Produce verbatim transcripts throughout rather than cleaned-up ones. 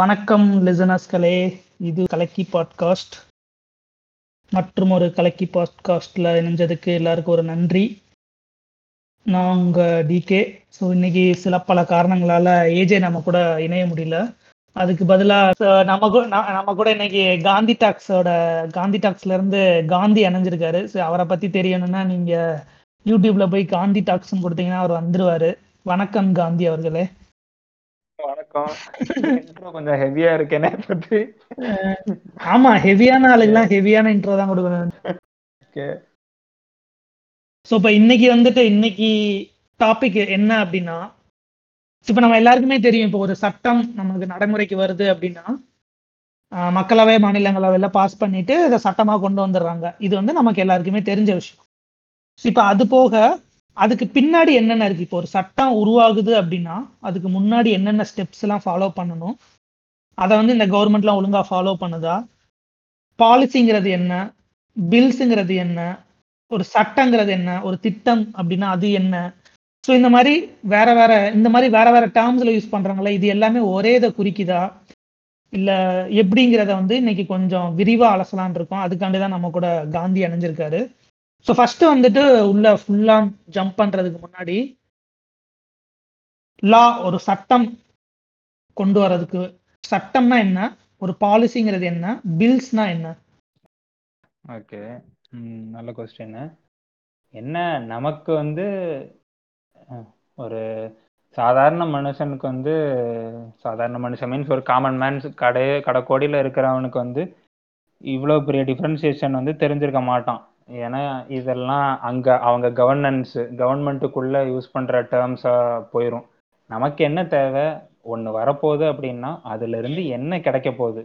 வணக்கம் லிசனர்ஸ்களே, இது கலக்கி பாட்காஸ்ட். மற்றும் ஒரு கலக்கி பாட்காஸ்டில் இணைஞ்சதுக்கு எல்லாருக்கும் ஒரு நன்றி. நாங்கள் டிகே. ஸோ இன்றைக்கி சில பல காரணங்களால் ஏஜே நம்ம கூட இணைய முடியல. அதுக்கு பதிலாக நம்ம கூட நம்ம கூட இன்றைக்கி காந்தி டாக்ஸோட காந்தி டாக்ஸ்லேருந்து காந்தி அணைஞ்சிருக்காரு. ஸோ அவரை பற்றி தெரியணும்னா நீங்கள் யூடியூப்பில் போய் காந்தி டாக்ஸ்ன்னு கொடுத்தீங்கன்னா அவர் வந்துடுவார். வணக்கம் காந்தி அவர்களே. என்ன அப்படின்னா, இப்ப நம்ம எல்லாருக்குமே தெரியும், இப்போ ஒரு சட்டம் நமக்கு நடைமுறைக்கு வருது அப்படின்னா மக்களவை மாநிலங்களவையில பாஸ் பண்ணிட்டு அதை சட்டமா கொண்டு வந்துடுறாங்க. இது வந்து நமக்கு எல்லாருக்குமே தெரிஞ்ச விஷயம். இப்ப அது போக அதுக்கு பின்னாடி என்னென்ன இருக்குது? இப்போ ஒரு சட்டம் உருவாகுது அப்படின்னா அதுக்கு முன்னாடி என்னென்ன ஸ்டெப்ஸ்லாம் ஃபாலோ பண்ணணும், அதை வந்து இந்த கவர்மெண்ட்லாம் ஒழுங்காக ஃபாலோ பண்ணுதா, பாலிசிங்கிறது என்ன, பில்ஸுங்கிறது என்ன, ஒரு சட்டங்கிறது என்ன, ஒரு திட்டம் அப்படின்னா அது என்ன. ஸோ இந்த மாதிரி வேற வேற இந்த மாதிரி வேற வேற டேர்ம்ஸில் யூஸ் பண்ணுறாங்களே, இது எல்லாமே ஒரே இதை குறிக்குதா இல்லை எப்படிங்கிறத வந்து இன்னைக்கு கொஞ்சம் விரிவாக அலசலான் இருக்கோம். அதுக்காண்டி தான் நம்ம கூட காந்தி அணைஞ்சிருக்காரு. ஸோ ஃபஸ்ட்டு வந்துட்டு உள்ள ஃபுல்லாக ஜம்ப் பண்ணுறதுக்கு முன்னாடி, லா ஒரு சட்டம் கொண்டு வர்றதுக்கு சட்டம்னா என்ன, ஒரு பாலிசிங்கிறது என்ன, பில்ஸ்னா என்ன? ஓகே, நல்ல கொஸ்டின். என்ன, நமக்கு வந்து ஒரு சாதாரண மனுஷனுக்கு வந்து சாதாரண மனுஷன் மீன்ஸ் ஒரு காமன் மேன்ஸ் கடை கடைக்கோடியில் இருக்கிறவனுக்கு வந்து இவ்வளோ பெரிய டிஃப்ரென்சியேஷன் வந்து தெரிஞ்சிருக்க மாட்டான். ஏன்னா இதெல்லாம் அங்கே அவங்க கவர்னன்ஸு கவர்மெண்ட்டுக்குள்ளே யூஸ் பண்ணுற டேர்ம்ஸாக போயிடும். நமக்கு என்ன தேவை, ஒன்று வரப்போகுது அப்படின்னா அதுலேருந்து என்ன கிடைக்க போகுது,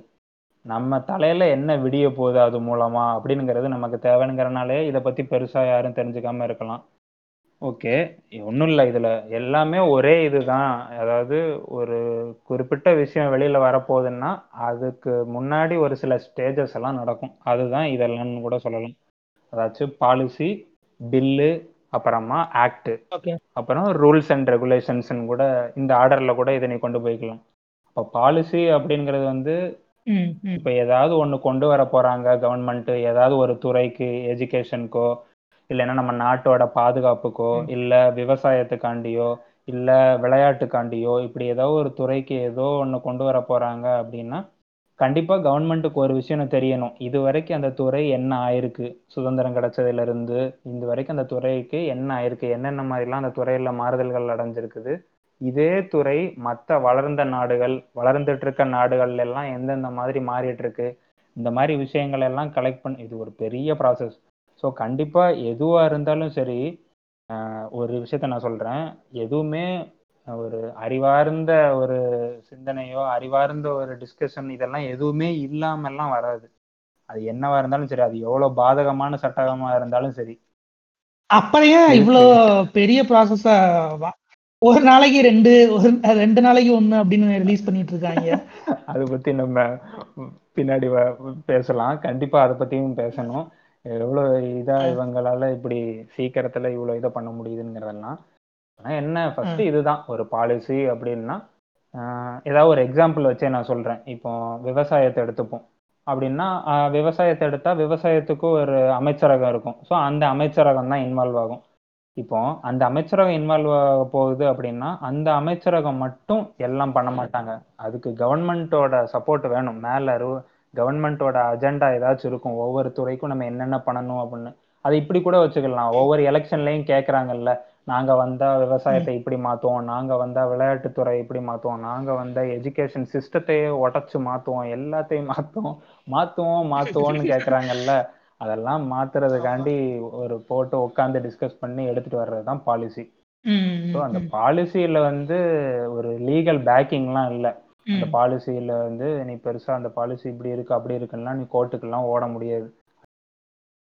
நம்ம தலையில் என்ன விடிய போகுது அது மூலமாக அப்படிங்கிறது நமக்கு தேவைங்கிறனாலே இதை பற்றி பெருசாக யாரும் தெரிஞ்சுக்காமல் இருக்கலாம். ஓகே, ஒன்றும் இல்லை, இதில் எல்லாமே ஒரே இது தான். அதாவது ஒரு குறிப்பிட்ட விஷயம் வெளியில் வரப்போகுதுன்னா அதுக்கு முன்னாடி ஒரு சில ஸ்டேஜஸ் எல்லாம் நடக்கும். அதுதான் இதெல்லாம்னு கூட சொல்லலாம். அதாச்சும் பாலிசி, பில்லு, அப்புறமா ஆக்ட், அப்புறம் ரூல்ஸ் அண்ட் ரெகுலேஷன்ஸ் கூட இந்த ஆர்டர்ல கூட இதை நீ கொண்டு போய்க்கலாம். இப்போ பாலிசி அப்படிங்கிறது வந்து இப்போ ஏதாவது ஒன்று கொண்டு வர போறாங்க கவர்மெண்ட், ஏதாவது ஒரு துறைக்கு, எஜுகேஷனுக்கோ இல்லைன்னா நம்ம நாட்டோட பாதுகாப்புக்கோ இல்லை விவசாயத்துக்காண்டியோ இல்லை விளையாட்டுக்காண்டியோ இப்படி ஏதோ ஒரு துறைக்கு ஏதோ ஒன்று கொண்டு வர போறாங்க அப்படின்னா கண்டிப்பாக கவர்மெண்ட்டுக்கு ஒரு விஷயம் தெரியணும். இது வரைக்கும் அந்த துறை என்ன ஆயிருக்கு, சுதந்திரம் கிடைச்சதுலேருந்து இந்த வரைக்கும் அந்த துறைக்கு என்ன ஆயிருக்கு, என்னென்ன மாதிரிலாம் அந்த துறையில் மாறுதல்கள் அடைஞ்சிருக்குது, இதே துறை மற்ற வளர்ந்த நாடுகள் வளர்ந்துட்டு இருக்க நாடுகள் எல்லாம் எந்தெந்த மாதிரி மாறிட்டு இருக்கு, இந்த மாதிரி விஷயங்கள் எல்லாம் கலெக்ட் பண்ண இது ஒரு பெரிய ப்ராசஸ். ஸோ கண்டிப்பாக எதுவாக இருந்தாலும் சரி, ஒரு விஷயத்த நான் சொல்கிறேன், எதுவுமே ஒரு அறிவார்ந்த ஒரு சிந்தனையோ அறிவார்ந்த ஒரு டிஸ்கஷன் இதெல்லாம் எதுவுமே இல்லாமல்லாம் வராது. அது என்னவா இருந்தாலும் சரி, அது எவ்வளோ பாதகமான சட்டகமா இருந்தாலும் சரி. அப்படியே இவ்வளோ பெரிய ப்ராசஸ ஒரு நாளைக்கு ரெண்டு ஒரு ரெண்டு நாளைக்கு ஒன்று அப்படின்னு ரிலீஸ் பண்ணிட்டு இருக்காங்க. அதை பற்றி நம்ம பின்னாடி பேசலாம், கண்டிப்பாக அதை பற்றியும் பேசணும். எவ்வளோ இதாக இவங்களால இப்படி சீக்கிரத்தில் இவ்வளோ இதை பண்ண முடியுதுங்கிறதெல்லாம். ஆனால் என்ன, ஃபஸ்ட்டு இதுதான் ஒரு பாலிசி அப்படின்னா. ஏதாவது ஒரு எக்ஸாம்பிள் வச்சே நான் சொல்கிறேன். இப்போ விவசாயத்தை எடுத்துப்போம் அப்படின்னா, விவசாயத்தை எடுத்தால் விவசாயத்துக்கும் ஒரு அமைச்சரகம் இருக்கும். ஸோ அந்த அமைச்சரகம் தான் இன்வால்வ் ஆகும். இப்போ அந்த அமைச்சரகம் இன்வால்வ் ஆக போகுது அப்படின்னா அந்த அமைச்சரகம் மட்டும் எல்லாம் பண்ண மாட்டாங்க. அதுக்கு கவர்மெண்ட்டோட சப்போர்ட் வேணும். மேலே கவர்மெண்ட்டோட அஜெண்டா ஏதாச்சும் இருக்கும், ஒவ்வொரு துறைக்கும் நம்ம என்னென்ன பண்ணணும் அப்படின்னு. அது இப்படி கூட வச்சுக்கலாம், ஒவ்வொரு எலெக்ஷன்லையும் கேட்குறாங்கல்ல, நாங்கள் வந்தால் விவசாயத்தை இப்படி மாற்றுவோம், நாங்கள் வந்தால் விளையாட்டுத்துறை இப்படி மாற்றுவோம், நாங்கள் வந்தால் எஜுகேஷன் சிஸ்டத்தையே உடச்சி மாற்றுவோம், எல்லாத்தையும் மாற்றுவோம் மாற்றுவோம் மாற்றுவோம்னு கேட்குறாங்கல்ல. அதெல்லாம் மாற்றுறதுக்காண்டி ஒரு போட்டு உட்காந்து டிஸ்கஸ் பண்ணி எடுத்துகிட்டு வர்றது தான் பாலிசி. ஸோ அந்த பாலிசியில் வந்து ஒரு லீகல் பேக்கிங்லாம் இல்லை. அந்த பாலிசியில் வந்து நீ பெருசாக அந்த பாலிசி இப்படி இருக்குது அப்படி இருக்குன்னா நீ கோர்ட்டுக்கெல்லாம் ஓட முடியாது.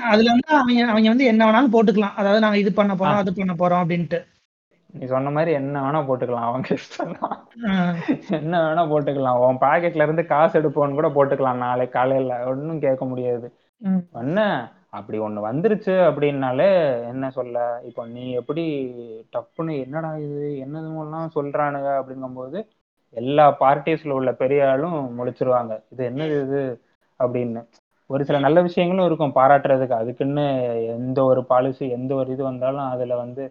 அதுல வந்து அவங்க அவங்க வந்து என்ன வேணாலும் போட்டுக்கலாம். அதாவது நாங்க இது பண்ண போறோம் அது பண்ண போறோம் அப்படின்ட்டு நீ சொன்ன மாதிரி என்ன வேணா போட்டுக்கலாம், அவங்க இஷ்டம்தான், என்ன வேணா போட்டுக்கலாம். உன் பாக்கெட்ல இருந்து காசு எடுப்போன்னு கூட போட்டுக்கலாம், நாளை காலையில ஒன்னும் கேட்க முடியாது. என்ன அப்படி ஒண்ணு வந்துருச்சு அப்படின்னாலே என்ன சொல்ல, இப்போ நீ எப்படி டப்புன்னு என்னடா இது என்னதுமெல்லாம் சொல்றானுங்க அப்படிங்கும்போது எல்லா பார்ட்டிஸ்ல உள்ள பெரிய ஆளும் முழிச்சிருவாங்க, இது என்னது இது அப்படின்னு. ஒரு சில நல்ல விஷயங்களும் இருக்கும் பாராட்டுறதுக்கு, அதுக்குன்னு எந்த ஒரு பாலிசி எந்த ஒரு இது வந்தாலும் அதுல வந்து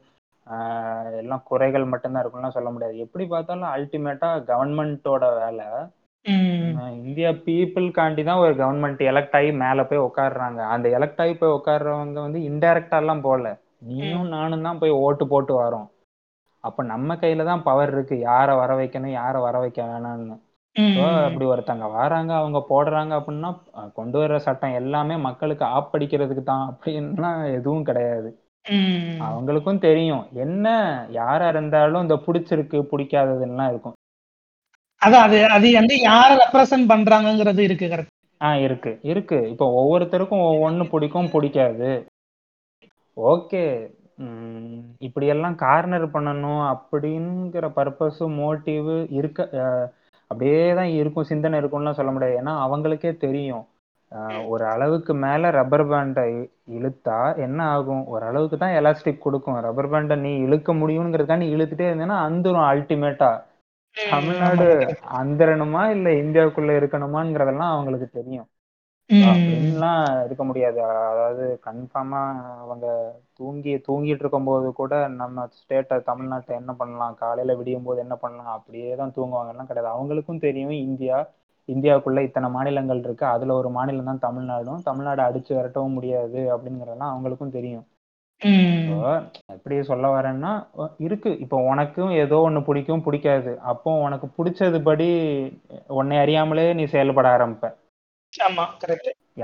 ஆஹ் எல்லாம் குறைகள் மட்டும்தான் இருக்கும்லாம் சொல்ல முடியாது. எப்படி பார்த்தாலும் அல்டிமேட்டா கவர்மெண்டோட வேலை, இந்தியா பீப்புள்காண்டி தான் ஒரு கவர்மெண்ட் எலெக்ட் ஆகி மேல போய் உட்காடுறாங்க. அந்த எலெக்ட் ஆகி போய் உட்காடுறவங்க வந்து இன்டைரக்டா எல்லாம் போகல, நீயும் நானும் தான் போய் ஓட்டு போட்டு வரோம். அப்ப நம்ம கையில தான் பவர் இருக்கு, யார வர வைக்கணும் யார வர வைக்க வேணாம்னு. அப்படி ஒருத்தங்க வராங்க அவங்க போடுறாங்க அப்படின்னா கொண்டு வர்ற சட்டம் எல்லாமே மக்களுக்கு ஆப்படிக்கிறதுக்கு தான் அப்படின்னா எதுவும் கிடையாது. அவங்களுக்கும் தெரியும் என்ன யாரா இருந்தாலும் இந்த பிடிச்சிருக்கு பிடிக்காததுலாம் இருக்கும். அதாவது அது வந்து யாரை ரெப்ரசன்ட் பண்றாங்கங்கிறது இருக்கு. கரெக்ட். ஆஹ் இருக்கு இருக்கு. இப்போ ஒவ்வொருத்தருக்கும் ஒவ்வொன்னு பிடிக்கும் பிடிக்காது. ஓகே, இப்படியெல்லாம் கார்னர் பண்ணணும் அப்படிங்கிற பர்பஸ் மோட்டிவ் இருக்க அப்படியே தான் இருக்கும், சிந்தனை இருக்கும்லாம் சொல்ல முடியாது. ஏன்னா அவங்களுக்கே தெரியும் ஒரு அளவுக்கு மேல ரப்பர் பேண்டை இழுத்தா என்ன ஆகும், ஒரு அளவுக்கு தான் எலாஸ்டிக் கொடுக்கும். ரப்பர் பேண்டை நீ இழுக்க முடியும்ங்கிறதுக்காக நீ இழுத்துட்டே இருந்தேன்னா அந்துரும். அல்டிமேட்டா தமிழ்நாடு அந்தரணுமா இல்ல இந்தியாவுக்குள்ள இருக்கணுமாங்கிறதெல்லாம் அவங்களுக்கு தெரியும். அப்படின்லாம் இருக்க முடியாது. அதாவது கன்ஃபார்மா அவங்க தூங்கி தூங்கிட்டு இருக்கும் போது கூட நம்ம ஸ்டேட்டை தமிழ்நாட்டை என்ன பண்ணலாம், காலையில விடியும் போது என்ன பண்ணலாம் அப்படியே தான் தூங்குவாங்கலாம் கிடையாது. அவங்களுக்கும் தெரியும் இந்தியா இந்தியாவுக்குள்ள இத்தனை மாநிலங்கள் இருக்கு, அதுல ஒரு மாநிலம் தான் தமிழ்நாடும், தமிழ்நாடு அடிச்சு விரட்டவும் முடியாது அப்படிங்கறதெல்லாம் அவங்களுக்கும் தெரியும். எப்படி சொல்ல வரேன்னா இருக்கு, இப்போ உனக்கும் ஏதோ ஒண்ணு பிடிக்கும் பிடிக்காது, அப்போ உனக்கு பிடிச்சது படி உன்னை அறியாமலே நீ செயல்பட ஆரம்பிப்ப.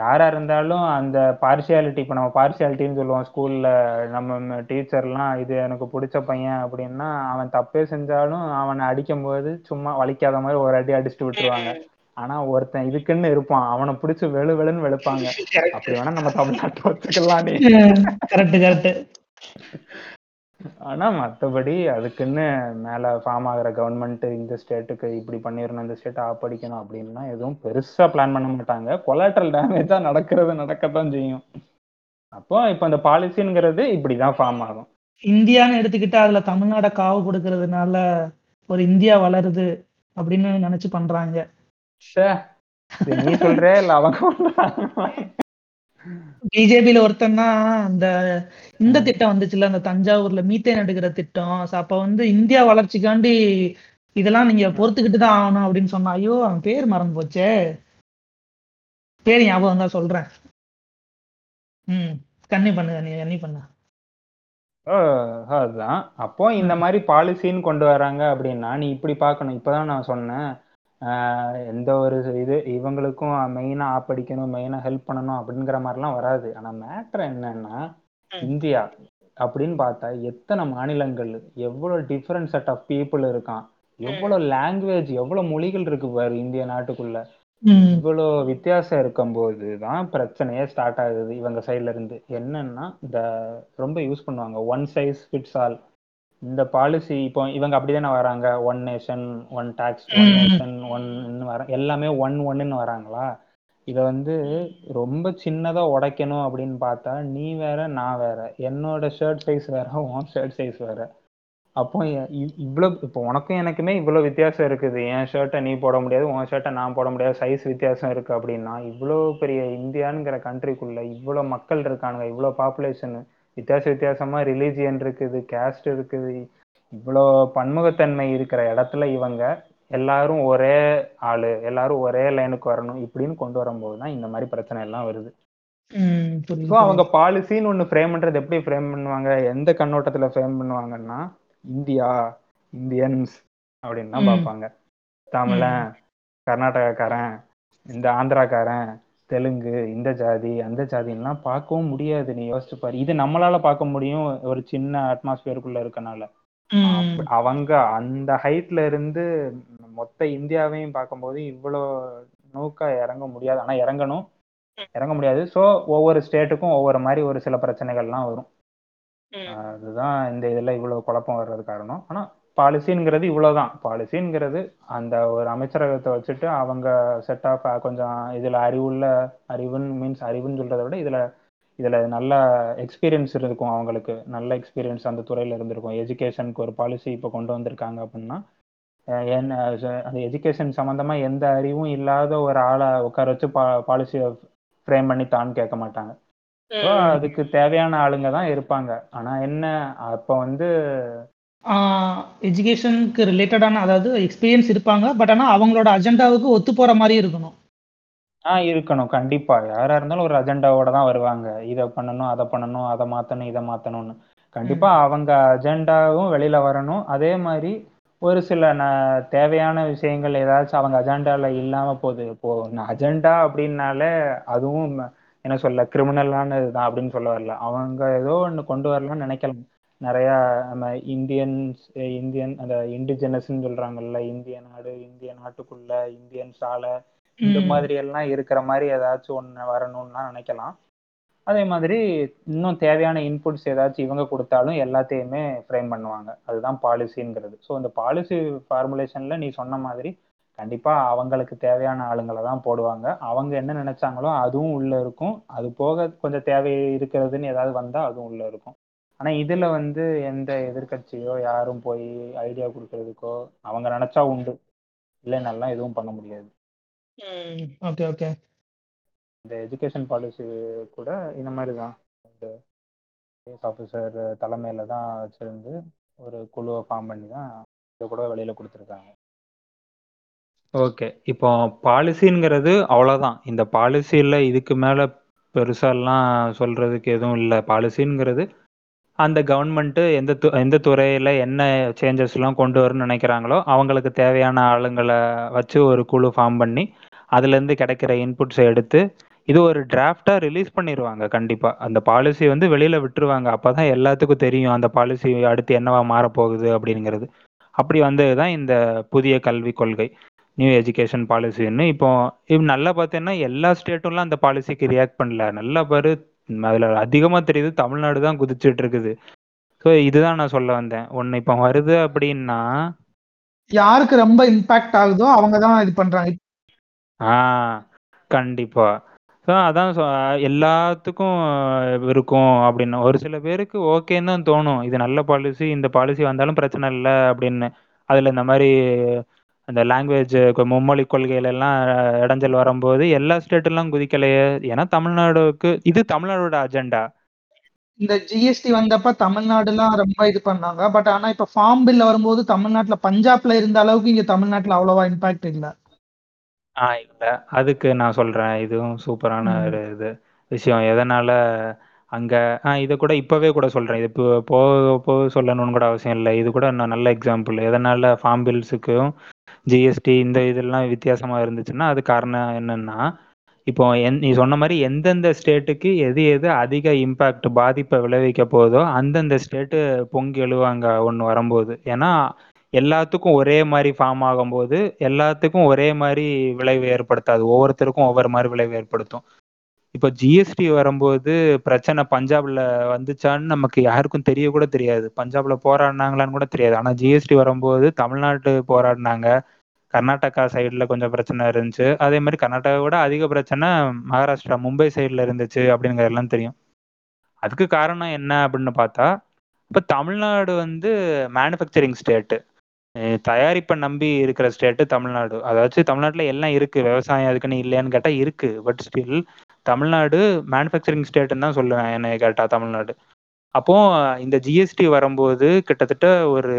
யாரா இருந்தாலும் அந்த பார்சியாலிட்டி, இப்ப நம்ம பார்சியாலிட்டின்னு சொல்லுவோம் ஸ்கூல்ல, நம்ம டீச்சர்லாம் இது எனக்கு பிடிச்ச பையன் அப்படின்னா அவன் தப்பே செஞ்சாலும் அவனை அடிக்கும் போது சும்மா வலிக்காத மாதிரி ஒரு அடி அடிச்சுட்டு விட்டுருவாங்க. ஆனா ஒருத்தன் இதுக்குன்னு இருப்பான், அவனை பிடிச்சி வெளு வெளுன்னு வெளுப்பாங்க. அப்படி வேணா நம்ம தமிழ்நாட்டை வச்சுக்கலாம். ஆனா மற்றபடி அதுக்குன்னு மேல ஃபார்ம் ஆகிற கவர்மெண்ட் இந்த ஸ்டேட்டுக்கு இப்படி பண்ணிடணும் இந்த ஸ்டேட்டை ஆப்படிக்கணும் அப்படின்னா எதுவும் பெருசா பிளான் பண்ண மாட்டாங்க. கொலாட்ரல் டேமேஜா நடக்கிறது நடக்கத்தான் செய்யும். அப்போ இப்ப அந்த பாலிசிங்கிறது இப்படிதான் ஃபார்ம் ஆகும். இந்தியான்னு எடுத்துக்கிட்டா அதுல தமிழ்நாட காவு கொடுக்கறதுனால ஒரு இந்தியா வளருது அப்படின்னு நினைச்சு பண்றாங்க. நீ சொல்ற இல்ல அவங்க பிஜேபியில ஒருத்தன் தான் அந்த இந்த திட்டம் வந்துச்சுல, அந்த தஞ்சாவூர்ல மீத்தேன் எடுக்கிற திட்டம். அப்ப வந்து இந்தியா வளர்ச்சிக்காண்டி இதெல்லாம் நீங்க பொறுத்துக்கிட்டுதான் ஆகணும் அப்படின்னு சொன்னா, ஐயோ அவன் பேர் மறந்து போச்சே, பேர் ஞாபகம் தான் சொல்றேன். உம் கண்ணி பண்ணு நீ கண்ணி பண்ண அதுதான். அப்போ இந்த மாதிரி பாலிசின்னு கொண்டு வராங்க அப்படின்னா நீ இப்படி பாக்கணும். இப்பதான் நான் சொன்னேன் எந்த ஒரு இது இவங்களுக்கும் மெயினாக ஆப்படிக்கணும் மெயினாக ஹெல்ப் பண்ணணும் அப்படிங்கிற மாதிரிலாம் வராது. ஆனால் மேட்ரு என்னன்னா இந்தியா அப்படின்னு பார்த்தா எத்தனை மாநிலங்கள், எவ்வளோ டிஃப்ரெண்ட் செட் ஆஃப் பீப்புள் இருக்கான், எவ்வளோ லாங்குவேஜ் எவ்வளோ மொழிகள் இருக்கு பாரு இந்திய நாட்டுக்குள்ள. இவ்வளோ வித்தியாசம் இருக்கும்போது தான் பிரச்சனையே ஸ்டார்ட் ஆகுது இவங்க சைட்ல இருந்து. என்னன்னா இந்த ரொம்ப யூஸ் பண்ணுவாங்க ஒன் சைஸ் ஃபிட்ஸ் ஆல் இந்த பாலிசி. இப்போ இவங்க அப்படிதானே வராங்க, one nation one tax one nation ஒன்னு வர எல்லாமே ஒன் ஒன்னுன்னு வராங்களா. இதை வந்து ரொம்ப சின்னதா உடைக்கணும் அப்படின்னு பார்த்தா நீ வேற நான் வேற, என்னோட ஷர்ட் சைஸ் வேற உன் ஷர்ட் சைஸ் வேற. அப்போ இவ்வளோ இப்போ உனக்கும் எனக்குமே இவ்வளோ வித்தியாசம் இருக்குது, என் ஷர்ட்டை நீ போட முடியாது உன் ஷர்ட்டை நான் போட முடியாது, சைஸ் வித்தியாசம் இருக்கு அப்படின்னா இவ்வளோ பெரிய இந்தியானுங்கிற கண்ட்ரிக்குள்ள இவ்வளோ மக்கள் இருக்கானுங்க, இவ்வளோ பாப்புலேஷனு, வித்தியாச வித்தியாசமா ரிலீஜியன் இருக்குது, கேஸ்ட் இருக்குது, இவ்வளோ பன்முகத்தன்மை இருக்கிற இடத்துல இவங்க எல்லாரும் ஒரே ஆளு எல்லாரும் ஒரே லைனுக்கு வரணும் இப்படின்னு கொண்டு வரும்போது தான் இந்த மாதிரி பிரச்சனை எல்லாம் வருது. ஸோ அவங்க பாலிசின்னு ஒன்று ஃப்ரேம் பண்றது எப்படி ஃப்ரேம் பண்ணுவாங்க, எந்த கண்ணோட்டத்துல ஃப்ரேம் பண்ணுவாங்கன்னா இந்தியா இந்தியன்ஸ் அப்படின்னு தான் பார்ப்பாங்க. தமிழன் கர்நாடகாக்காரன் இந்த ஆந்திராக்காரன் தெலுங்கு இந்த ஜாதி அந்த ஜாதின்லாம் பார்க்கவும் முடியாது. நீ யோசிச்சு பாரு, இது நம்மளால பார்க்க முடியும் ஒரு சின்ன அட்மாஸ்பியருக்குள்ள இருக்கனால. அவங்க அந்த ஹைட்ல இருந்து மொத்த இந்தியாவையும் பார்க்கும்போது இவ்வளோ நோக்கா இறங்க முடியாது. ஆனா இறங்கணும் இறங்க முடியாது. ஸோ ஒவ்வொரு ஸ்டேட்டுக்கும் ஒவ்வொரு மாதிரி ஒரு சில பிரச்சனைகள்லாம் வரும். அதுதான் இந்த இதெல்லாம் இவ்வளவு குழப்பம் வர்றது காரணம். ஆனா பாலிசிங்கிறது இவ்வளவுதான். பாலிசிங்கிறது அந்த ஒரு அமைச்சரகத்தை வச்சுட்டு அவங்க செட் ஆஃப் கொஞ்சம் இதுல அறிவுள்ள அறிவுன்னு மீன்ஸ் அறிவுன்னு சொல்றதை விட இதுல இதுல நல்ல எக்ஸ்பீரியன்ஸ் இருக்கும், அவங்களுக்கு நல்ல எக்ஸ்பீரியன்ஸ் அந்த துறையில இருந்திருக்கும். எஜுகேஷனுக்கு ஒரு பாலிசி இப்போ கொண்டு வந்திருக்காங்க அப்படின்னா என்ன அந்த எஜுகேஷன் சம்மந்தமாக எந்த அறிவும் இல்லாத ஒரு ஆளை உட்கார வச்சு பா பாலிசியை ஃப்ரேம் பண்ணி தான் கேட்க மாட்டாங்க. ஸோ அதுக்கு தேவையான ஆளுங்க தான் இருப்பாங்க. ஆனால் என்ன அப்போ வந்து எஜுகேஷனுக்கு ரிலேட்டடான அதாவது எக்ஸ்பீரியன்ஸ் இருப்பாங்க, பட் ஆனால் அவங்களோட அஜெண்டாவுக்கு ஒத்து போகிற மாதிரி இருக்கணும். ஆ இருக்கணும் கண்டிப்பாக. யாராக இருந்தாலும் ஒரு அஜெண்டாவோட தான் வருவாங்க. இதை பண்ணணும், அதை பண்ணணும், அதை மாற்றணும், இதை மாற்றணும்னு கண்டிப்பாக அவங்க அஜெண்டாவும் வெளியில் வரணும். அதே மாதிரி ஒரு சில ந தேவையான விஷயங்கள் ஏதாச்சும் அவங்க அஜெண்டாவில் இல்லாமல் போகுது. இப்போது அஜெண்டா அப்படின்னாலே அதுவும் என்ன சொல்ல கிரிமினலான இதுதான் அப்படின்னு சொல்ல வரல. அவங்க ஏதோ ஒன்று கொண்டு வரலான்னு நினைக்கலாம். நிறையா நம்ம இந்தியன்ஸ் இந்தியன் அந்த இண்டிஜினஸ்ன்னு சொல்கிறாங்கல்ல, இந்திய நாடு, இந்திய நாட்டுக்குள்ளே, இந்தியன் சாலை, இந்த மாதிரி எல்லாம் இருக்கிற மாதிரி ஏதாச்சும் ஒன்று வரணும்லாம் நினைக்கலாம். அதே மாதிரி இன்னும் தேவையான இன்புட்ஸ் ஏதாச்சும் இவங்க கொடுத்தாலும் எல்லாத்தையுமே ஃப்ரேம் பண்ணுவாங்க. அதுதான் பாலிசிங்கிறது. ஸோ இந்த பாலிசி ஃபார்முலேஷனில் நீ சொன்ன மாதிரி கண்டிப்பாக அவங்களுக்கு தேவையான ஆளுங்களை தான் போடுவாங்க. அவங்க என்ன நினைச்சாங்களோ அதுவும் உள்ளே இருக்கும். அது போக கொஞ்சம் தேவை இருக்கிறதுன்னு ஏதாவது வந்தால் அதுவும் உள்ளே இருக்கும். ஆனால் இதில் வந்து எந்த எதிர்கட்சியோ யாரும் போய் ஐடியா கொடுக்கறதுக்கோ அவங்க நினச்சா உண்டு, இல்லைன்னாலாம் எதுவும் பண்ண முடியாது. Okay okay. இந்த எஜுகேஷன் பாலிசி கூட இந்த மாதிரி தான். இந்த ஐஏஎஸ் ஆஃபீஸர் தலைமையில் தான் வச்சுருந்து ஒரு குழுவை ஃபார்ம் பண்ணி தான் இதை கூட வெளியில் கொடுத்துருக்காங்க. ஓகே, இப்போ பாலிசிங்கிறது அவ்வளோதான். இந்த பாலிசியில் இதுக்கு மேலே பெருசாலாம் சொல்கிறதுக்கு எதுவும் இல்லை. பாலிசிங்கிறது அந்த கவர்மெண்ட்டு எந்த து எந்த துறையில் என்ன சேஞ்சஸ்லாம் கொண்டு வரும்னு நினைக்கிறாங்களோ அவங்களுக்கு தேவையான ஆளுங்களை வச்சு ஒரு குழு ஃபார்ம் பண்ணி அதுலேருந்து கிடைக்கிற இன்புட்ஸை எடுத்து இது ஒரு டிராஃப்டாக ரிலீஸ் பண்ணிடுவாங்க. கண்டிப்பாக அந்த பாலிசி வந்து வெளியில் விட்டுருவாங்க. அப்போ தான் எல்லாத்துக்கும் தெரியும் அந்த பாலிசி அடுத்து என்னவா மாறப்போகுது அப்படிங்கிறது. அப்படி வந்தது தான் இந்த புதிய கல்விக் கொள்கை, நியூ எஜுகேஷன் பாலிசின்னு. இப்போ இப்போ நல்லா பார்த்தீங்கன்னா எல்லா ஸ்டேட்டும்லாம் அந்த பாலிசிக்கு ரியாக்ட் பண்ணல. நல்லா பாரு, அதில் அதிகமாக தெரியுது தமிழ்நாடு தான் குதிச்சுட்டு இருக்குது. ஸோ இதுதான் நான் சொல்ல வந்தேன். ஒன்று இப்போ வருது அப்படின்னா யாருக்கு ரொம்ப இம்பாக்ட் ஆகுதோ அவங்க தான் இது பண்ணுறாங்க. ஆ கண்டிப்பா. ஸோ அதான் எல்லாத்துக்கும் இருக்கும் அப்படின்னு ஒரு சில பேருக்கு ஓகேன்னு தான் தோணும். இது நல்ல பாலிசி, இந்த பாலிசி வந்தாலும் பிரச்சனை இல்லை அப்படின்னு. அதில் இந்த மாதிரி அந்த லாங்குவேஜ் மும்மொழி கொள்கையிலெல்லாம் இடைஞ்சல் வரும்போது எல்லா ஸ்டேட்டெல்லாம் குதிக்கலையே. ஏன்னா தமிழ்நாடுக்கு இது தமிழ்நாடோட அஜெண்டா. இந்த ஜிஎஸ்டி வந்தப்ப தமிழ்நாடுலாம் ரொம்ப இது பண்ணாங்க. பட் ஆனால் இப்போ ஃபார்ம் பில்ல வரும்போது தமிழ்நாட்டில் பஞ்சாப்ல இருந்த அளவுக்கு இங்கே தமிழ்நாட்டில் அவ்வளோவா இம்பாக்ட் இல்லை. ஆ இல்லை, அதுக்கு நான் சொல்கிறேன். இதுவும் சூப்பரான ஒரு இது விஷயம். எதனால் அங்கே ஆ இதை கூட இப்போவே கூட சொல்கிறேன். இது இப்போ போக போக சொல்லணும்னு கூட அவசியம் இல்லை. இது கூட இன்னும் நல்ல எக்ஸாம்பிள். எதனால் ஃபார்ம் பில்ஸுக்கும் ஜிஎஸ்டி இந்த இதெல்லாம் வித்தியாசமாக இருந்துச்சுன்னா அது காரணம் என்னென்னா இப்போ என் நீ சொன்ன மாதிரி எந்தெந்த ஸ்டேட்டுக்கு எது எது அதிக இம்பேக்ட் பாதிப்பை விளைவிக்க போதோ அந்தந்த ஸ்டேட்டு பொங்கி எழுவாங்க ஒன்று வரும்போது. ஏன்னா எல்லாத்துக்கும் ஒரே மாதிரி ஃபார்ம் ஆகும்போது எல்லாத்துக்கும் ஒரே மாதிரி விளைவு ஏற்படுத்தாது. ஒவ்வொருத்தருக்கும் ஒவ்வொரு மாதிரி விளைவு ஏற்படுத்தும். இப்போ ஜிஎஸ்டி வரும்போது பிரச்சனை பஞ்சாபில் வந்துச்சான்னு நமக்கு யாருக்கும் தெரிய கூட தெரியாது. பஞ்சாபில் போராடினாங்களான்னு கூட தெரியாது. ஆனால் ஜிஎஸ்டி வரும்போது தமிழ்நாட்டு போராடினாங்க, கர்நாடகா சைடில் கொஞ்சம் பிரச்சனை இருந்துச்சு. அதே மாதிரி கர்நாடகாவோட அதிக பிரச்சனை மகாராஷ்டிரா மும்பை சைடில் இருந்துச்சு அப்படிங்கிறதெல்லாம் தெரியும். அதுக்கு காரணம் என்ன அப்படின்னு பார்த்தா இப்போ தமிழ்நாடு வந்து மேனுஃபேக்சரிங் ஸ்டேட்டு, தயாரிப்பை நம்பி இருக்கிற ஸ்டேட்டு தமிழ்நாடு. அதாச்சும் தமிழ்நாட்டில் எல்லாம் இருக்குது. விவசாயம் அதுக்குன்னு இல்லையான்னு கேட்டால் இருக்குது. பட் ஸ்டில் தமிழ்நாடு மேனுஃபேக்சரிங் ஸ்டேட்டுன்னு தான் சொல்லுவேன் என்னை கேட்டால் தமிழ்நாடு. அப்போது இந்த ஜிஎஸ்டி வரும்போது கிட்டத்தட்ட ஒரு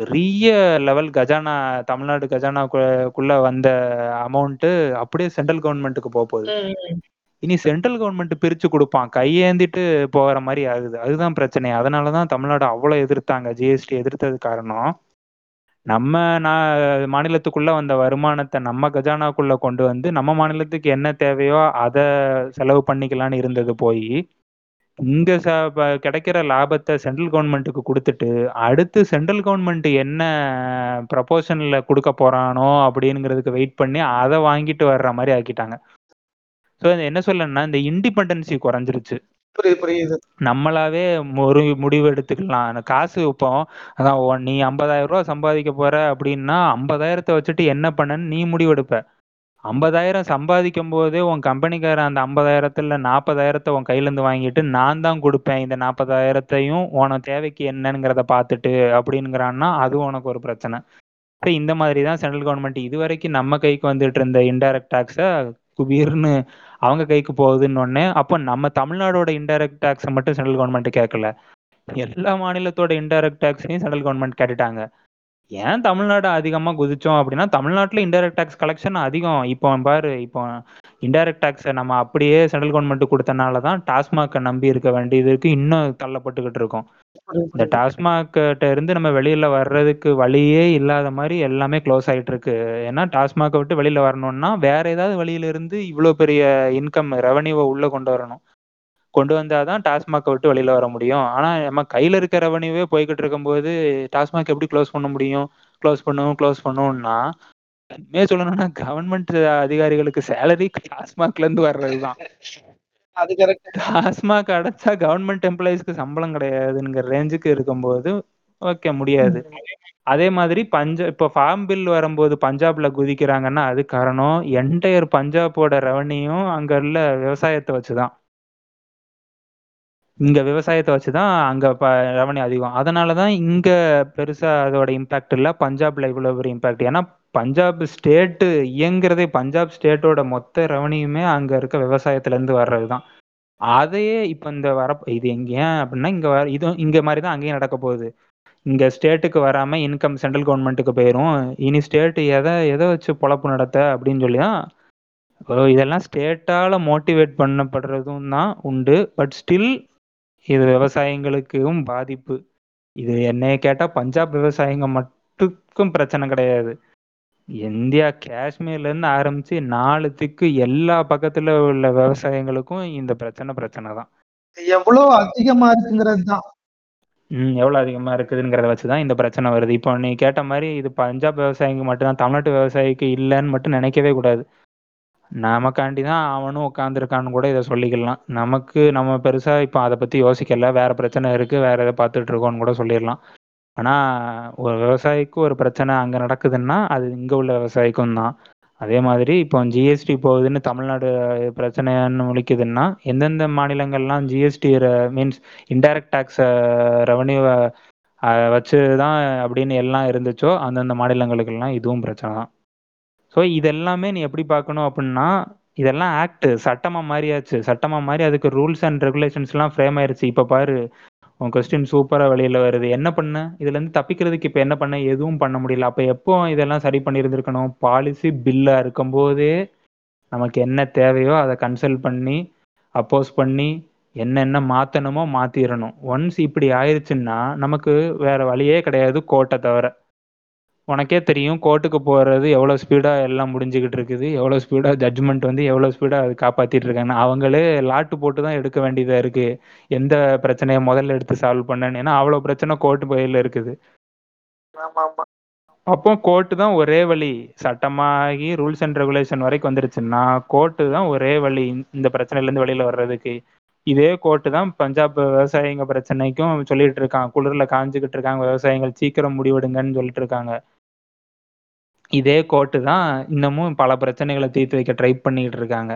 பெரிய லெவல் கஜானா, தமிழ்நாடு கஜானாக்குள்ளே வந்த அமௌண்ட்டு அப்படியே சென்ட்ரல் கவர்மெண்ட்டுக்கு போக போகுது. இனி சென்ட்ரல் கவர்மெண்ட் பிரித்து கொடுப்பான், கையேந்திட்டு போகிற மாதிரி ஆகுது. அதுதான் பிரச்சனை. அதனால தான் தமிழ்நாடு அவ்வளோ எதிர்த்தாங்க. ஜிஎஸ்டி எதிர்த்தது காரணம் நம்ம நான் மாநிலத்துக்குள்ளே வந்த வருமானத்தை நம்ம கஜானாக்குள்ளே கொண்டு வந்து நம்ம மாநிலத்துக்கு என்ன தேவையோ அதை செலவு பண்ணிக்கலான்னு இருந்தது போய் இங்கே ச கிடைக்கிற லாபத்தை சென்ட்ரல் கவர்மெண்ட்டுக்கு கொடுத்துட்டு அடுத்து சென்ட்ரல் கவர்மெண்ட் என்ன ப்ரப்போஷனில் கொடுக்க போகிறானோ அப்படிங்கிறதுக்கு வெயிட் பண்ணி அதை வாங்கிட்டு வர்ற மாதிரி ஆக்கிட்டாங்க. ஸோ இந்த என்ன சொல்லணும்னா இந்த இண்டிபெண்டன்சி குறைஞ்சிருச்சு. நம்மளாவே ஒரு முடிவு எடுத்துக்கலாம். காசு இப்போ அதான் நீ ஐம்பதாயிரம் ரூபா சம்பாதிக்க போற அப்படின்னா ஐம்பதாயிரத்தை வச்சுட்டு என்ன பண்ணன்னு நீ முடிவெடுப்ப. ஐம்பதாயிரம் சம்பாதிக்கும் போதே உன் கம்பெனிக்கார அந்த ஐம்பதாயிரத்துல நாற்பதாயிரத்தை உன் கையிலேருந்து வாங்கிட்டு நான் தான் கொடுப்பேன் இந்த நாற்பதாயிரத்தையும் உன தேவைக்கு என்னங்கிறத பார்த்துட்டு அப்படிங்கிறான்னா அது உனக்கு ஒரு பிரச்சனை. இந்த மாதிரி தான் சென்ட்ரல் கவர்மெண்ட் இது வரைக்கும் நம்ம கைக்கு வந்துட்டு இருந்த இன்டைரக்ட் டாக்ஸை குபீர்னு அவங்க கைக்கு போகுதுன்னு ஒன்று. அப்போ நம்ம தமிழ்நாடோட இன்டைரக்ட் டாக்ஸை மட்டும் சென்ட்ரல் கவர்மெண்ட் கேட்கல, எல்லா மாநிலத்தோட இன்டைரக்ட் டாக்ஸையும் சென்ட்ரல் கவர்மெண்ட் கேட்டுட்டாங்க. ஏன் தமிழ்நாடு அதிகமாக குதிச்சோம் அப்படின்னா, தமிழ்நாட்டில் இன்டைரக்ட் டாக்ஸ் கலெக்ஷன் அதிகம். இப்போ பாரு, இப்போ இன்டைரக்ட் டாக்ஸை நம்ம அப்படியே சென்ட்ரல் கவர்மெண்ட் கொடுத்தனால தான் டாஸ்மாகை நம்பி இருக்க வேண்டியது இருக்கு, இன்னும் தள்ளப்பட்டுக்கிட்டு இருக்கோம். இந்த டாஸ்மாகிட்ட இருந்து நம்ம வெளியில் வர்றதுக்கு வழியே இல்லாத மாதிரி எல்லாமே க்ளோஸ் ஆகிட்டு இருக்கு. ஏன்னா டாஸ்மாகை விட்டு வெளியில் வரணும்னா வேற ஏதாவது வழியிலிருந்து இவ்வளோ பெரிய இன்கம் ரெவன்யூவை உள்ளே கொண்டு வரணும். கொண்டு வந்தால் தான் டாஸ்மாகை விட்டு வெளியில் வர முடியும். ஆனால் நம்ம கையில் இருக்கிற ரெவன்யூவே போய்கிட்டு இருக்கும்போது டாஸ்மாக் எப்படி க்ளோஸ் பண்ண முடியும்? க்ளோஸ் பண்ணுவோம் க்ளோஸ் பண்ணுவோம்னா உண்மையே சொல்லணும்னா கவர்மெண்ட் அதிகாரிகளுக்கு சேலரி டாஸ்மாக்லேருந்து வர்றது தான். அது கரெக்ட். டாஸ்மாக் அடைச்சா கவர்மெண்ட் எம்ப்ளாயிஸ்க்கு சம்பளம் கிடையாதுங்கிற ரேஞ்சுக்கு இருக்கும்போது ஓகே முடியாது. அதே மாதிரி பஞ்சா இப்போ ஃபார்ம் பில் வரும்போது பஞ்சாப்ல குதிக்கிறாங்கன்னா அது காரணம் என்டையர் பஞ்சாபோட ரெவன்யூ அங்க உள்ள விவசாயத்தை வச்சுதான், இங்க விவசாயத்தை வச்சுதான் அங்க ரெவன்யூ அதிகம். அதனாலதான் இங்க பெருசா அதோட இம்பாக்ட் இல்லை, பஞ்சாப்ல இவ்வளவு பெரிய இம்பாக்ட். ஏன்னா பஞ்சாப் ஸ்டேட்டு இயங்குறதே, பஞ்சாப் ஸ்டேட்டோட மொத்த ரெவன்யூமே அங்கே இருக்க விவசாயத்துலேருந்து வர்றது தான். அதையே இப்போ இந்த வர இது எங்க ஏன் அப்படின்னா இங்கே வர இதுவும் இங்கே மாதிரி தான் அங்கேயும் நடக்க போகுது. இங்கே ஸ்டேட்டுக்கு வராமல் இன்கம் சென்ட்ரல் கவர்மெண்ட்டுக்கு போயிடும். இனி ஸ்டேட்டு எதை எதை வச்சு பொழப்பு நடத்த அப்படின்னு சொல்லி தான் இதெல்லாம் ஸ்டேட்டால் மோட்டிவேட் பண்ணப்படுறதும் தான் உண்டு. பட் ஸ்டில் இது விவசாயிகளுக்கும் பாதிப்பு. இது என்னைய கேட்டால் பஞ்சாப் விவசாயிங்க மட்டுக்கும் பிரச்சனை கிடையாது. இந்தியா காஷ்மீர்லேருந்து ஆரம்பிச்சு நாலு திக்கு எல்லா பக்கத்துல உள்ள விவசாயிகளுக்கும் இந்த பிரச்சனை பிரச்சனை தான். எவ்வளோ அதிகமா இருக்குங்கிறது தான் ம் எவ்வளோ அதிகமா இருக்குதுங்கிறத வச்சுதான் இந்த பிரச்சனை வருது. இப்போ நீ கேட்ட மாதிரி இது பஞ்சாப் விவசாயிக்கு மட்டும்தான், தமிழ்நாட்டு விவசாயிக்கு இல்லைன்னு மட்டும் நினைக்கவே கூடாது. நமக்காண்டி தான் அவனும் உட்காந்துருக்கான்னு கூட இதை சொல்லிக்கலாம். நமக்கு நம்ம பெருசா இப்போ அதை பத்தி யோசிக்கல, வேற பிரச்சனை இருக்கு, வேற எதை பார்த்துட்டு இருக்கோன்னு கூட சொல்லிடலாம். ஆனால் ஒரு விவசாயிக்கு ஒரு பிரச்சனை அங்கே நடக்குதுன்னா அது இங்கே உள்ள விவசாயிக்கும் தான். அதே மாதிரி இப்போ ஜிஎஸ்டி போகுதுன்னு தமிழ்நாடு பிரச்சனைன்னு முழிக்குதுன்னா எந்தெந்த மாநிலங்கள்லாம் ஜிஎஸ்டி மீன்ஸ் இன்டைரக்ட் டாக்ஸ் ரெவன்யூவை வச்சு தான் அப்படின்னு எல்லாம் இருந்துச்சோ அந்தந்த மாநிலங்களுக்கெல்லாம் இதுவும் பிரச்சனை தான். ஸோ இதெல்லாமே நீ எப்படி பார்க்கணும் அப்படின்னா, இதெல்லாம் ஆக்ட் சட்டமாக மாறியாச்சு, சட்டமாக மாறி அதுக்கு ரூல்ஸ் அண்ட் ரெகுலேஷன்ஸ்லாம் ஃப்ரேம் ஆயிடுச்சு. இப்போ பாரு, உன் கொஸ்டின் சூப்பராக வெளியில் வருது. என்ன பண்ண இதுலேருந்து தப்பிக்கிறதுக்கு இப்போ என்ன பண்ண? எதுவும் பண்ண முடியல. அப்போ எப்போ இதெல்லாம் சரி பண்ணியிருந்துருக்கணும்? பாலிசி பில்லாக இருக்கும்போதே நமக்கு என்ன தேவையோ அதை கன்சல்ட் பண்ணி அப்போஸ் பண்ணி என்னென்ன மாற்றணுமோ மாற்றிடணும். ஒன்ஸ் இப்படி ஆயிடுச்சுன்னா நமக்கு வேறு வழியே கிடையாது கோர்ட்டை தவிர. உனக்கே தெரியும் கோர்ட்டுக்கு போகிறது எவ்வளோ ஸ்பீடாக எல்லாம் முடிஞ்சுக்கிட்டு இருக்குது, எவ்வளோ ஸ்பீடாக ஜட்ஜ்மெண்ட் வந்து எவ்வளோ ஸ்பீடாக அது காப்பாற்றிட்டு இருக்காங்கன்னா அவங்களே லாட்டு போட்டு தான் எடுக்க வேண்டியதாக இருக்குது. எந்த பிரச்சனையை முதல்ல எடுத்து சால்வ் பண்ணேன்னு, ஏன்னா அவ்வளோ பிரச்சனை கோர்ட்டு பையில் இருக்குது. அப்போ கோர்ட்டு தான் ஒரே வழி. சட்டமாகி ரூல்ஸ் அண்ட் ரெகுலேஷன் வரைக்கும் வந்துருச்சுன்னா கோர்ட்டு தான் ஒரே வழி இந்த பிரச்சனையிலேருந்து வெளியில் வர்றதுக்கு. இதே கோர்ட்டு தான் பஞ்சாப் விவசாயிங்க பிரச்சனைக்கும் சொல்லிட்டு இருக்காங்க, குளிரில் காஞ்சிக்கிட்டு இருக்காங்க விவசாயிகள், சீக்கிரம் முடிவெடுங்கன்னு சொல்லிட்டு இருக்காங்க. இதே கோர்ட்டு தான் இன்னமும் பல பிரச்சனைகளை தீர்த்து வைக்க ட்ரை பண்ணிக்கிட்டு இருக்காங்க.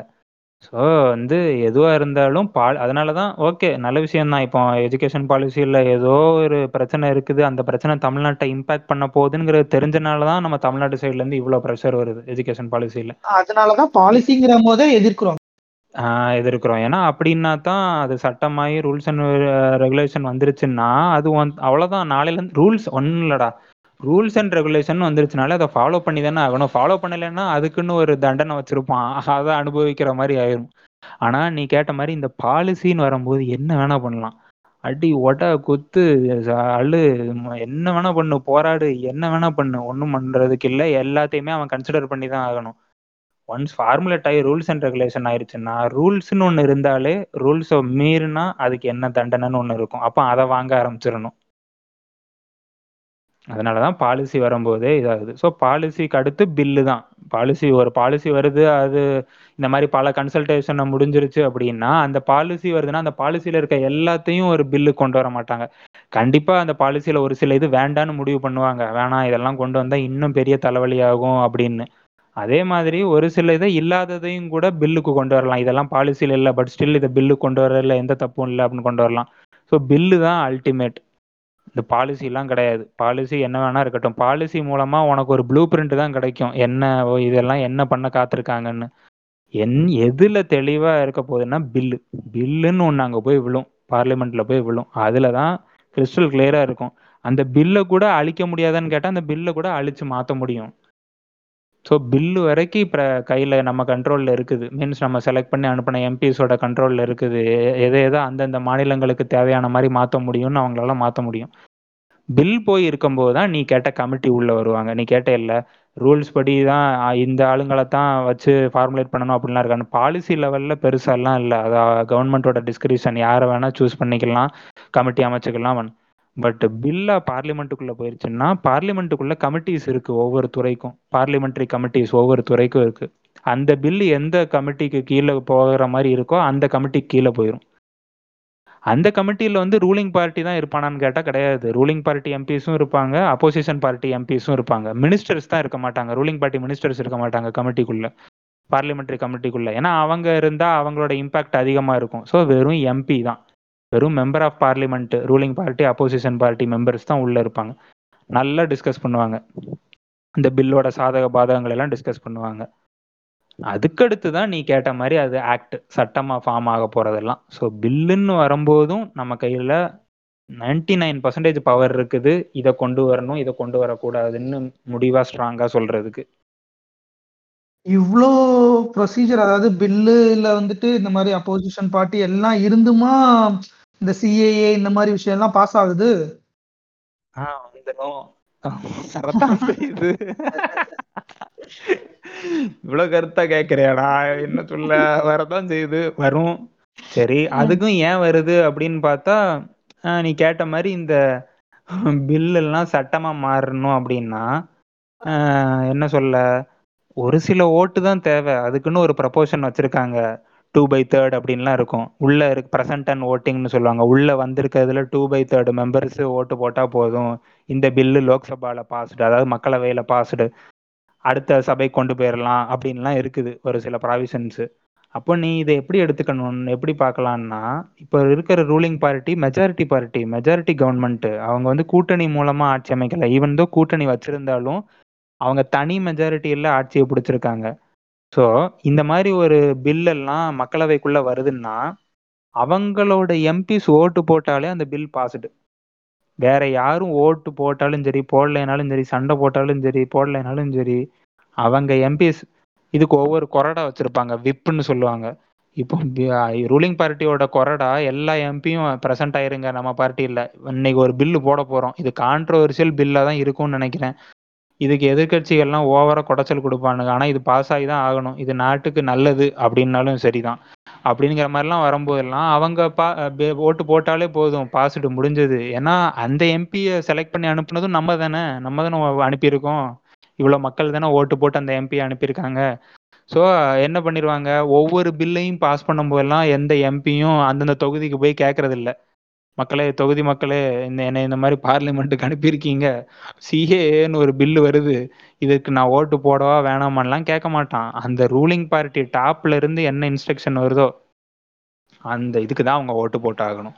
ஸோ வந்து எதுவாக இருந்தாலும் பால் அதனால தான் ஓகே நல்ல விஷயம்தான். இப்போ எஜுகேஷன் பாலிசியில் ஏதோ ஒரு பிரச்சனை இருக்குது, அந்த பிரச்சனை தமிழ்நாட்டை இம்பாக்ட் பண்ண போகுதுங்கிறது தெரிஞ்சனால தான் நம்ம தமிழ்நாட்டு சைட்லேருந்து இவ்வளோ ப்ரெஷர் வருது எஜுகேஷன் பாலிசியில். அதனால தான் பாலிசிங்கிற போதே எதிர்க்கிறோம் எதிர்க்கிறோம் ஏன்னா அப்படின்னா தான் அது சட்டமாகி ரூல்ஸ் அண்ட் ரெகுலேஷன் வந்துருச்சுன்னா அது ஒன் அவ்வளோதான். நாளையிலேருந்து ரூல்ஸ் ஒன்றும் இல்லைடா, ரூல்ஸ் அண்ட் ரெகுலேஷன் வந்துருச்சுனாலே அதை ஃபாலோ பண்ணி தானே ஆகணும். ஃபாலோ பண்ணலைன்னா அதுக்குன்னு ஒரு தண்டனை வச்சுருப்பான், அதை அனுபவிக்கிற மாதிரி ஆயிரும். ஆனால் நீ கேட்ட மாதிரி இந்த பாலிசின்னு வரும்போது என்ன வேணா பண்ணலாம், அடி ஒட குத்து அழு என்ன வேணா பண்ணு, போராடு என்ன வேணா பண்ணு, ஒன்றும் பண்ணுறதுக்கு இல்லை. எல்லாத்தையுமே அவன் கன்சிடர் பண்ணி தான் ஆகணும். ஒன்ஸ் ஃபார்முலேட் ஆகி ரூல்ஸ் அண்ட் ரெகுலேஷன் ஆயிடுச்சுன்னா ரூல்ஸ்ன்னு ஒன்று இருந்தாலே ரூல்ஸை மீறினா அதுக்கு என்ன தண்டனைன்னு ஒன்று இருக்கும், அப்போ அதை வாங்க ஆரம்பிச்சிடணும். அதனால தான் பாலிசி வரும்போதே இதாகுது. ஸோ பாலிசிக்கு அடுத்து பில்லு தான். பாலிசி ஒரு பாலிசி வருது, அது இந்த மாதிரி பல கன்சல்டேஷனை முடிஞ்சிருச்சு அப்படின்னா அந்த பாலிசி வருதுன்னா அந்த பாலிசியில் இருக்க எல்லாத்தையும் ஒரு பில்லு கொண்டு வர மாட்டாங்க. கண்டிப்பாக அந்த பாலிசியில் ஒரு சில இது வேண்டான்னு முடிவு பண்ணுவாங்க, வேணாம் இதெல்லாம் கொண்டு வந்தால் இன்னும் பெரிய தலைவலியாகும் அப்படின்னு. அதே மாதிரி ஒரு சில இதை இல்லாததையும் கூட பில்லுக்கு கொண்டு வரலாம், இதெல்லாம் பாலிசியில் இல்லை பட் ஸ்டில் இதை பில்லு கொண்டு வரல எந்த தப்பும் இல்லை அப்படின்னு கொண்டு வரலாம். ஸோ பில்லு தான் அல்டிமேட். இந்த பாலிசிலாம் கிடையாது. பாலிசி என்ன வேணா இருக்கட்டும், பாலிசி மூலமா உனக்கு ஒரு ப்ளூ பிரிண்ட் தான் கிடைக்கும். என்ன இதெல்லாம் என்ன பண்ண காத்திருக்காங்கன்னு என் எதுல தெளிவா இருக்க போகுதுன்னா பில்லு பில்லுன்னு ஒன்று அங்கே போய் விழும், பார்லிமெண்ட்ல போய் விழும். அதுல தான் கிறிஸ்டல் கிளியரா இருக்கும். அந்த பில்லை கூட அழிக்க முடியாதான்னு கேட்டால் அந்த பில்லை கூட அழிச்சு மாற்ற முடியும். ஸோ பில்லு வரைக்கும் இப்போ கையில் நம்ம கண்ட்ரோலில் இருக்குது. மீன்ஸ் நம்ம செலக்ட் பண்ணி அனுப்பின எம்பிஸோட கண்ட்ரோலில் இருக்குது. எதை எதோ அந்தந்த மாநிலங்களுக்கு தேவையான மாதிரி மாற்ற முடியும்னு அவங்களால மாற்ற முடியும். பில் போய் இருக்கும்போது தான் நீ கேட்ட கமிட்டி உள்ளே வருவாங்க. நீ கேட்ட இல்லை ரூல்ஸ் படி தான் இந்த ஆளுங்களை தான் வச்சு ஃபார்முலேட் பண்ணணும் அப்படின்லாம் இருக்காங்க. பாலிசி லெவலில் பெருசாலாம் இல்லை, அதான் கவர்மெண்ட்டோட டிஸ்கிரிப்ஷன், யாரை வேணால் சூஸ் பண்ணிக்கலாம், கமிட்டி அமைச்சிக்கலாம். பட் பில்லா பார்லிமெண்ட்டுக்குள்ளே போயிடுச்சுன்னா பார்லிமெண்ட்டுக்குள்ளே கமிட்டிஸ் இருக்குது, ஒவ்வொரு துறைக்கும் பார்லிமெண்ட்ரி கமிட்டிஸ் ஒவ்வொரு துறைக்கும் இருக்குது. அந்த பில்லு எந்த கமிட்டிக்கு கீழே போகிற மாதிரி இருக்கோ அந்த கமிட்டிக்கு கீழே போயிடும். அந்த கமிட்டியில் வந்து ரூலிங் பார்ட்டி தான் இருப்பானான்னு கேட்டால் கிடையாது. ரூலிங் பார்ட்டி எம்பிஸும் இருப்பாங்க, அப்போசிஷன் பார்ட்டி எம்பிஸும் இருப்பாங்க, மினிஸ்டர்ஸ் தான் இருக்க மாட்டாங்க. ரூலிங் பார்ட்டி மினிஸ்டர்ஸ் இருக்க மாட்டாங்க கமிட்டிக்குள்ளே, பார்லிமெண்ட்ரி கமிட்டிக்குள்ளே. ஏன்னா அவங்க இருந்தால் அவங்களோட இம்பாக்ட் அதிகமாக இருக்கும். ஸோ வெறும் எம்பி தான், வெறும் member of parliament, ruling party opposition party members தான் உள்ளே இருப்பாங்க. நல்லா டிஸ்கஸ் பண்ணுவாங்க, இந்த பில்லோட சாதக பாதகங்கள் எல்லாம் டிஸ்கஸ் பண்ணுவாங்க. அதுக்கடுத்து தான் நீ கேட்ட மாதிரி அது ஆக்ட் சட்டமாக ஃபார்ம் ஆக போகிறதெல்லாம். ஸோ பில்லுன்னு வரும்போதும் நம்ம கையில் நைன்டி நைன் பர்சன்டேஜ் பவர் இருக்குது, இதை கொண்டு வரணும் இதை கொண்டு வரக்கூடாதுன்னு முடிவாக ஸ்ட்ராங்காக சொல்கிறதுக்கு. இவ்வளோ ப்ரொசீஜர், அதாவது பில்லுல வந்துட்டு இந்த மாதிரி அப்போசிஷன் பார்ட்டி எல்லாம் இருந்துமா இந்த சிஏஏ இந்த மாதிரி விஷயம் எல்லாம் பாஸ் ஆகுது? இவ்வளவு கருத்தா கேக்குறியாடா, என்ன சொல்ல, வரதான் செய்யுது, வரும். சரி, அதுக்கும் ஏன் வருது அப்படின்னு பார்த்தா நீ கேட்ட மாதிரி இந்த பில் எல்லாம் சட்டமா மாறணும் அப்படின்னா என்ன சொல்ல, ஒரு சில ஓட்டு தான் தேவை. அதுக்குன்னு ஒரு ப்ரப்போஷன் வச்சிருக்காங்க, டூ பை தேர்ட் அப்படின்லாம் இருக்கும். உள்ள இருக்கு ப்ரெசன்ட் அண்ட் ஓட்டிங்னு சொல்லுவாங்க. உள்ள வந்திருக்கிறதுல டூ பை தேர்டு மெம்பர்ஸ் ஓட்டு போட்டால் போதும், இந்த பில்லு லோக்சபாவில் பாஸ்டு, அதாவது மக்களவையில் பாஸ்டு, அடுத்த சபைக்கு கொண்டு போயிடலாம் அப்படின்லாம் இருக்குது ஒரு சில ப்ராவிஷன்ஸு. அப்போ நீ இதை எப்படி எடுத்துக்கணும்னு எப்படி பார்க்கலான்னா, இப்போ இருக்கிற ruling party majority party, majority government, அவங்க வந்து கூட்டணி மூலமாக ஆட்சி அமைக்கலை. ஈவன் தோ கூட்டணி வச்சுருந்தாலும் அவங்க தனி மெஜாரிட்டியில் ஆட்சியை பிடிச்சிருக்காங்க. ஸோ இந்த மாதிரி ஒரு பில்லெல்லாம் மக்களவைக்குள்ளே வருதுன்னா அவங்களோட எம்பிஸ் ஓட்டு போட்டாலே அந்த பில் பாஸ்டு. வேற யாரும் ஓட்டு போட்டாலும் சரி, போடலைனாலும் சரி, சண்டை போட்டாலும் சரி, போடலைனாலும் சரி, அவங்க எம்பிஸ் இதுக்கு ஒவ்வொரு கொறடா வச்சுருப்பாங்க, விப்புன்னு சொல்லுவாங்க. இப்போ ரூலிங் பார்ட்டியோட கொறடா எல்லா எம்பியும் ப்ரெசென்ட் ஆயிருங்க நம்ம பார்ட்டியில், இன்னைக்கு ஒரு பில்லு போட போகிறோம், இது கான்ட்ரவர்ஷியல் பில்லாக தான் இருக்கும்னு நினைக்கிறேன், இதுக்கு எதிர்கட்சிகள்லாம் ஓவராக குடைச்சல் கொடுப்பானுங்க, ஆனால் இது பாஸ் ஆகி தான் ஆகணும், இது நாட்டுக்கு நல்லது அப்படின்னாலும் சரி தான் அப்படிங்கிற மாதிரிலாம் வரும்போதெல்லாம் அவங்க பா ஓட்டு போட்டாலே போதும் பாஸ்டு முடிஞ்சது. ஏன்னா அந்த எம்பியை செலக்ட் பண்ணி அனுப்புனதும் நம்ம தானே நம்ம தானே அனுப்பியிருக்கோம், இவ்வளோ மக்கள் தானே ஓட்டு போட்டு அந்த எம்பியை அனுப்பியிருக்காங்க. ஸோ என்ன பண்ணிடுவாங்க, ஒவ்வொரு பில்லையும் பாஸ் பண்ணும்போதெல்லாம் எந்த எம்பியும் அந்தந்த தொகுதிக்கு போய் கேட்கறதில்ல, மக்களே தொகுதி மக்களே இந்த என்னை இந்த மாதிரி பார்லிமெண்ட்டுக்கு அனுப்பியிருக்கீங்க, சிஏஏன்னு ஒரு பில்லு வருது, இதுக்கு நான் ஓட்டு போடவா வேணாமான்லாம் கேட்க மாட்டான். அந்த ரூலிங் பார்ட்டி டாப்ல இருந்து என்ன இன்ஸ்ட்ரக்ஷன் வருதோ அந்த இதுக்கு தான் அவங்க ஓட்டு போட்டாகணும்.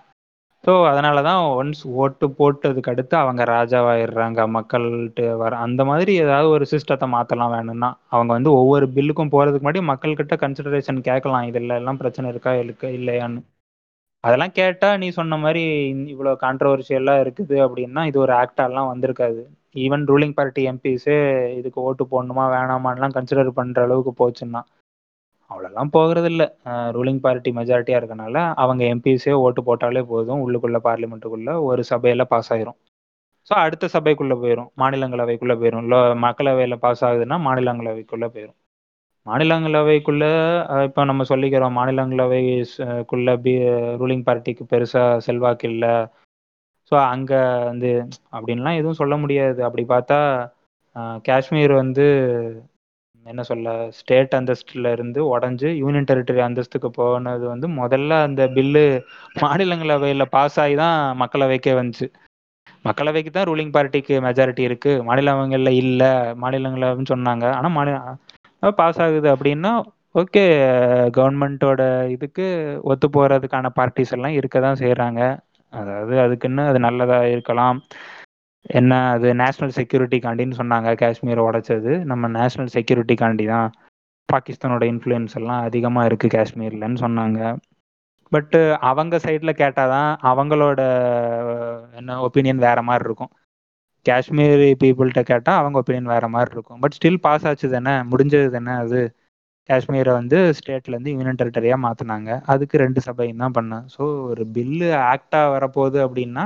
ஸோ அதனால தான் ஒன்ஸ் ஓட்டு போட்டதுக்கு அடுத்து அவங்க ராஜாவாயிடுறாங்க மக்கள்கிட்ட வர. அந்த மாதிரி ஏதாவது ஒரு சிஸ்டத்தை மாற்றலாம் வேணும்னா அவங்க வந்து ஒவ்வொரு பில்லுக்கும் போகிறதுக்கு முன்னாடி மக்கள்கிட்ட கன்சிடரேஷன் கேட்கலாம், இதில் எல்லாம் பிரச்சனை இருக்கா இருக்கு இல்லையான்னு. அதெல்லாம் கேட்டால் நீ சொன்ன மாதிரி இவ்வளோ கான்ட்ரவர்ஷியெல்லாம் இருக்குது அப்படின்னா இது ஒரு ஆக்டாலாம் வந்திருக்காது. ஈவன் ரூலிங் பார்ட்டி எம்பிஸே இதுக்கு ஓட்டு போடணுமா வேணாமான்லாம் கன்சிடர் பண்ணுற அளவுக்கு போச்சுன்னா அவ்வளோலாம் போகிறதில்ல. ரூலிங் பார்ட்டி மெஜாரிட்டியாக இருக்கனால அவங்க எம்பிஸே ஓட்டு போட்டாலே போதும், உள்ளுக்குள்ளே பார்லிமெண்ட்டுக்குள்ளே ஒரு சபையில் பாஸ் ஆயிரும். ஸோ அடுத்த சபைக்குள்ளே போயிடும், மாநிலங்களவைக்குள்ளே போயிடும். இல்லை மக்களவையில் பாஸ் ஆகுதுன்னா மாநிலங்களவைக்குள்ளே போயிடும். மாநிலங்களவைக்குள்ள இப்போ நம்ம சொல்லிக்கிறோம் மாநிலங்களவைக்குள்ள பி ரூலிங் பார்ட்டிக்கு பெருசாக செல்வாக்கு இல்லை, ஸோ அங்கே வந்து அப்படின்லாம் எதுவும் சொல்ல முடியாது. அப்படி பார்த்தா காஷ்மீர் வந்து என்ன சொல்ல, ஸ்டேட் அந்தஸ்தில் இருந்து உடஞ்சி யூனியன் டெரிட்டரி அந்தஸ்துக்கு போனது வந்து முதல்ல அந்த பில்லு மாநிலங்களவையில் பாஸ் ஆகி தான் மக்களவைக்கே வந்துச்சு. மக்களவைக்கு தான் ரூலிங் பார்ட்டிக்கு மெஜாரிட்டி இருக்குது, மாநிலங்களில் இல்லை, மாநிலங்களவைன்னு சொன்னாங்க. ஆனால் மாநில பாஸ் ஆகுது அப்படின்னா ஓகே, கவர்மெண்ட்டோட இதுக்கு ஒத்து போகிறதுக்கான பார்ட்டிஸ் எல்லாம் இருக்க தான் செய்கிறாங்க, அதாவது அதுக்குன்னு அது நல்லதா இருக்கலாம். என்ன அது நேஷனல் செக்யூரிட்டிக்காண்டின்னு சொன்னாங்க, காஷ்மீரை உடைச்சது நம்ம நேஷனல் செக்யூரிட்டிக்காண்டி தான், பாகிஸ்தானோட இன்ஃப்ளூயன்ஸ் எல்லாம் அதிகமாக இருக்குது காஷ்மீர்லன்னு சொன்னாங்க. பட்டு அவங்க சைடில் கேட்டால் தான் அவங்களோட என்ன ஒப்பீனியன் வேறு மாதிரி இருக்கும், காஷ்மீரி பீப்புள்கிட்ட கேட்டால் அவங்க ஒப்பீனியன் வேறு மாதிரி இருக்கும். பட் ஸ்டில் பாஸ் ஆச்சு தானே, முடிஞ்சது தானே அது, காஷ்மீரை வந்து ஸ்டேட்லேருந்து யூனியன் டெரிட்டரியாக மாற்றினாங்க, அதுக்கு ரெண்டு சபையும் தான் பண்ணேன். ஸோ ஒரு பில்லு ஆக்டாக வரப்போகுது அப்படின்னா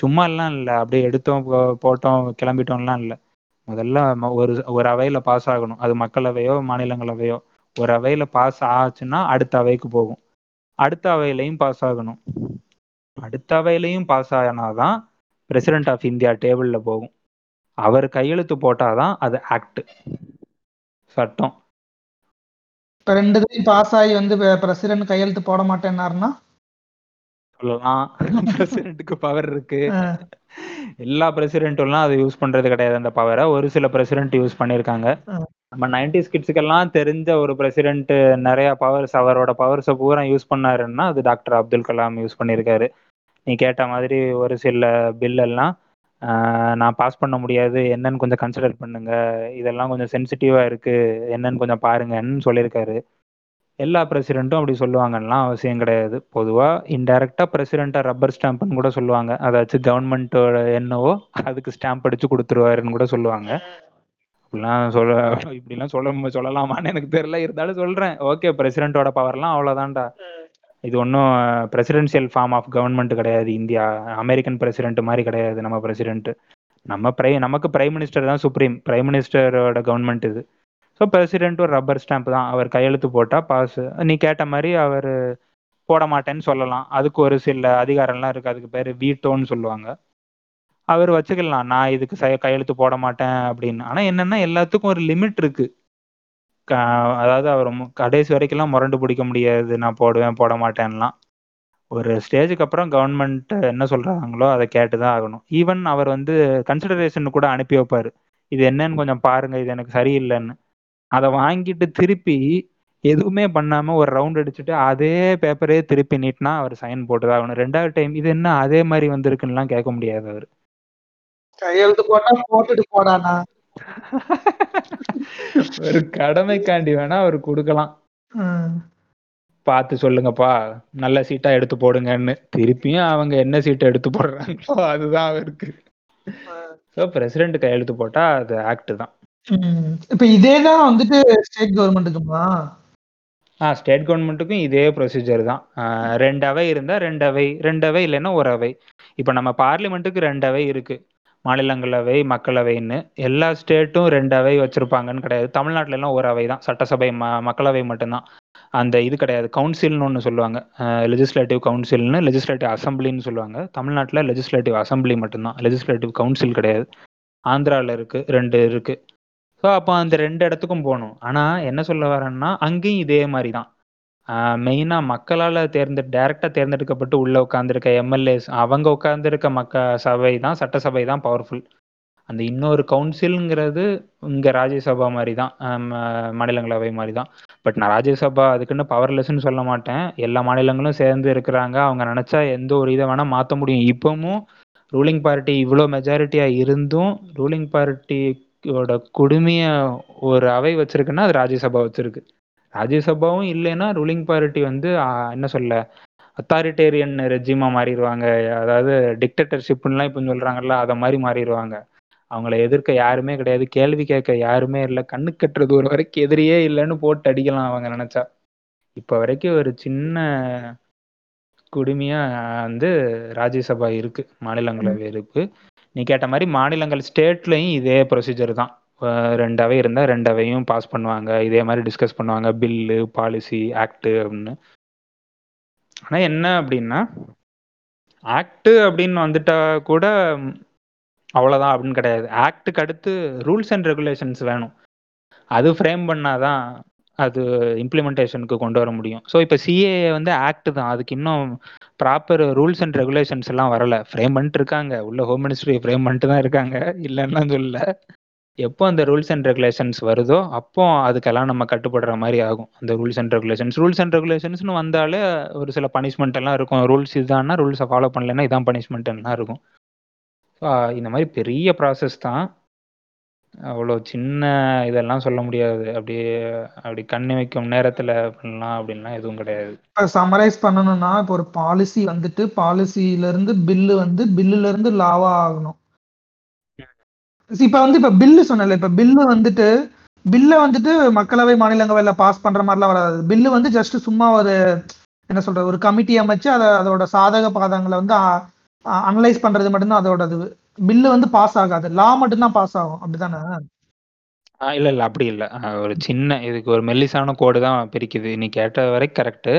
சும்மா எல்லாம் இல்லை, அப்படியே எடுத்தோம் போட்டோம் கிளம்பிட்டோம்லாம் இல்லை, முதல்ல ஒரு ஒரு அவையில் பாஸ் ஆகணும், அது மக்களவையோ மாநிலங்களவையோ. ஒரு அவையில் பாஸ் ஆச்சுன்னா அடுத்த அவைக்கு போகும், அடுத்த அவையிலையும் பாஸ் ஆகணும், அடுத்த அவையிலையும் பாஸ் ஆனாதான் பிரசிடென்ட் ஆஃப் இந்தியா டேபிளில் போகும், அவர் கையெழுத்து போட்டால் தான் அது ஆக்ட் சட்டம். ரெண்டு பாஸ் ஆகி வந்து பிரசிடென்ட் கையெழுத்து போட மாட்டேன்னாருன்னா சொல்லலாம், பிரசிடென்ட்டுக்கு பவர் இருக்கு. எல்லா பிரசிடென்ட்லாம் அதை யூஸ் பண்றது கிடையாது அந்த பவரை, ஒரு சில பிரசிடென்ட் யூஸ் பண்ணியிருக்காங்க. நம்ம நைன்டிஸ் கிட்ஸுக்கெல்லாம் தெரிஞ்ச ஒரு பிரசிடென்ட் நிறைய பவர்ஸ், அவரோட பவர்ஸை பூரா யூஸ் பண்ணாருன்னா அது டாக்டர் அப்துல் கலாம் யூஸ் பண்ணியிருக்காரு. நீ கேட்ட மாதிரி ஒரு சில பில் எல்லாம் நான் பாஸ் பண்ண முடியாது, என்னன்னு கொஞ்சம் கன்சிடர் பண்ணுங்க, இதெல்லாம் கொஞ்சம் சென்சிட்டிவா இருக்கு, என்னன்னு கொஞ்சம் பாருங்கன்னு சொல்லியிருக்காரு. எல்லா பிரசிடென்ட்டும் அப்படி சொல்லுவாங்கலாம் அவசியம் கிடையாது, பொதுவாக இன்டைரக்டாக பிரசிடென்ட்டாக ரப்பர் ஸ்டாம்ப்னு கூட சொல்லுவாங்க, அதாச்சும் கவர்மெண்ட்டோட என்னவோ அதுக்கு ஸ்டாம்ப் அடித்து கொடுத்துருவாருன்னு கூட சொல்லுவாங்க. இப்படிலாம் சொல்ல இப்படிலாம் சொல்ல சொல்லலாமான்னு எனக்கு தெரியல, இருந்தாலும் சொல்கிறேன். ஓகே, பிரசிடென்ட்டோட பவர்லாம் அவ்வளோதான்டா, இது ஒன்றும் பிரசிடென்ஷியல் ஃபார்ம் ஆஃப் கவர்மெண்ட் கிடையாது இந்தியா, அமெரிக்கன் பிரசிடென்ட் மாதிரி கிடையாது நம்ம பிரசிடென்ட்டு, நம்ம பிரை நமக்கு பிரைம் மினிஸ்டர் தான் சுப்ரீம், பிரைம் மினிஸ்டரோட கவர்மெண்ட் இது. ஸோ பிரசிடென்ட் ஒரு ரப்பர் ஸ்டாம்ப் தான், அவர் கையெழுத்து போட்டால் பாஸ். நீ கேட்ட மாதிரி அவர் போட மாட்டேன்னு சொல்லலாம், அதுக்கு ஒரு சில அதிகாரம்லாம் இருக்குது, அதுக்கு பேர் வீட்டோன்னு சொல்லுவாங்க, அவர் வச்சுக்கலாம் நான் இதுக்கு ச கையெழுத்து போட மாட்டேன் அப்படின்னு. ஆனால் என்னென்னா எல்லாத்துக்கும் ஒரு லிமிட் இருக்குது, க அதாவது அவர் கடைசி வரைக்கும்லாம் முரண்டு பிடிக்க முடியாது, நான் போடுவேன் போட மாட்டேன்லாம். ஒரு ஸ்டேஜுக்கு அப்புறம் கவர்மெண்ட் என்ன சொல்கிறாங்களோ அதை கேட்டு தான் ஆகணும். ஈவன் அவர் வந்து கன்சிடரேஷன் கூட அனுப்பி வைப்பார், இது என்னன்னு கொஞ்சம் பாருங்கள், இது எனக்கு சரியில்லைன்னு. அதை வாங்கிட்டு திருப்பி எதுவுமே பண்ணாமல் ஒரு ரவுண்ட் அடிச்சுட்டு அதே பேப்பரே திருப்பி நீட்டினா அவர் சைன் போட்டு தான் ஆகணும். ரெண்டாவது டைம் இது என்ன அதே மாதிரி வந்திருக்குன்னுலாம் கேட்க முடியாது, அவர் கையெழுத்து போட்டால் போட்டுட்டு போடானா, ஒரு கடமைக்காண்டி வேணா அவர் கொடுக்கலாம், பார்த்து சொல்லுங்கப்பா நல்ல சீட்டாக எடுத்து போடுங்கன்னு. திருப்பியும் அவங்க என்ன சீட்டை எடுத்து போடுறாங்களோ அதுதான் அவருக்கு. ஸோ பிரசிடென்ட் கையெழுத்து போட்டால் அது ஆக்ட் தான். இப்ப இதேதான் வந்துட்டு ஸ்டேட் கவர்மெண்ட்டுக்குமா? ஆ, ஸ்டேட் கவர்மெண்ட்டுக்கும் இதே ப்ரொசீஜர் தான். ரெண்டு அவை இருந்தா ரெண்டு அவை, ரெண்டு அவை இல்லைன்னா ஒரு அவை. இப்ப நம்ம பார்லிமெண்ட்டுக்கு ரெண்டு அவை இருக்கு, மாநிலங்களவை மக்களவைன்னு. எல்லா ஸ்டேட்டும் ரெண்டு அவை வச்சிருப்பாங்கன்னு கிடையாது, தமிழ்நாட்டுல எல்லாம் ஒரு அவை தான், சட்டசபை ம மக்களவை மட்டும்தான். அந்த இது கிடையாது, கவுன்சில்னு ஒன்று சொல்லுவாங்க, லெஜிஸ்லேட்டிவ் கவுன்சில்னு, லெஜிஸ்லேட்டிவ் அசம்பிளின்னு சொல்லுவாங்க. தமிழ்நாட்டில் லெஜிஸ்லேட்டிவ் அசம்பிளி மட்டும்தான், லெஜிஸ்லேட்டிவ் கவுன்சில் கிடையாது. ஆந்திராவில் இருக்கு, ரெண்டு இருக்கு. ஸோ அப்போ அந்த ரெண்டு இடத்துக்கும் போகணும். ஆனால் என்ன சொல்ல வரேன்னா அங்கேயும் இதே மாதிரி தான், மெயினாக மக்களால் தேர்ந்து டைரெக்டாக தேர்ந்தெடுக்கப்பட்டு உள்ளே உட்காந்துருக்க எம்எல்ஏஸ், அவங்க உட்காந்துருக்க மக்க சபை தான், சட்டசபை தான் பவர்ஃபுல். அந்த இன்னொரு கவுன்சிலுங்கிறது இங்கே ராஜ்யசபா மாதிரி தான், மாநிலங்களவை மாதிரி தான். பட் நான் ராஜ்யசபா அதுக்குன்னு பவர்லெஸ்ன்னு சொல்ல மாட்டேன், எல்லா மாநிலங்களும் சேர்ந்து இருக்கிறாங்க, அவங்க நினச்சா எந்த ஒரு இதை வேணால் மாற்ற முடியும். இப்போவும் ரூலிங் பார்ட்டி இவ்வளோ மெஜாரிட்டியாக இருந்தும் ரூலிங் பார்ட்டி இதோட கொடுமைய ஒரு அவை வச்சிருக்குன்னா அது ராஜ்யசபா வச்சிருக்கு. ராஜ்யசபாவும் இல்லைன்னா ரூலிங் பார்ட்டி வந்து என்ன சொல்ல, அத்தாரிட்டேரியன் ரெஜிமா மாறிடுவாங்க, அதாவது டிக்டேட்டர்ஷிப்லாம் இப்போ சொல்றாங்கல்ல அதை மாதிரி மாறிடுவாங்க. அவங்கள எதிர்க்க யாருமே கிடையாது, கேள்வி கேட்க யாருமே இல்லை, கண்ணு கட்டுறது ஒரு வரைக்கும் எதிரியே இல்லைன்னு போட்டு அடிக்கலாம் அவங்க நினைச்சா. இப்போ வரைக்கும் ஒரு சின்ன கொடுமையா வந்து ராஜ்யசபா இருக்கு, மாநிலங்களவை இருக்கு. நீ கேட்ட மாதிரி மாநிலங்கள் ஸ்டேட்லையும் இதே ப்ரொசீஜர் தான், ரெண்டு அவை இருந்தால் ரெண்டு அவையும் பாஸ் பண்ணுவாங்க, இதே மாதிரி டிஸ்கஸ் பண்ணுவாங்க பில்லு பாலிசி ஆக்டு அப்படின்னு. ஆனால் என்ன அப்படின்னா ஆக்டு அப்படின்னு வந்துட்டா கூட அவ்வளோதான் அப்படின்னு கிடையாது, ஆக்டுக்கு அடுத்து ரூல்ஸ் அண்ட் ரெகுலேஷன்ஸ் வேணும், அது ஃப்ரேம் பண்ணாதான் அது இம்ப்ளிமெண்டேஷனுக்கு கொண்டு வர முடியும். ஸோ இப்போ சிஏ வந்து ஆக்ட் தான், அதுக்கு இன்னும் ப்ராப்பர் ரூல்ஸ் அண்ட் ரெகுலேஷன்ஸ் எல்லாம் வரலை, ஃப்ரேம் பண்ணிட்டு இருக்காங்க, உள்ள ஹோம் மினிஸ்ட்ரி ஃப்ரேம் பண்ணிட்டு தான் இருக்காங்க, இல்லைன்னா சொல்லல. எப்போ அந்த ரூல்ஸ் அண்ட் ரெகுலேஷன்ஸ் வருதோ அப்போ அதுக்கெல்லாம் நம்ம கட்டுப்படுற மாதிரி ஆகும். அந்த rules and regulations rules and ரெகுலேஷன்ஸ்னு வந்தாலே ஒரு சில பனிஷ்மெண்ட் எல்லாம் இருக்கும். ரூல்ஸ் இதுதான்னா ரூல்ஸை ஃபாலோ பண்ணலைன்னா இதான் பனிஷ்மெண்ட்லாம் இருக்கும். இந்த மாதிரி பெரிய ப்ராசஸ் தான், அவ்வளோ சின்ன இதெல்லாம் சொல்ல முடியாது. அப்படியே அப்படி கண்ணு வைக்கும் நேரத்தில் பண்ணலாம் அப்படின்லாம் எதுவும் கிடையாது. சமரைஸ் பண்ணணும்னா இப்போ ஒரு பாலிசி வந்துட்டு பாலிசியிலேருந்து பில்லு வந்து பில்லுலேருந்து லாவா ஆகணும். இப்போ வந்து இப்போ பில்லு சொன்னல, இப்போ பில்லு வந்துட்டு பில்லை வந்துட்டு மக்களவை மாநிலங்களில் பாஸ் பண்ணுற மாதிரிலாம் வராது. பில்லு வந்து ஜஸ்ட் சும்மா ஒரு என்ன சொல்கிறது ஒரு கமிட்டி அமைச்சு அதை அதோட சாதக பாதங்களை வந்து அனலைஸ் பண்ணுறது மட்டும்தான் அதோட இது. பில்லு வந்து பாஸ் ஆகாது, லா மட்டும்தான் பாஸ் ஆகும். அப்படிதானே? இல்லை இல்லை அப்படி இல்லை. ஒரு சின்ன இதுக்கு ஒரு மெல்லிசான கோடு தான் பிரிக்குது. நீ கேட்ட வரைக்கும் கரெக்டு.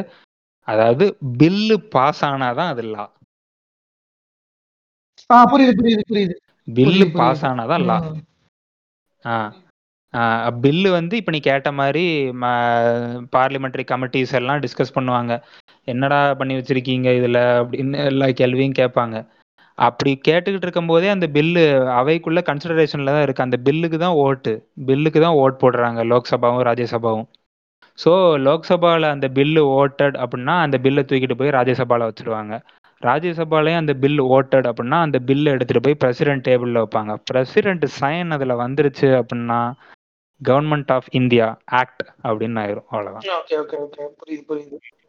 அதாவது பில்லு பாஸ் ஆனாதான் அது லா. புரியுது புரியுது புரியுது. பில்லு பாஸ் ஆனாதான் லா. ஆ பில்லு வந்து இப்போ நீ கேட்ட மாதிரி பார்லிமெண்ட்ரி கமிட்டிஸ் எல்லாம் டிஸ்கஸ் பண்ணுவாங்க, என்னடா பண்ணி வச்சிருக்கீங்க இதில் அப்படின்னு எல்லா கேள்வியும் கேட்பாங்க. அப்படி கேட்டுக்கிட்டு இருக்கும் போதே அந்த பில்லு அவைக்குள்ள கன்சிடரேஷன்ல தான் இருக்கு. அந்த பில்லுக்கு தான் ஓட்டு பில்லுக்கு தான் ஓட் போடுறாங்க லோக்சபாவும் ராஜ்யசபாவும். ஸோ லோக்சபாவில் அந்த பில்லு ஓட்டட் அப்படின்னா அந்த பில்லை தூக்கிட்டு போய் ராஜ்யசபாவில் வச்சுருவாங்க. ராஜ்யசபாலையும் அந்த பில் ஓட்டட் அப்படின்னா அந்த பில்லை எடுத்துகிட்டு போய் பிரசிடென்ட் டேபிளில் வைப்பாங்க. பிரசிடென்ட் சைன் அதில் வந்துருச்சு அப்படின்னா கவர்மெண்ட் ஆஃப் இந்தியா ஆக்ட் அப்படின்னு ஆயிரும். அவ்வளோதான்.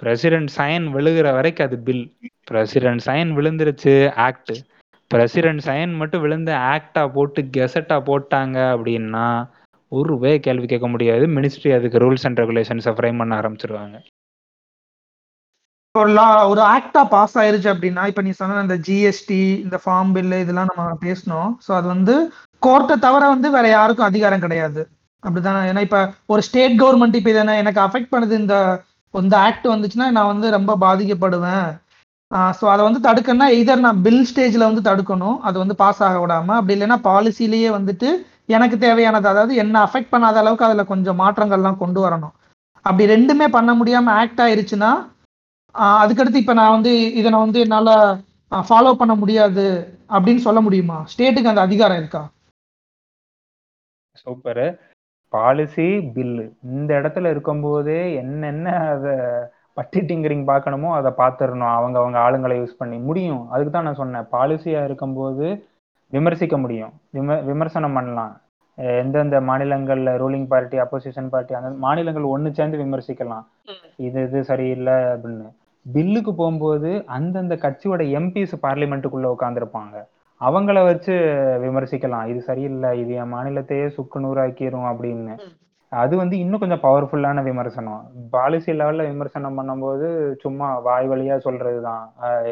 பிரசிடென்ட் சைன் விழுகிற வரைக்கும் அது பில். பிரசிடென்ட் சைன் விழுந்துருச்சு ஆக்ட். பிரசிடென்ட் சைன் மட்டும் விழுந்து ஆக்டா போட்டு கெசட்டா போட்டாங்க அப்படின்னா ஒரு வே கேள்வி கேட்க முடியாது. மினிஸ்ட்ரி அதுக்கு ரூல்ஸ் அண்ட் ரெகுலேஷன்ஸை ஃப்ரேம் பண்ண ஆரம்பிச்சிருவாங்க. ஒரு ஆக்டா பாஸ் ஆயிருச்சு அப்படின்னா இப்போ நீ சொன்ன இந்த ஜிஎஸ்டி இந்த ஃபார்ம் பில்லு இதெல்லாம் நம்ம பேசணும். ஸோ அது வந்து கோர்ட்டை தவிர வந்து வேற யாருக்கும் அதிகாரம் கிடையாது. அப்படித்தானே? ஏன்னா இப்போ ஒரு ஸ்டேட் கவர்மெண்ட் இப்போ இதை எனக்கு அஃபெக்ட் பண்ணுது இந்த இந்த ஆக்ட் வந்துச்சுன்னா நான் வந்து ரொம்ப பாதிக்கப்படுவேன். ஸோ அதை வந்து தடுக்கணும்னா எதர் நான் பில் ஸ்டேஜில் வந்து தடுக்கணும், அது வந்து பாஸ் ஆக விடாமல். அப்படி இல்லைன்னா பாலிசிலேயே வந்துட்டு எனக்கு தேவையானது அதாவது என்ன அஃபெக்ட் பண்ணாத அளவுக்கு அதில் கொஞ்சம் மாற்றங்கள்லாம் கொண்டு வரணும். அப்படி ரெண்டுமே பண்ண முடியாமல் ஆக்ட் ஆயிடுச்சுன்னா அதுக்கடுத்து இப்போ நான் வந்து இதை நான் வந்து என்னால் ஃபாலோ பண்ண முடியாது அப்படின்னு சொல்ல முடியுமா? ஸ்டேட்டுக்கு அந்த அதிகாரம் இருக்கா? சூப்பரு. பாலிசி பில்லு இந்த இடத்துல இருக்கும்போது என்னென்ன அதை பட்டி டிங்கரிங் பார்க்கணுமோ அதை பார்த்துடணும். அவங்க அவங்க ஆளுங்களை யூஸ் பண்ணி முடியும். அதுக்கு தான் நான் சொன்னேன், பாலிசியாக இருக்கும்போது விமர்சிக்க முடியும், விம விமர்சனம் பண்ணலாம். எந்தெந்த மாநிலங்களில் ரூலிங் பார்ட்டி அப்போசிஷன் பார்ட்டி அந்த மாநிலங்கள் ஒன்று சேர்ந்து விமர்சிக்கலாம், இது இது சரியில்லை அப்படின்னு. பில்லுக்கு போகும்போது அந்தந்த கட்சியோட எம்பிஸ் பார்லிமெண்ட்டுக்குள்ளே உட்காந்துருப்பாங்க, அவங்கள வச்சு விமர்சிக்கலாம், இது சரியில்லை, இது என் மாநிலத்தையே சுக்கு நூறாக்கிரும் அப்படின்னு. அது வந்து இன்னும் கொஞ்சம் பவர்ஃபுல்லான விமர்சனம். பாலிசி லெவல்ல விமர்சனம் பண்ணும்போது சும்மா வாய் வழியா சொல்றது தான்,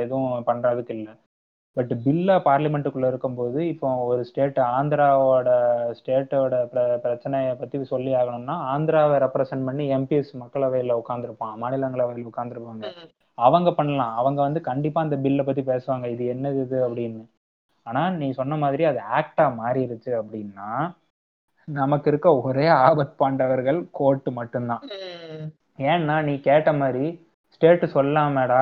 எதுவும் பண்றதுக்கு இல்லை. பட் பில்ல பார்லிமெண்ட்டுக்குள்ள இருக்கும்போது இப்போ ஒரு ஸ்டேட் ஆந்திராவோட ஸ்டேட்டோட பிர பிரச்சனையை பத்தி சொல்லி ஆகணும்னா ஆந்திராவை ரெப்ரசன்ட் பண்ணி எம்பிஎஸ் மக்களவையில உட்காந்துருப்பான், மாநிலங்களவையில் உட்காந்துருப்பாங்க. அவங்க பண்ணலாம், அவங்க வந்து கண்டிப்பா அந்த பில்லை பத்தி பேசுவாங்க, இது என்னது இது அப்படின்னு. ஆனால் நீ சொன்ன மாதிரி அது ஆக்டாக மாறிடுச்சு அப்படின்னா நமக்கு இருக்க ஒரே ஆபத் பாண்டவர்கள் கோர்ட்டு மட்டும்தான். ஏன்னா நீ கேட்ட மாதிரி ஸ்டேட்டு சொல்லாமடா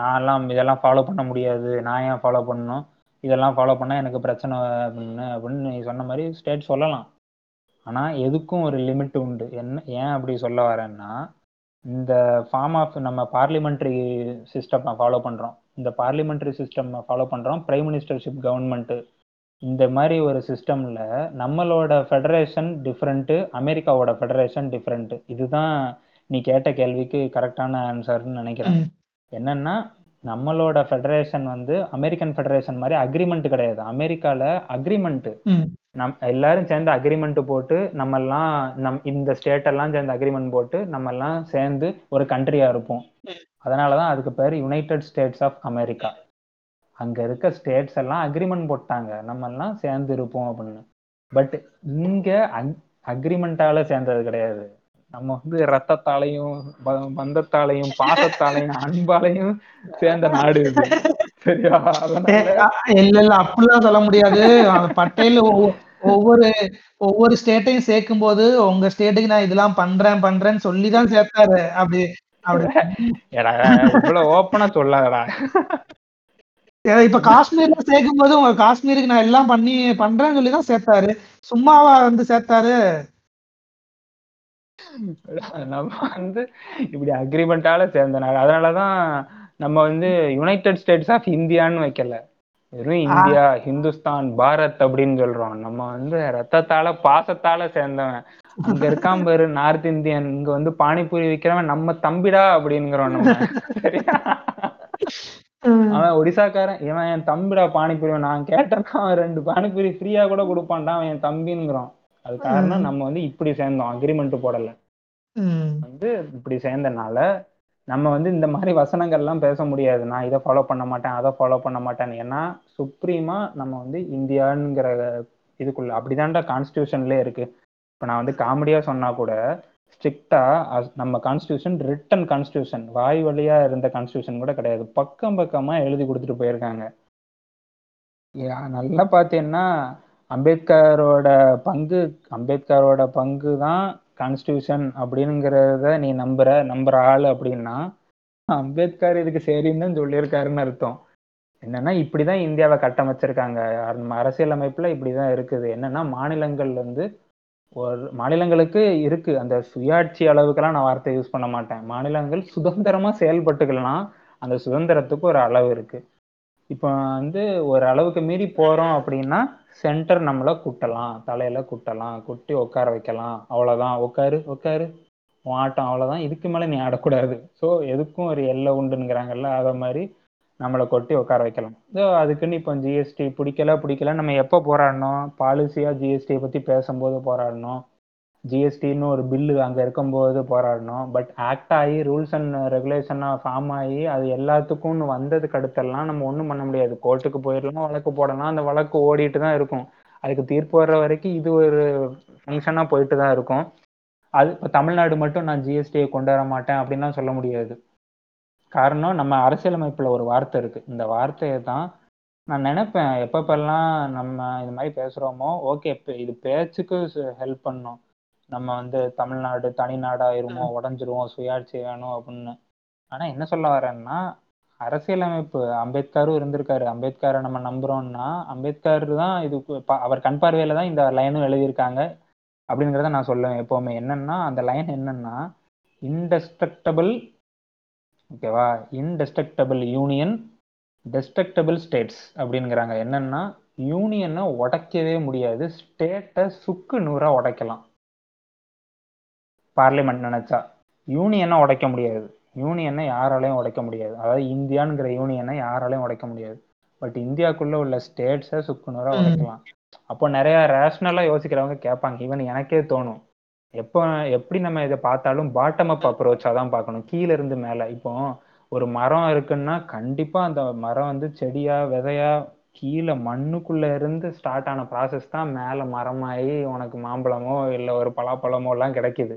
நான்லாம் இதெல்லாம் ஃபாலோ பண்ண முடியாது, நான் ஏன் ஃபாலோ பண்ணணும், இதெல்லாம் ஃபாலோ பண்ணால் எனக்கு பிரச்சனை அப்படின்னு அப்படின்னு நீ சொன்ன மாதிரி ஸ்டேட் சொல்லலாம். ஆனால் எதுக்கும் ஒரு லிமிட் உண்டு. என்ன ஏன் அப்படி சொல்ல வரேன்னா, இந்த ஃபார்ம் ஆஃப் நம்ம பார்லிமெண்ட்ரி சிஸ்டம் ஃபாலோ பண்ணுறோம், இந்த பார்லிமெண்ட்ரி சிஸ்டம் ஃபாலோ பண்ணுறோம், பிரைம் மினிஸ்டர்ஷிப் கவர்மெண்ட்டு இந்த மாதிரி ஒரு சிஸ்டமில் நம்மளோட ஃபெடரேஷன் டிஃப்ரெண்ட்டு, அமெரிக்காவோட ஃபெடரேஷன் டிஃப்ரெண்ட்டு. இதுதான் நீ கேட்ட கேள்விக்கு கரெக்டான ஆன்சர்னு நினைக்கிறேன். என்னென்னா நம்மளோட ஃபெடரேஷன் வந்து அமெரிக்கன் ஃபெடரேஷன் மாதிரி அக்ரிமெண்ட் கிடையாது. அமெரிக்காவில் அக்ரிமெண்ட்டு நம் எல்லாரும் சேர்ந்து அக்ரிமெண்ட் போட்டு நம்மெல்லாம் நம் இந்த ஸ்டேட்டெல்லாம் சேர்ந்து அக்ரிமெண்ட் போட்டு நம்மெல்லாம் சேர்ந்து ஒரு கண்ட்ரியாக இருப்போம். அதனால தான் அதுக்கு பேர் யுனைடெட் ஸ்டேட்ஸ் ஆஃப் அமெரிக்கா. அங்கே இருக்க ஸ்டேட்ஸ் எல்லாம் அக்ரிமெண்ட் போட்டாங்க நம்மெல்லாம் சேர்ந்து இருப்போம் அப்படின்னு. பட் இங்கே அக் அக்ரிமெண்ட்டால் சேர்ந்தது கிடையாது. நம்ம வந்து ரத்தத்தாலையும் பந்தத்தாலையும் பாசத்தாலையும் அன்பாலையும் சேர்ந்த நாடு இது. சரியா? இல்ல இல்ல அப்படிலாம் சொல்ல முடியாது. பட்டேல் ஒவ்வொரு ஒவ்வொரு ஸ்டேட்டையும் சேர்க்கும் போது உங்க ஸ்டேட்டுக்கு நான் இதெல்லாம் பண்றேன் பண்றேன்னு சொல்லிதான் சேர்த்தாரு. அப்படி அப்படி இவ்வளவு ஓப்பனா சொல்லாதடா. ஏ, இப்ப காஷ்மீர்ல சேர்க்கும் போது உங்க காஷ்மீருக்கு நான் எல்லாம் பண்ணி பண்றேன்னு சொல்லி தான் சேர்த்தாரு, சும்மாவா வந்து சேர்த்தாரு? நம்ம வந்து இப்படி அக்ரிமெண்டால சேர்ந்த நாடு. அதனாலதான் நம்ம வந்து யுனைடெட் ஸ்டேட்ஸ் ஆஃப் இந்தியான்னு வைக்கல, வெறும் இந்தியா, ஹிந்துஸ்தான், பாரத் அப்படின்னு சொல்றோம். நம்ம வந்து ரத்தத்தால பாசத்தால சேர்ந்தவன். அங்க இருக்கான் பேரு நார்த் இந்தியன், இங்க வந்து பானிபூரி விக்கிறவன் நம்ம தம்பிடா அப்படிங்கிறோம் நம்ம. சரியா, அவன் ஒடிசாக்காரன், இவன் என் தம்பிடா பானிபூரி, நான் கேட்டேன்னா அவன் ரெண்டு பானிபூரி ஃப்ரீயா கூட கொடுப்பான்டா, அவன் என் தம்பிங்கிறோம். அது காரணம் நம்ம வந்து இப்படி சேர்ந்தோம், அக்ரிமெண்ட் போடல, வந்து இப்படி சேர்ந்தனால நம்ம வந்து இந்த மாதிரி வசனங்கள்லாம் பேச முடியாது. நான் இதை ஃபாலோ பண்ண மாட்டேன், அதை ஃபாலோ பண்ண மாட்டேன்னு. ஏன்னா சுப்ரீமா நம்ம வந்து இந்தியாங்கிற இதுக்குள்ள அப்படிதான்டா கான்ஸ்டியூஷன்லேயே இருக்கு. இப்போ நான் வந்து காமெடியா சொன்னா கூட ஸ்ட்ரிக்டா நம்ம கான்ஸ்டியூஷன் ரிட்டன் கான்ஸ்டியூஷன், வாய் வழியா இருந்த கான்ஸ்டியூஷன் கூட கிடையாது, பக்கம் பக்கமா எழுதி கொடுத்துட்டு போயிருக்காங்க. நல்லா பார்த்தீங்கன்னா அம்பேத்கரோட பங்கு அம்பேத்கரோட பங்கு தான் கான்ஸ்டியூஷன் அப்படிங்கிறத நீ நம்புற நம்புற ஆள் அப்படின்னா அம்பேத்கர் இதுக்கு சரின்னு சொல்லியிருக்காருன்னு அர்த்தம். என்னன்னா இப்படிதான் இந்தியாவை கட்டமைச்சிருக்காங்க, அரசியலமைப்புல இப்படிதான் இருக்குது. என்னன்னா மாநிலங்கள் வந்து ஒரு மாநிலங்களுக்கு இருக்கு அந்த சுயாட்சி. அளவுக்கெல்லாம் நான் வார்த்தை யூஸ் பண்ண மாட்டேன், மாநிலங்கள் சுதந்திரமா செயல்பட்டுக்கலாம், அந்த சுதந்திரத்துக்கு ஒரு அளவு இருக்கு. இப்போ வந்து ஒரு அளவுக்கு மீறி போறோம் அப்படின்னா சென்டர் நம்மளை குட்டலாம், தலையில குட்டலாம், குட்டி உட்கார வைக்கலாம், அவ்வளோதான். உட்காரு உட்காரு ஆட்டம் அவ்வளோதான், இதுக்கு மேலே நீ ஆடக்கூடாது. ஸோ எதுக்கும் ஒரு எல்லை உண்டுங்கிறாங்கல்ல, அதை மாதிரி நம்மளை கொட்டி உட்கார வைக்கலாம். ஸோ அதுக்குன்னு இப்போ ஜிஎஸ்டி பிடிக்கல பிடிக்கல நம்ம எப்போ போராடணும், பாலிசியாக ஜிஎஸ்டியை பற்றி பேசும்போது போராடணும், ஜிஎஸ்டின்னு ஒரு பில்லு அங்கே இருக்கும்போது போராடணும். பட் ஆக்ட் ஆகி ரூல்ஸ் அண்ட் ரெகுலேஷனாக ஃபார்ம் ஆகி அது எல்லாத்துக்கும்னு வந்ததுக்கு அடுத்தெல்லாம் நம்ம ஒன்றும் பண்ண முடியாது. கோர்ட்டுக்கு போயிடலாம், வழக்கு போடலாம், அந்த வழக்கு ஓடிட்டு தான் இருக்கும். அதுக்கு தீர்ப்பு வர்ற வரைக்கும் இது ஒரு ஃபங்க்ஷனாக போயிட்டு தான் இருக்கும். அது இப்போ தமிழ்நாடு மட்டும் நான் ஜிஎஸ்டியை கொண்டு வர மாட்டேன் அப்படின்லாம் சொல்ல முடியாது. காரணம் நம்ம அரசியலமைப்பில் ஒரு வார்த்தை இருக்குது, இந்த வார்த்தையை தான் நான் நினைப்பேன் எப்பப்பெல்லாம் நம்ம இது மாதிரி பேசுகிறோமோ. ஓகே, இது பேச்சுக்கு ஹெல்ப் பண்ணணும், நம்ம வந்து தமிழ்நாடு தனிநாடாயிருமோ, உடஞ்சிருவோம், சுயாட்சி வேணும் அப்படின்னு. ஆனால் என்ன சொல்ல வரேன்னா அரசியலமைப்பு அம்பேத்கரும் இருந்திருக்காரு, அம்பேத்கரை நம்ம நம்புறோம்னா அம்பேத்கர் தான் இதுக்கு, அவர் கண் பார்வையில தான் இந்த லைனும் எழுதியிருக்காங்க அப்படிங்கிறத நான் சொல்லுவேன் எப்போவுமே. என்னன்னா அந்த லைன் என்னன்னா இன்டெஸ்ட்ரக்டபிள், ஓகேவா, இன்டெஸ்ட்ரக்டபிள் யூனியன், டெஸ்ட்ரக்டபிள் ஸ்டேட்ஸ் அப்படிங்கிறாங்க. என்னன்னா யூனியனை உடைக்கவே முடியாது, ஸ்டேட்டை சுக்கு நூறா உடைக்கலாம். பார்லிமெண்ட் நினச்சா யூனியனை உடைக்க முடியாது, யூனியனை யாராலையும் உடைக்க முடியாது. அதாவது இந்தியாங்கிற யூனியனை யாராலையும் உடைக்க முடியாது, பட் இந்தியாவுக்குள்ளே உள்ள ஸ்டேட்ஸை சுக்குநூறாக உடைக்கலாம். அப்போ நிறையா ரேஷ்னலாக யோசிக்கிறவங்க கேட்பாங்க, ஈவன் எனக்கே தோணும், எப்போ எப்படி நம்ம இதை பார்த்தாலும் பாட்டம் அப் அப்ரோச்சாக தான் பார்க்கணும், கீழே இருந்து மேலே. இப்போ ஒரு மரம் இருக்குன்னா கண்டிப்பாக அந்த மரம் வந்து செடியாக விதையாக கீழே மண்ணுக்குள்ளே இருந்து ஸ்டார்ட் ஆன ப்ராசஸ் தான் மேலே மரமாகி உனக்கு மாம்பழமோ இல்லை ஒரு பலாப்பழமோ எல்லாம் கிடைக்குது.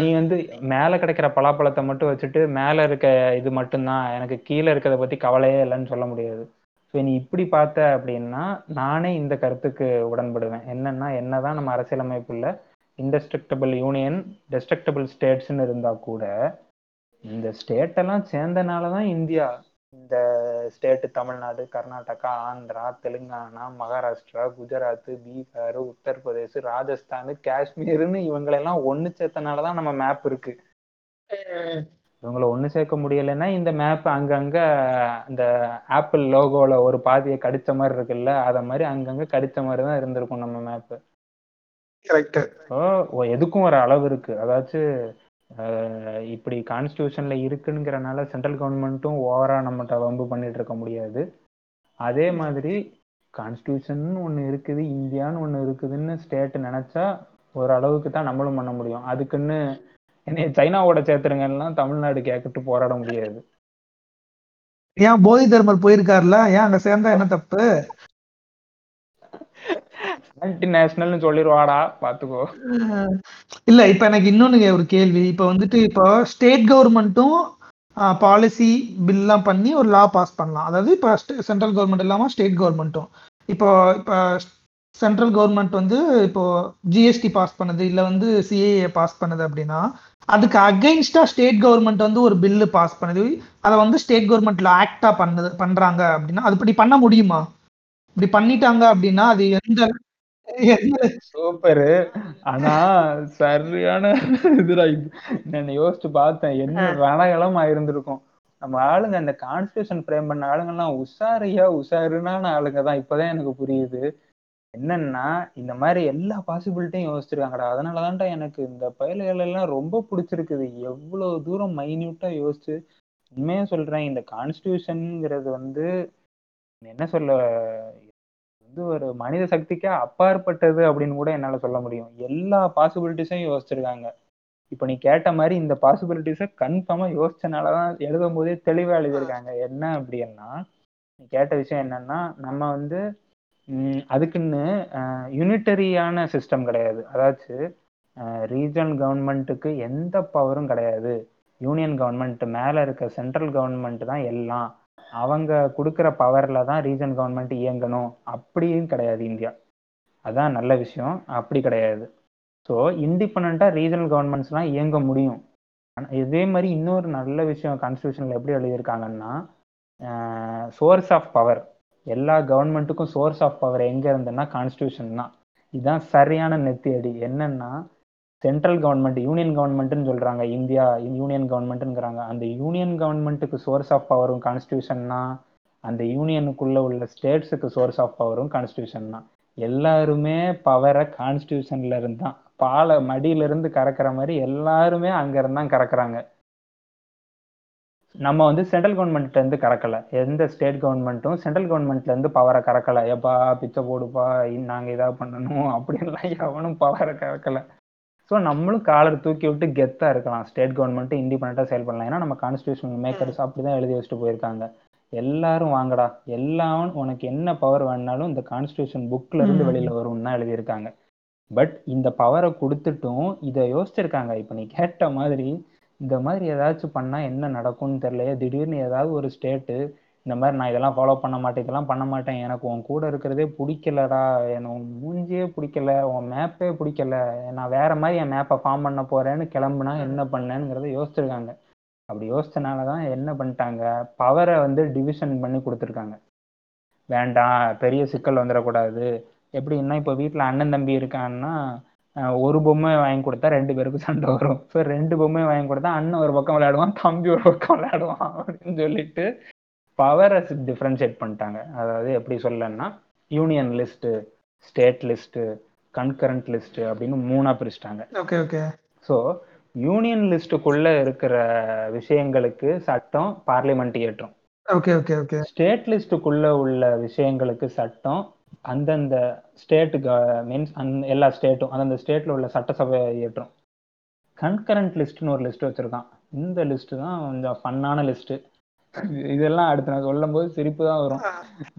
நீ வந்து மேல கிடைக்கிற பலாப்பழத்தை மட்டும் வச்சுட்டு மேல இருக்க இது மட்டும்தான் எனக்கு கீழே இருக்கிறத பத்தி கவலையே இல்லைன்னு சொல்ல முடியாது. ஸோ நீ இப்படி பார்த்த அப்படின்னா நானே இந்த கருத்துக்கு உடன்படுவேன். என்னன்னா என்னதான் நம்ம அரசியலமைப்புல இன்டெஸ்ட்ரக்டபிள் யூனியன், டெஸ்ட்ரக்டபிள் ஸ்டேட்ஸ்ன்னு இருந்தா கூட இந்த ஸ்டேட்டெல்லாம் சேர்ந்தனாலதான் இந்தியா, இந்த ஸ்டேட்டு தமிழ்நாடு, கர்நாடகா, ஆந்திரா, தெலுங்கானா, மகாராஷ்டிரா, குஜராத், பீகார், உத்தரப்பிரதேஷ், ராஜஸ்தான், காஷ்மீர்னு இவங்களெல்லாம் ஒன்று சேர்த்தனாலதான் நம்ம மேப் இருக்கு. இவங்களை ஒன்று சேர்க்க முடியலைன்னா இந்த மேப் அங்கங்க இந்த ஆப்பிள் லோகோல ஒரு பாதியை கடிச்ச மாதிரி இருக்குல்ல, அதை மாதிரி அங்கங்க கடிச்ச மாதிரி தான் இருந்திருக்கும் நம்ம மேப்பு. எதுக்கும் ஒரு அளவு இருக்கு. அதாச்சும் இப்படி கான்ஸ்டியூஷன்ல இருக்குங்கிறனால சென்ட்ரல் கவர்மெண்ட்டும் ஓவரா நம்மகிட்ட வம்பு பண்ணிட்டு இருக்க முடியாது. அதே மாதிரி கான்ஸ்டியூஷன் ஒன்று இருக்குது, இந்தியான்னு ஒன்று இருக்குதுன்னு ஸ்டேட் நினைச்சா ஒரு அளவுக்கு தான் நம்மளும் பண்ண முடியும். அதுக்குன்னு என்ன சைனாவோட சேர்த்துருங்கலாம் தமிழ்நாடு கேட்கிட்டு போராட முடியாது. ஏன் போதி தர்மர் போயிருக்காருல, ஏன் அங்க சேர்ந்தா என்ன தப்பு? மல்டிநேஷனல் சொல்லிடுவாடா, பாத்துக்கோ. இல்ல இப்ப எனக்கு இன்னொன்னு ஒரு கேள்வி. இப்ப வந்துட்டு இப்போ ஸ்டேட் கவர்மெண்ட்டும் பாலிசி பில்லாம் பண்ணி ஒரு லா பாஸ் பண்ணலாம். அதாவது இப்ப சென்ட்ரல் கவர்மெண்ட் இல்லாம ஸ்டேட் கவர்மெண்ட்டும் இப்போ இப்ப சென்ட்ரல் கவர்மெண்ட் வந்து இப்போ ஜிஎஸ்டி பாஸ் பண்ணது இல்லை வந்து சிஏஏ பாஸ் பண்ணது அப்படின்னா அதுக்கு அகைன்ஸ்டா ஸ்டேட் கவர்மெண்ட் வந்து ஒரு பில்லு பாஸ் பண்ணுது, அதை வந்து ஸ்டேட் கவர்மெண்ட்ல ஆக்டா பண்ணது பண்றாங்க அப்படின்னா அது இப்படி பண்ண முடியுமா? இப்படி பண்ணிட்டாங்க அப்படின்னா அது எந்த சூப்பரு. ஆனா சரியான இதுரா நான் யோசிச்சு பார்த்தேன், என்ன ரணகளம் ஆயிருந்திருக்கும். நம்ம ஆளுங்க அந்த கான்ஸ்டியூஷன் ஃப்ரேம் பண்ண ஆளுங்கெல்லாம் உஷாரியா உஷாருனான ஆளுங்க தான். இப்பதான் எனக்கு புரியுது என்னன்னா இந்த மாதிரி எல்லா பாசிபிலிட்டியும் யோசிச்சிருக்காங்கடா. அதனாலதான்டா எனக்கு இந்த பயல்கள் எல்லாம் ரொம்ப பிடிச்சிருக்குது, எவ்வளவு தூரம் மைன்யூட்டா யோசிச்சு. உண்மையா சொல்றேன், இந்த கான்ஸ்டியூஷனுங்கிறது வந்து என்ன சொல்ல வந்து ஒரு மனித சக்திக்கே அப்பாற்பட்டது அப்படின்னு கூட என்னால சொல்ல முடியும். எல்லா பாசிபிலிட்டிஸையும் யோசிச்சிருக்காங்க. இப்ப நீ கேட்ட மாதிரி இந்த பாசிபிலிட்டிஸை கன்ஃபார்மா யோசிச்சனாலதான் எழுதும் போதே தெளிவா எழுதியிருக்காங்க. என்ன அப்படின்னா நீ கேட்ட விஷயம் என்னன்னா நம்ம வந்து அதுக்குன்னு யூனிட்டரியான சிஸ்டம் கிடையாது. அதாச்சு ரீஜனல் கவர்மெண்ட்டுக்கு எந்த பவரும் கிடையாது. யூனியன் கவர்மெண்ட் மேலே இருக்க சென்ட்ரல் கவர்மெண்ட் தான் எல்லாம். அவங்க கொடுக்குற பவரில் தான் ரீஜனல் கவர்மெண்ட் இயங்கணும் அப்படியும் கிடையாது இந்தியா. அதான் நல்ல விஷயம், அப்படி கிடையாது. ஸோ இண்டிபெண்ட்டாக ரீஜனல் கவர்மெண்ட்ஸ்லாம் இயங்க முடியும். இதே மாதிரி இன்னொரு நல்ல விஷயம் கான்ஸ்டியூஷனில் எப்படி எழுதியிருக்காங்கன்னா சோர்ஸ் ஆஃப் பவர், எல்லா கவர்மெண்ட்டுக்கும் சோர்ஸ் ஆஃப் பவர் எங்கே இருந்ததுன்னா கான்ஸ்டியூஷன் தான். இதுதான் சரியான நெத்தியடி. என்னன்னா சென்ட்ரல் கவர்மெண்ட் யூனியன் கவர்மெண்ட்டுன்னு சொல்கிறாங்க, இந்தியா யூனியன் கவர்மெண்ட்டுங்கிறாங்க. அந்த யூனியன் கவர்மெண்ட்டுக்கு சோர்ஸ் ஆஃப் பவரும் கான்ஸ்டியூஷன் தான், அந்த யூனியனுக்குள்ளே உள்ள ஸ்டேட்ஸுக்கு சோர்ஸ் ஆஃப் பவரும் கான்ஸ்டியூஷன் தான். எல்லாருமே பவரை கான்ஸ்டியூஷன்ல இருந்தான் பாலை மடியிலிருந்து கறக்கிற மாதிரி எல்லாருமே அங்கேருந்தான் கறக்குறாங்க. நம்ம வந்து சென்ட்ரல் கவர்மெண்ட்லேருந்து கறக்கலை, எந்த ஸ்டேட் கவர்மெண்ட்டும் சென்ட்ரல் கவர்மெண்ட்லேருந்து பவரை கறக்கலை. எப்பா பிச்சை போடுப்பா நாங்கள் இதாக பண்ணணும் அப்படின்லாம் எவனும் பவரை கறக்கலை. ஸோ நம்மளும் காலர் தூக்கி விட்டு கெத்தாக இருக்கலாம், ஸ்டேட் கவர்மெண்ட்டும் இண்டிபெண்ட்டாக செயல் பண்ணலாம். ஏன்னா நம்ம கான்ஸ்டியூஷன் மேக்கர்ஸ் அப்படி தான் எழுதி வச்சுட்டு போயிருக்காங்க. எல்லாரும் வாங்கடா, எல்லாரும் உனக்கு என்ன பவர் வேணுனாலும் இந்த கான்ஸ்டியூஷன் புக்லேருந்து வெளியில் வரும்னு தான் எழுதியிருக்காங்க. பட் இந்த பவரை கொடுத்துட்டும் இதை யோசிச்சிருக்காங்க. இப்போ நீ கேட்ட மாதிரி இந்த மாதிரி ஏதாச்சும் பண்ணால் என்ன நடக்கும்னு தெரியலையே. திடீர்னு ஏதாவது ஒரு ஸ்டேட்டு இந்த மாதிரி நான் இதெல்லாம் ஃபாலோ பண்ண மாட்டேன், இதெல்லாம் பண்ண மாட்டேன், எனக்கு உன் கூட இருக்கிறதே பிடிக்கலடா, எனக்கு உன் மூஞ்சியே பிடிக்கல, உன் மேப்பே பிடிக்கல, நான் வேற மாதிரி என் மேப்பை ஃபார்ம் பண்ண போறேன்னு கிளம்புனா என்ன பண்ணேங்கிறத யோசிச்சிருக்காங்க. அப்படி யோசிச்சனால தான் என்ன பண்ணிட்டாங்க, பவரை வந்து டிவிஷன் பண்ணி கொடுத்துருக்காங்க. வேண்டாம் பெரிய சிக்கல் வந்துடக்கூடாது. எப்படின்னா இப்போ வீட்டில் அண்ணன் தம்பி இருக்கான்னா ஒரு பொம்மை வாங்கி கொடுத்தா ரெண்டு பேருக்கும் சண்டை வரும். ஸோ ரெண்டு பொம்மை வாங்கி கொடுத்தா அண்ணன் ஒரு பக்கம் விளையாடுவான், தம்பி ஒரு பக்கம் விளையாடுவான் அப்படின்னு சொல்லிட்டு பவரை டிஃப்ரென்ஷியேட் பண்ணிட்டாங்க. அதாவது எப்படி சொல்லன்னா union list, state list, concurrent list அப்படின்னு மூணாக பிரிச்சிட்டாங்க. ஓகே ஓகே ஸோ யூனியன் லிஸ்ட்டுக்குள்ளே இருக்கிற விஷயங்களுக்கு சட்டம் பார்லிமெண்ட் இயற்றும். ஓகே ஓகே ஓகே ஸ்டேட் லிஸ்ட்டுக்குள்ளே உள்ள விஷயங்களுக்கு சட்டம் அந்தந்த ஸ்டேட் மீன்ஸ் அந்த எல்லா ஸ்டேட்டும் அந்தந்த ஸ்டேட்டில் உள்ள சட்டசபை ஏற்றும். கன்கரண்ட் லிஸ்ட்டுன்னு ஒரு லிஸ்ட்டு வச்சுருக்கான். இந்த லிஸ்ட்டு தான் கொஞ்சம் ஃபன்னான லிஸ்ட்டு. இதெல்லாம் அடுத்து நான் சொல்லும் போது சிரிப்பு தான் வரும்.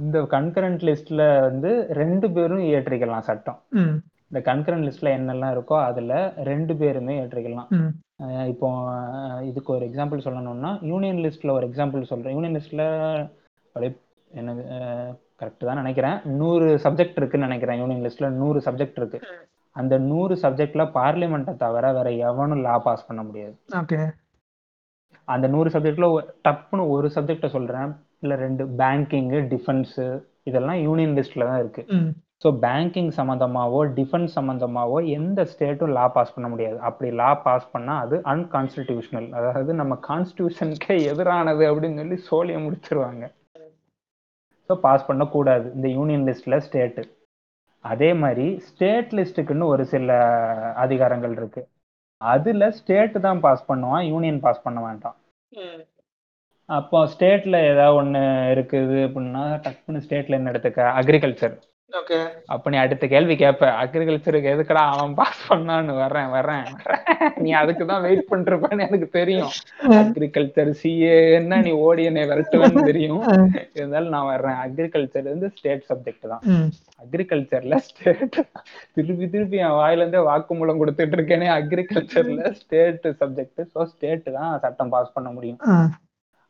இந்த கன்கரண்ட் லிஸ்ட்டில் வந்து ரெண்டு பேரும் ஏற்றிக்கலாம் சட்டம். இந்த கன்கரண்ட் லிஸ்ட்டில் என்னெல்லாம் இருக்கோ அதில் ரெண்டு பேருமே ஏற்றிக்கலாம். இப்போ இதுக்கு ஒரு எக்ஸாம்பிள் சொல்லணும்னா யூனியன் லிஸ்ட்டில் ஒரு எக்ஸாம்பிள் சொல்கிறேன். யூனியன் லிஸ்ட்டில் எனக்கு கரெக்டு தான் நினைக்கிறேன், நூறு சப்ஜெக்ட் இருக்குன்னு நினைக்கிறேன். யூனியன் லிஸ்ட்ல நூறு சப்ஜெக்ட் இருக்கு. அந்த நூறு சப்ஜெக்ட்ல பார்லிமெண்ட்டை தவிர வேற எவனும் லா பாஸ் பண்ண முடியாது. அந்த நூறு சப்ஜெக்ட்ல டப்புன்னு ஒரு சப்ஜெக்ட சொல்றேன் இல்ல ரெண்டு, பேங்கிங்கு, டிஃபென்ஸ், இதெல்லாம் யூனியன் லிஸ்ட்ல தான் இருக்கு. ஸோ பேங்கிங் சம்மந்தமாவோ டிஃபென்ஸ் சம்மந்தமாவோ எந்த ஸ்டேட்டும் லா பாஸ் பண்ண முடியாது. அப்படி லா பாஸ் பண்ணால் அது அன்கான்ஸ்டிடியூஷனல், அதாவது நம்ம கான்ஸ்டியூஷனுக்கே எதிரானது அப்படின்னு சொல்லி சோழியை முடிச்சிருவாங்க. ஸோ பாஸ் பண்ணக்கூடாது இந்த யூனியன் லிஸ்ட்டில் ஸ்டேட்டு. அதே மாதிரி ஸ்டேட் லிஸ்ட்டுக்குன்னு ஒரு சில அதிகாரங்கள் இருக்குது. அதில் ஸ்டேட்டு தான் பாஸ் பண்ணுவான், யூனியன் பாஸ் பண்ண வேண்டாம். அப்போ ஸ்டேட்டில் ஏதாவது ஒன்று இருக்குது அப்படின்னா டக்குன்னு ஸ்டேட்டில் என்ன எடுத்துக்க, அக்ரிகல்ச்சர். ஓகே அப்போ நீ அடுத்த கேள்வி கேட்ப, அக்ரிகல்ச்சருக்கு எதுக்கடா அவன் பாஸ் பண்ணான்னு வர்றேன் வர்றேன் நீ அதுக்கு தான் வெயிட் பண்ணிருப்பான்னு எனக்கு தெரியும். அக்ரிகல்ச்சர் சிஏ என்ன நீ ஓடி என்னை வரட்டுவேன்னு தெரியும், இருந்தாலும் நான் வர்றேன். அக்ரிகல்ச்சர் வந்து ஸ்டேட் சப்ஜெக்ட் தான். அக்ரிகல்ச்சர்ல ஸ்டேட் திருப்பி திருப்பி என் வாயிலேருந்தே வாக்குமூலம் கொடுத்துட்டு இருக்கேனே, அக்ரிகல்ச்சர்ல ஸ்டேட் சப்ஜெக்ட். ஸோ ஸ்டேட் தான் சட்டம் பாஸ் பண்ண முடியும்.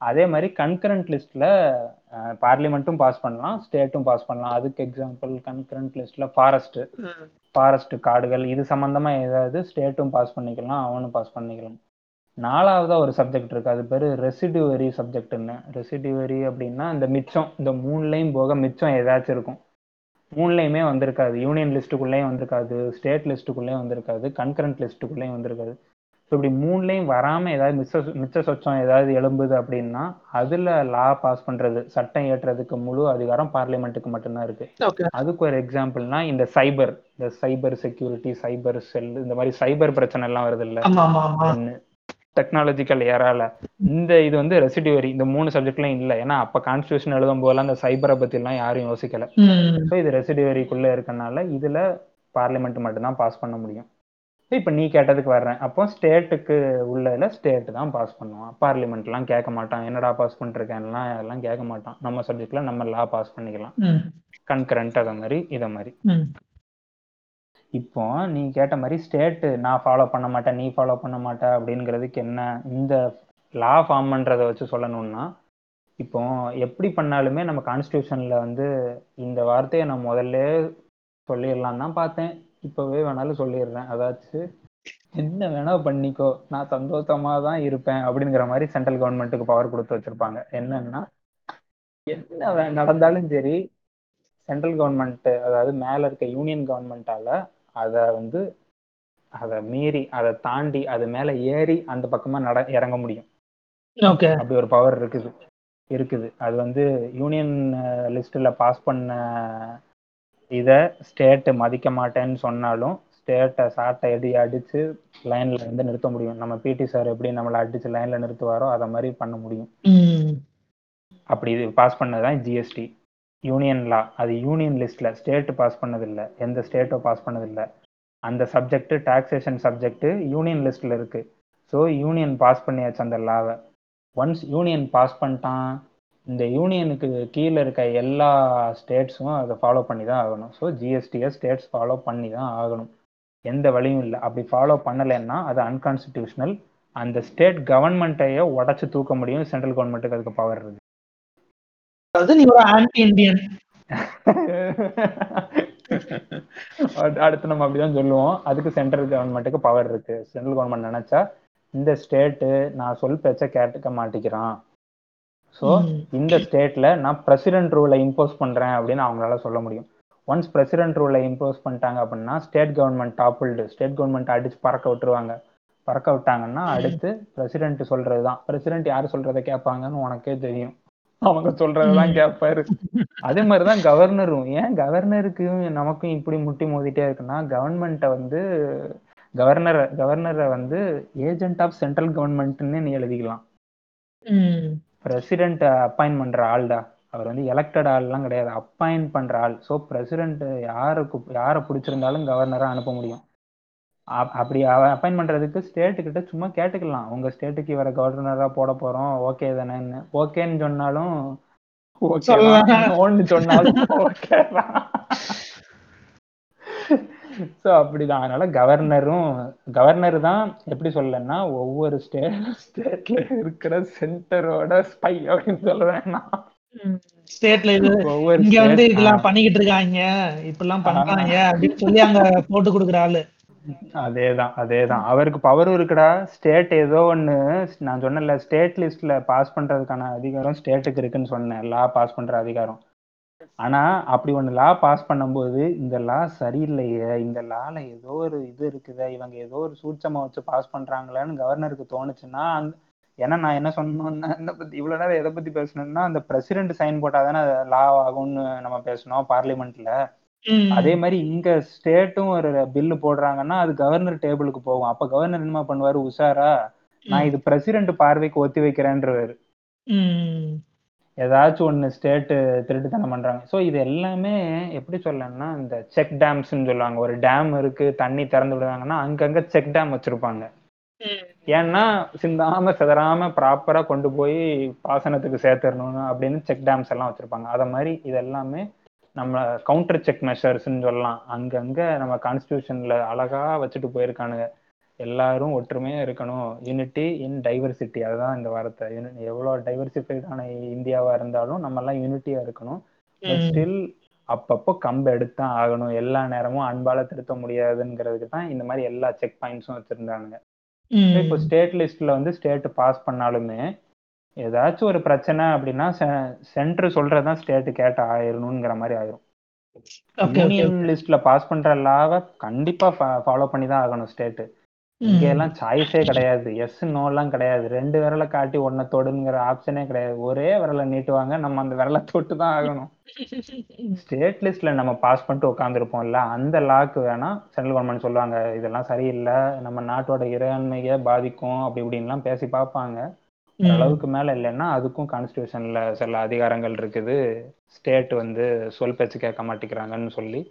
அதே மாதிரி கன்கரண்ட் லிஸ்ட்ல பார்லிமெண்ட்டும் பாஸ் பண்ணலாம், ஸ்டேட்டும் பாஸ் பண்ணலாம். அதுக்கு எக்ஸாம்பிள் கன்கரண்ட் லிஸ்ட்ல ஃபாரஸ்ட் ஃபாரஸ்ட் காடுகள் இது சம்பந்தமா ஏதாவது ஸ்டேட்டும் பாஸ் பண்ணிக்கலாம், அவனும் பாஸ் பண்ணிக்கலாம். நாலாவதா ஒரு சப்ஜெக்ட் இருக்கு, அது பேரு ரெசிடியூவரி சப்ஜெக்ட்ன்னு. ரெசிடியூவரி அப்படின்னா இந்த மிச்சம், இந்த மூணுலையும் போக மிச்சம் ஏதாச்சும் இருக்கும். மூணுலையுமே வந்திருக்காது, யூனியன் லிஸ்ட்டுக்குள்ளேயும் வந்திருக்காது, ஸ்டேட் லிஸ்ட்டுக்குள்ளேயும் வந்திருக்காது, கன்கரண்ட் லிஸ்ட்டுக்குள்ளேயும் வந்திருக்காது. ஸோ இப்படி மூணுலையும் வராமல் ஏதாவது மிச்ச மிச்ச சொச்சம் ஏதாவது எழும்புது அப்படின்னா அதில் லா பாஸ் பண்ணுறது, சட்டம் ஏற்றுறதுக்கு முழு அதிகாரம் பார்லிமெண்ட்டுக்கு மட்டும்தான் இருக்குது. அதுக்கு ஒரு எக்ஸாம்பிள்னா இந்த சைபர் இந்த சைபர் செக்யூரிட்டி, சைபர் செல், இந்த மாதிரி சைபர் பிரச்சனை எல்லாம் வருது இல்லை டெக்னாலஜிக்கல் ஏரால, இந்த இது வந்து ரெசிடியூவரி. இந்த மூணு சப்ஜெக்ட்லையும் இல்லை, ஏன்னா அப்போ கான்ஸ்டியூஷன் எழுதும் போதெல்லாம் அந்த சைபரை பற்றிலாம் யாரும் யோசிக்கலை. ஸோ இது ரெசிடியூவரிக்குள்ளே இருக்கனால இதில் பார்லிமெண்ட் மட்டும்தான் பாஸ் பண்ண முடியும். இப்போ நீ கேட்டதுக்கு வர்றேன், அப்போ ஸ்டேட்டுக்கு உள்ளதில் ஸ்டேட்டு தான் பாஸ் பண்ணுவான், பார்லிமெண்ட்லாம் கேட்க மாட்டான். என்னடா பாஸ் பண்ணிருக்கேன்லாம் அதெல்லாம் கேட்க மாட்டான், நம்ம சப்ஜெக்டில் நம்ம லா பாஸ் பண்ணிக்கலாம் கன்கரண்ட். அதை மாதிரி இதை மாதிரி இப்போ நீ கேட்ட மாதிரி ஸ்டேட்டு நான் ஃபாலோ பண்ண மாட்டேன், நீ ஃபாலோ பண்ண மாட்டே அப்படிங்கிறதுக்கு என்ன இந்த லா ஃபார்ம் பண்ணுறதை வச்சு சொல்லணும்னா, இப்போ எப்படி பண்ணாலுமே நம்ம கான்ஸ்டியூஷனில் வந்து இந்த வார்த்தையை நான் முதல்ல சொல்லிடலான்னு தான் பார்த்தேன், இப்போவே வேணாலும் சொல்லிடுறேன். அதாச்சும் என்ன வேணா பண்ணிக்கோ, நான் சந்தோஷமாக தான் இருப்பேன் அப்படிங்கிற மாதிரி சென்ட்ரல் கவர்மெண்ட்டுக்கு பவர் கொடுத்து வச்சுருப்பாங்க. என்னன்னா என்ன நடந்தாலும் சரி சென்ட்ரல் கவர்மெண்ட்டு, அதாவது மேலே இருக்க யூனியன் கவர்மெண்ட்டால் அதை வந்து அதை மீறி அதை தாண்டி அது மேலே ஏறி அந்த பக்கமாக நட இறங்க முடியும். ஓகே, அப்படி ஒரு பவர் இருக்குது இருக்குது அது வந்து யூனியன் லிஸ்ட்டில் பாஸ் பண்ண இதை ஸ்டேட்டு மதிக்க மாட்டேன்னு சொன்னாலும் ஸ்டேட்டை சாட்டை எடி அடித்து லைனில் வந்து நிறுத்த முடியும். நம்ம பிடி சார் எப்படி நம்மளை அடித்து லைனில் நிறுத்துவாரோ அதை மாதிரி பண்ண முடியும். அப்படி இது பாஸ் பண்ணதான் ஜிஎஸ்டி யூனியன் லா. அது யூனியன் லிஸ்ட்டில் ஸ்டேட்டு பாஸ் பண்ணதில்லை, எந்த ஸ்டேட்டோ பாஸ் பண்ணதில்லை. அந்த சப்ஜெக்ட்டு டாக்ஸேஷன் சப்ஜெக்ட்டு யூனியன் லிஸ்ட்டில் இருக்குது. ஸோ யூனியன் பாஸ் பண்ணியாச்சு அந்த லாவை. ஒன்ஸ் யூனியன் பாஸ் பண்ணிட்டான், இந்த யூனியனுக்கு கீழே இருக்க எல்லா ஸ்டேட்ஸும் அதை ஃபாலோ பண்ணி தான் ஆகணும். ஸோ ஜிஎஸ்டியை ஸ்டேட்ஸ் ஃபாலோ பண்ணி தான் ஆகணும், எந்த வழியும் இல்லை. அப்படி ஃபாலோ பண்ணலைன்னா அது அன்கான்ஸ்டிடியூஷனல். அந்த ஸ்டேட் கவர்மெண்ட்டையே உடச்சி தூக்க முடியும், சென்ட்ரல் கவர்மெண்ட்டுக்கு அதுக்கு பவர் இருக்கு. அடுத்து நம்ம அப்படிதான் சொல்லுவோம், அதுக்கு சென்ட்ரல் கவர்மெண்ட்டுக்கு பவர் இருக்கு. சென்ட்ரல் கவர்மெண்ட் நினைச்சா இந்த ஸ்டேட்டு நான் சொல் பேச்ச கேட்டுக்க மாட்டேங்கிறான், ஸோ இந்த ஸ்டேட்டில் நான் பிரசிடென்ட் ரூலை இம்போஸ் பண்ணுறேன் அப்படின்னு அவங்களால சொல்ல முடியும். ஒன்ஸ் பிரசிடென்ட் ரூலை இம்போஸ் பண்ணிட்டாங்க அப்படின்னா state government toppled, state government அடித்து பறக்க விட்டுருவாங்க. பறக்க விட்டாங்கன்னா அடுத்து பிரசிடென்ட் சொல்கிறது தான். பிரசிடென்ட் யார் சொல்கிறத கேட்பாங்கன்னு உனக்கே தெரியும், அவங்க சொல்கிறதெல்லாம் கேட்பாரு. அதே மாதிரி தான் கவர்னரும். ஏன் கவர்னருக்கும் நமக்கும் இப்படி முட்டி மோதிட்டே இருக்குன்னா, கவர்மெண்ட்டை வந்து கவர்னரை கவர்னரை வந்து ஏஜென்ட் ஆஃப் சென்ட்ரல் கவர்மெண்ட்டுன்னு நீ எழுதிக்கலாம். பிரசிடென்ட் அப்பாயிண்ட் பண்ணுற ஆள் தான் அவர், வந்து எலெக்டட் ஆள்லாம் கிடையாது, அப்பாயிண்ட் பண்ணுற ஆள். ஸோ பிரசிடென்ட் யாருக்கு யாரை பிடிச்சிருந்தாலும் கவர்னராக அனுப்ப முடியும். அப்படி அப்பாயிண்ட் பண்ணுறதுக்கு ஸ்டேட்டுக்கிட்ட சும்மா கேட்டுக்கலாம், உங்கள் ஸ்டேட்டுக்கு இவரை கவர்னராக போட போகிறோம் ஓகே தானேன்னு. ஓகேன்னு சொன்னாலும் ஓகே ஒன்று சொன்னாலும் ஓகே தான். ஸோ அப்படிதான். அதனால கவர்னரும் கவர்னர் தான், எப்படி சொல்லலன்னா ஒவ்வொரு ஸ்டேட் ஸ்டேட்ல இருக்கிற சென்டரோட ஸ்பை அப்படின்னு சொல்றேன்னா, ஸ்டேட்ல இது இங்க வந்து இதெல்லாம் பண்ணிக்கிட்டு இருக்காங்க இப்பெல்லாம் பண்றாங்க அப்படின்னு சொல்லி அங்க போட்டு கொடுக்குற ஆளு. அதேதான் அதேதான் அவருக்கு பவரும் இருக்குடா. ஸ்டேட் ஏதோ ஒன்று நான் சொன்னேன்ல, ஸ்டேட் லிஸ்ட்ல பாஸ் பண்றதுக்கான அதிகாரம் ஸ்டேட்டுக்கு இருக்குன்னு சொன்னேன், லா பாஸ் பண்ற அதிகாரம். ஆனா அப்படி ஒன்று லா பாஸ் பண்ணும்போது இந்த லா சரியில்லையே, இந்த லால ஏதோ ஒரு இது இருக்குதா, இவங்க ஏதோ ஒரு சூட்சமா வச்சு பாஸ் பண்றாங்களான்னு கவர்னருக்கு தோணுச்சுன்னா, ஏன்னா நான் என்ன சொன்னோம்னா என்ன பத்தி இவ்வளவு நேரம் எதை பத்தி பேசணும்னா, அந்த பிரசிடென்ட் சைன் போட்டாதானே லா ஆகும்னு நம்ம பேசணும் பார்லிமெண்ட்ல. அதே மாதிரி இங்க ஸ்டேட்டும் ஒரு பில்லு போடுறாங்கன்னா அது கவர்னர் டேபிளுக்கு போகும். அப்ப கவர்னர் என்னமா பண்ணுவாரு, உஷாரா நான் இது பிரசிடென்ட் பார்வைக்கு ஒத்தி வைக்கிறேன்றவர், ஏதாச்சும் ஒன்று ஸ்டேட்டு திருட்டுத்தனம் பண்ணுறாங்க. ஸோ இது எல்லாமே எப்படி சொல்லணும்னா இந்த செக் டேம்ஸ்ன்னு சொல்லுவாங்க. ஒரு டேம் இருக்குது, தண்ணி திறந்து விடுவாங்கன்னா அங்கங்கே செக் டேம் வச்சுருப்பாங்க, ஏன்னா சிந்தாமல் சிதறாமல் ப்ராப்பராக கொண்டு போய் பாசனத்துக்கு சேர்த்துடணும் அப்படின்னு செக் டேம்ஸ் எல்லாம் வச்சுருப்பாங்க. அதை மாதிரி இது எல்லாமே நம்ம கவுண்டர் செக் மெஷர்ஸ்ன்னு சொல்லலாம். அங்கங்கே நம்ம கான்ஸ்டியூஷனில் அழகாக வச்சுட்டு போயிருக்கானுங்க. எல்லாரும் ஒற்றுமையாக இருக்கணும், யூனிட்டி இன் டைவர்சிட்டி, அதுதான் இந்த வார்த்தை. எவ்வளோ டைவர்சிஃபைடான இந்தியாவாக இருந்தாலும் நம்மெல்லாம் யூனிட்டியாக இருக்கணும். பட் ஸ்டில் அப்பப்போ கம்பு எடுத்தான் ஆகணும், எல்லா நேரமும் அன்பால் திருத்த முடியாதுங்கிறதுக்கு தான் இந்த மாதிரி எல்லா செக் பாயிண்ட்ஸும் வச்சுருந்தாங்க. இப்போ ஸ்டேட் லிஸ்ட்டில் வந்து ஸ்டேட்டு பாஸ் பண்ணாலுமே ஏதாச்சும் ஒரு பிரச்சனை அப்படின்னா சென்ட்ரு சொல்கிறது தான் ஸ்டேட்டு கேட்ட ஆயிரணுங்கிற மாதிரி ஆயிரும். யூனியன் லிஸ்ட்ல பாஸ் பண்ற லாவை கண்டிப்பா ஃபாலோ பண்ணி தான் ஆகணும் ஸ்டேட்டு. இங்க எல்லாம் சாய்ஸே கிடையாது, எஸ் நோ எல்லாம் கிடையாது, ரெண்டு விரலை காட்டி ஒன்ன தொடுங்கிற ஆப்ஷனே கிடையாது. ஒரே விரலை நீட்டுவாங்க, நம்ம அந்த விரலை தொட்டு தான் ஆகணும். ஸ்டேட் லிஸ்ட்ல நம்ம பாஸ் பண்ணிட்டு உட்காந்துருப்போம்ல, அந்த லாக்கு வேணா சென்ட்ரல் கவர்மெண்ட் சொல்லுவாங்க இதெல்லாம் சரியில்லை, நம்ம நாட்டோட இறையாண்மையை பாதிக்கும் அப்படி இப்படின்லாம் பேசி பார்ப்பாங்க. அளவுக்கு மேல இல்லைன்னா அதுக்கும் கான்ஸ்டியூஷன்ல சில அதிகாரங்கள் இருக்குது, ஸ்டேட் வந்து சொல் பேச்சு கேட்க மாட்டேங்கிறாங்கன்னு சொல்லி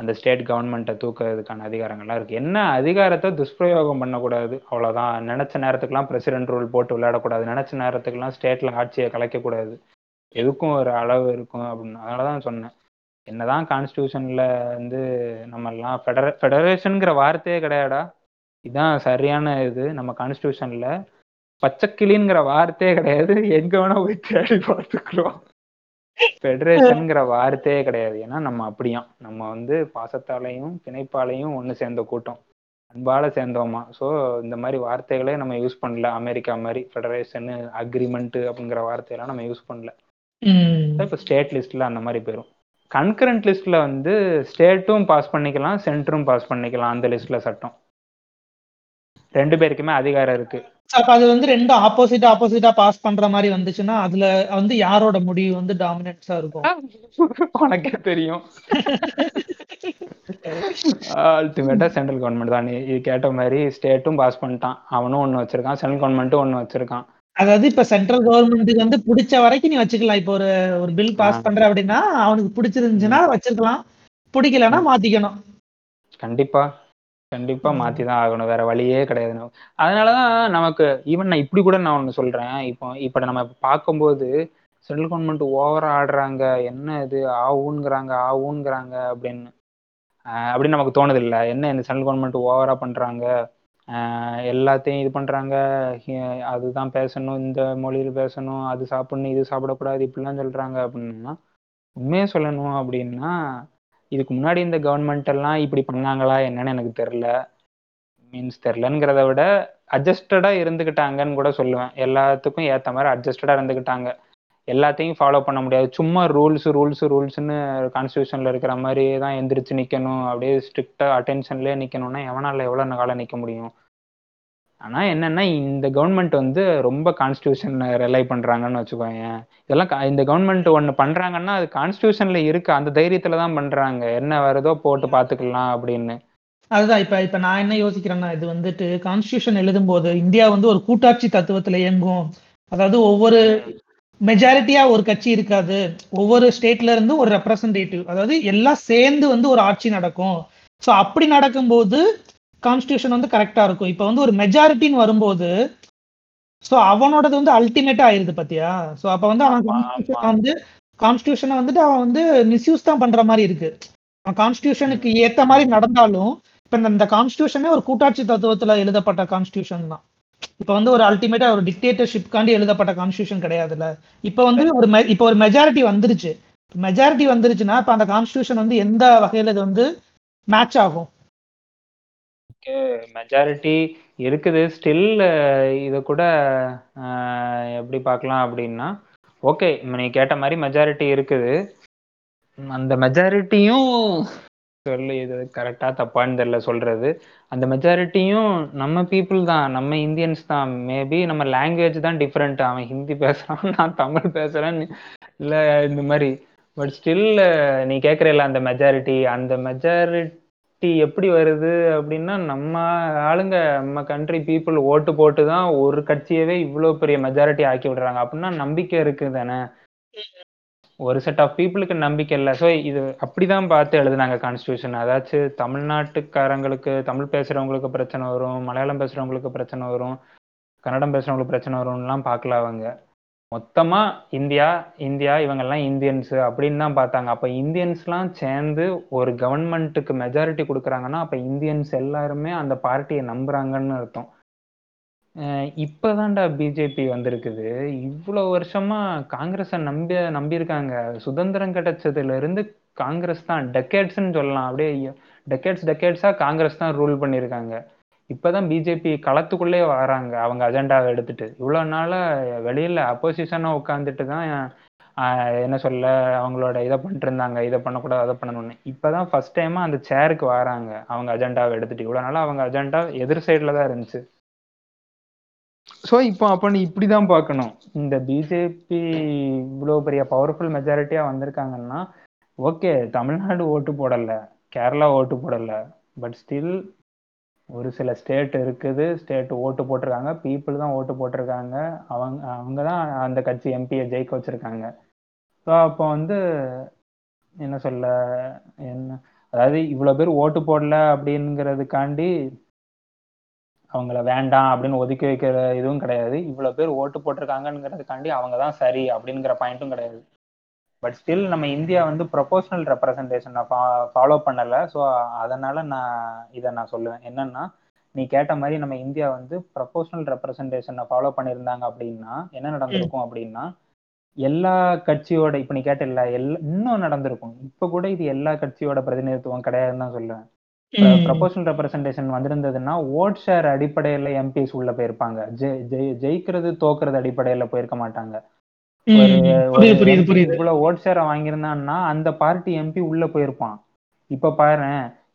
அந்த ஸ்டேட் கவர்மெண்ட்டை தூக்குறதுக்கான அதிகாரங்கள்லாம் இருக்கு. என்ன அதிகாரத்தை துஷ்பிரயோகம் பண்ணக்கூடாது, அவ்வளோதான். நினைச்ச நேரத்துக்குலாம் பிரசிடென்ட் ரூல் போட்டு விளையாடக்கூடாது, நினைச்ச நேரத்துக்குலாம் ஸ்டேட்ல ஆட்சியை கலைக்கக்கூடாது, எதுக்கும் ஒரு அளவு இருக்கும் அப்படின்னு. அதனாலதான் சொன்னேன், என்னதான் கான்ஸ்டியூஷன்ல வந்து நம்ம எல்லாம் ஃபெடரே ஃபெடரேஷனுங்கிற வார்த்தையே கிடையாடா, இதுதான் சரியான இது. நம்ம கான்ஸ்டியூஷன்ல பச்சைக்கிளிங்கிற வார்த்தையே கிடையாது, எங்க வேணா போய் தேடி பார்த்துக்கிறோம். ஃபெடரேஷன்ங்கிற வார்த்தையே கிடையாது, ஏன்னா நம்ம அப்படியா நம்ம வந்து பாசத்தாலையும் பிணைப்பாலையும் ஒன்று சேர்ந்த கூட்டம், அன்பால சேர்ந்தோமா. ஸோ இந்த மாதிரி வார்த்தைகளே நம்ம யூஸ் பண்ணல. அமெரிக்கா மாதிரி ஃபெடரேஷனு அக்ரிமெண்ட் அப்படிங்கிற வார்த்தையெல்லாம் நம்ம யூஸ் பண்ணல. இப்போ ஸ்டேட் லிஸ்ட்ல அந்த மாதிரி போயிடும். கன்கரண்ட் லிஸ்ட்ல வந்து ஸ்டேட்டும் பாஸ் பண்ணிக்கலாம் சென்டரும் பாஸ் பண்ணிக்கலாம். அந்த லிஸ்ட்ல சட்டம் ரெண்டு பேருக்குமே அதிகாரம் இருக்கு. அப்ப அது வந்து ரெண்டும் ஆப்போசிட் ஆப்போசிட்டா பாஸ் பண்ற மாதிரி வந்துச்சுன்னா அதுல வந்து யாரோட முடிவு வந்து டாமினன்ஸா இருக்கும் உனக்கே தெரியும். அல்டிமேட்டா சென்ட்ரல் கவர்மெண்ட் தான். இது கேட்ட மாதிரி ஸ்டேட்டும் பாஸ் பண்ணிட்டான், அவனும் ஒண்ணு வச்சிருக்கான், சென்ட்ரல் கவர்மெண்ட்டும் ஒண்ணு வச்சிருக்கான். அதாவது இப்ப சென்ட்ரல் கவர்மெண்ட்டுக்கு வந்து பிடிச்ச வரைக்கும் நீ வச்சுக்கலாம். இப்ப ஒரு ஒரு பில் பாஸ் பண்ற அப்படின்னா அவனுக்கு பிடிச்சிருந்துச்சுன்னா வச்சிருக்கலாம், பிடிக்கலன்னா மாத்திக்கணும். கண்டிப்பா கண்டிப்பா மாத்திதான் ஆகணும், வேற வழியே கிடையாது. அதனாலதான் நமக்கு ஈவன் நான் இப்படி கூட நான் ஒண்ணு சொல்றேன், இப்போ இப்ப நம்ம பார்க்கும்போது சென்ட்ரல் கவர்மெண்ட் ஓவரா ஆடுறாங்க, என்ன இது ஆவுங்கிறாங்க ஆவுங்கிறாங்க அப்படின்னு அப்படின்னு நமக்கு தோணுது இல்லை. என்ன இந்த சென்ட்ரல் கவர்மெண்ட் ஓவரா பண்றாங்க, ஆஹ் எல்லாத்தையும் இது பண்றாங்க, அதுதான் பேசணும், இந்த மொழியில பேசணும், அது சாப்பிடணும், இது சாப்பிடக்கூடாது, இப்படிலாம் சொல்றாங்க அப்படின்னா உண்மையே சொல்லணும் அப்படின்னா இதுக்கு முன்னாடி இந்த கவர்மெண்ட் எல்லாம் இப்படி பண்ணாங்களா என்னன்னு எனக்கு தெரியல, மீன்ஸ் தெரிலங்கிறத விட அட்ஜஸ்டடா இருந்துக்கிட்டாங்கன்னு கூட சொல்லுவேன். எல்லாத்துக்கும் ஏற்ற மாதிரி அட்ஜஸ்டடா இருந்துக்கிட்டாங்க, எல்லாத்தையும் ஃபாலோ பண்ண முடியாது. சும்மா ரூல்ஸ் ரூல்ஸ் ரூல்ஸ்ன்னு கான்ஸ்டியூஷன்ல இருக்கிற மாதிரி தான் எந்திரிச்சு நிக்கணும், அப்படியே ஸ்ட்ரிக்டா அட்டென்ஷன்லயே நிக்கணும்னா எவனால எவ்வளவு காலம் நிக்க முடியும். ஆனா என்னன்னா இந்த கவர்மெண்ட் வந்து ரொம்ப கான்ஸ்டியூஷன்ல ரிலை பண்றாங்கன்னு வச்சுக்கோங்க. இதெல்லாம் இந்த கவர்மெண்ட் ஒண்ணு பண்றாங்கன்னா அது கான்ஸ்டியூஷன்ல இருக்கு, அந்த தைரியத்துலதான் பண்றாங்க, என்ன வருதோ போட்டு பாத்துக்கலாம் அப்படின்னு. அதுதான் இப்ப இப்ப நான் என்ன யோசிக்கிறேன்னா, இது வந்துட்டு கான்ஸ்டியூஷன் எழுதும் போது இந்தியா வந்து ஒரு கூட்டாட்சி தத்துவத்துல இயங்கும். அதாவது ஒவ்வொரு மெஜாரிட்டியா ஒரு கட்சி இருக்காது, ஒவ்வொரு ஸ்டேட்ல இருந்து ஒரு ரெப்ரசன்டேட்டிவ், அதாவது எல்லாம் சேர்ந்து வந்து ஒரு ஆட்சி நடக்கும். ஸோ அப்படி நடக்கும்போது கான்ஸ்டியூஷன் வந்து கரெக்டா இருக்கும். இப்ப வந்து ஒரு மெஜாரிட்டின்னு வரும்போது சோ அவனோடது வந்து அல்டிமேட்டா ஆயிருது பாத்தியா. சோ அப்ப வந்து அவன் வந்து கான்ஸ்டியூஷனை வந்துட்டு அவன் வந்து மிஸ்யூஸ் தான் பண்ற மாதிரி இருக்கு. அவன் கான்ஸ்டியூஷனுக்கு ஏத்த மாதிரி நடந்தாலும் இப்ப இந்த கான்ஸ்டியூஷனே ஒரு கூட்டாட்சி தத்துவத்துல எழுதப்பட்ட கான்ஸ்டியூஷன் தான். இப்ப வந்து ஒரு அல்டிமேட்டா ஒரு டிக்டேட்டர்ஷிப் காண்டி எழுதப்பட்ட கான்ஸ்டியூஷன் கிடையாதுல்ல. இப்ப வந்து ஒரு இப்ப ஒரு மெஜாரிட்டி வந்துருச்சு, மெஜாரிட்டி வந்துருச்சுன்னா இப்ப அந்த கான்ஸ்டியூஷன் வந்து எந்த வகையில இது வந்து மேட்ச் ஆகும்? மெஜாரிட்டி இருக்குது ஸ்டில். இதை கூட எப்படி பார்க்கலாம் அப்படின்னா, ஓகே நீ கேட்ட மாதிரி மெஜாரிட்டி இருக்குது, அந்த மெஜாரிட்டியும் சொல்லு இது கரெக்டாக தப்பான்னு தெரியல சொல்றது, அந்த மெஜாரிட்டியும் நம்ம பீப்புள் தான், நம்ம இந்தியன்ஸ் தான். மேபி நம்ம லாங்குவேஜ் தான் டிஃப்ரெண்ட், அவன் ஹிந்தி பேசுறான் நான் தமிழ் பேசுறேன் இல்லை இந்த மாதிரி. பட் ஸ்டில் நீ கேட்குறல அந்த மெஜாரிட்டி, அந்த மெஜாரிட்டி எப்படி வருது அப்படின்னா நம்ம ஆளுங்க நம்ம கண்ட்ரி பீப்புள் ஓட்டு போட்டு தான் ஒரு கட்சியவே இவ்வளோ பெரிய மெஜாரிட்டி ஆக்கி விடுறாங்க. அப்படின்னா நம்பிக்கை இருக்குது தானே, ஒரு செட் ஆஃப் பீப்புளுக்கு நம்பிக்கை இல்லை. ஸோ இது அப்படிதான் பார்த்து எழுதுனாங்க கான்ஸ்டியூஷன். அதாச்சும் தமிழ்நாட்டுக்காரங்களுக்கு தமிழ் பேசுறவங்களுக்கு பிரச்சனை வரும், மலையாளம் பேசுறவங்களுக்கு பிரச்சனை வரும், கன்னடம் பேசுறவங்களுக்கு பிரச்சனை வரும்லாம் பார்க்கல அவங்க. மொத்தமா இந்தியா இந்தியா இவங்கெல்லாம் இந்தியன்ஸ் அப்படின்னு தான் பார்த்தாங்க. அப்ப இந்தியன்ஸ் எல்லாம் சேர்ந்து ஒரு கவர்மெண்ட்டுக்கு மெஜாரிட்டி கொடுக்குறாங்கன்னா அப்ப இந்தியன்ஸ் எல்லாருமே அந்த பார்ட்டியை நம்புறாங்கன்னு அர்த்தம். இப்பதான்டா பிஜேபி வந்திருக்குது. இவ்வளவு வருஷமா காங்கிரஸை நம்பி நம்பியிருக்காங்க. சுதந்திரம் கிடைச்சதுல இருந்து காங்கிரஸ் தான் டெக்கேட்ஸ்ன்னு சொல்லலாம். அப்படியே டெக்கேட்ஸ் டெக்கேட்ஸா காங்கிரஸ் தான் ரூல் பண்ணியிருக்காங்க. இப்பதான் பிஜேபி களத்துக்குள்ளே வராங்க அவங்க அஜெண்டாவை எடுத்துட்டு. இவ்வளவு நாள வெளியில அப்போசிஷனா உட்காந்துட்டு தான் என்ன சொல்ல அவங்களோட இதை பண்ணிட்டு இருந்தாங்க, இதை பண்ணக்கூடாது அதை பண்ணணும்னு. இப்பதான் ஃபர்ஸ்ட் டைமா அந்த சேருக்கு வராங்க அவங்க அஜெண்டாவை எடுத்துட்டு. இவ்வளவு நாளா அவங்க அஜெண்டா எதிர் சைட்ல தான் இருந்துச்சு. ஸோ இப்போ அப்போ நீ இப்படிதான் பார்க்கணும். இந்த பிஜேபி இவ்வளவு பெரிய பவர்ஃபுல் மெஜாரிட்டியா வந்திருக்காங்கன்னா ஓகே, தமிழ்நாடு ஓட்டு போடல, கேரளா ஓட்டு போடல, பட் ஸ்டில் ஒரு சில ஸ்டேட் இருக்குது, ஸ்டேட் ஓட்டு போட்டிருக்காங்க, பீப்புள் தான் ஓட்டு போட்டிருக்காங்க, அவங்க அவங்க தான் அந்த கட்சி எம்பியை ஜெயிக்க வச்சிருக்காங்க. ஸோ அப்போ வந்து என்ன சொல்ல என்ன அதாவது இவ்வளோ பேர் ஓட்டு போடல அப்படிங்கிறதுக்காண்டி அவங்கள வேண்டாம் அப்படின்னு ஒதுக்கி வைக்கிற இதுவும் கிடையாது. இவ்வளோ பேர் ஓட்டு போட்டிருக்காங்கிறதுக்காண்டி அவங்க தான் சரி அப்படிங்கிற பாயிண்ட்டும் கிடையாது. பட் ஸ்டில் நம்ம இந்தியா வந்து ப்ரொபோஷனல் ரெப்ரசன்டேஷன் நான் ஃபா ஃபாலோ பண்ணலை. ஸோ அதனால் நான் இதை நான் சொல்லுவேன் என்னன்னா, நீ கேட்ட மாதிரி நம்ம இந்தியா வந்து ப்ரொபோஷனல் ரெப்ரசன்டேஷனை ஃபாலோ பண்ணியிருந்தாங்க அப்படின்னா என்ன நடந்திருக்கும் அப்படின்னா, எல்லா கட்சியோட இப்போ நீ கேட்ட எல்லா எல்லா இன்னும் நடந்திருக்கும். இப்போ கூட இது எல்லா கட்சியோட பிரதிநிதித்துவம் கிடையாதுன்னு தான் சொல்லுவேன். ப்ரொபோஷனல் ரெப்ரசன்டேஷன் வந்திருந்ததுன்னா ஓட் ஷேர் அடிப்படையில் எம்பிஸ் உள்ள போயிருப்பாங்க. ஜெய் ஜெய் ஜெயிக்கிறது தோக்குறது அடிப்படையில் போயிருக்க மாட்டாங்க. இவ்வளவு ஓட் ஷேரை வாங்கியிருந்தான்னா அந்த பார்ட்டி எம்பி உள்ள போயிருப்பான். இப்ப பாரு,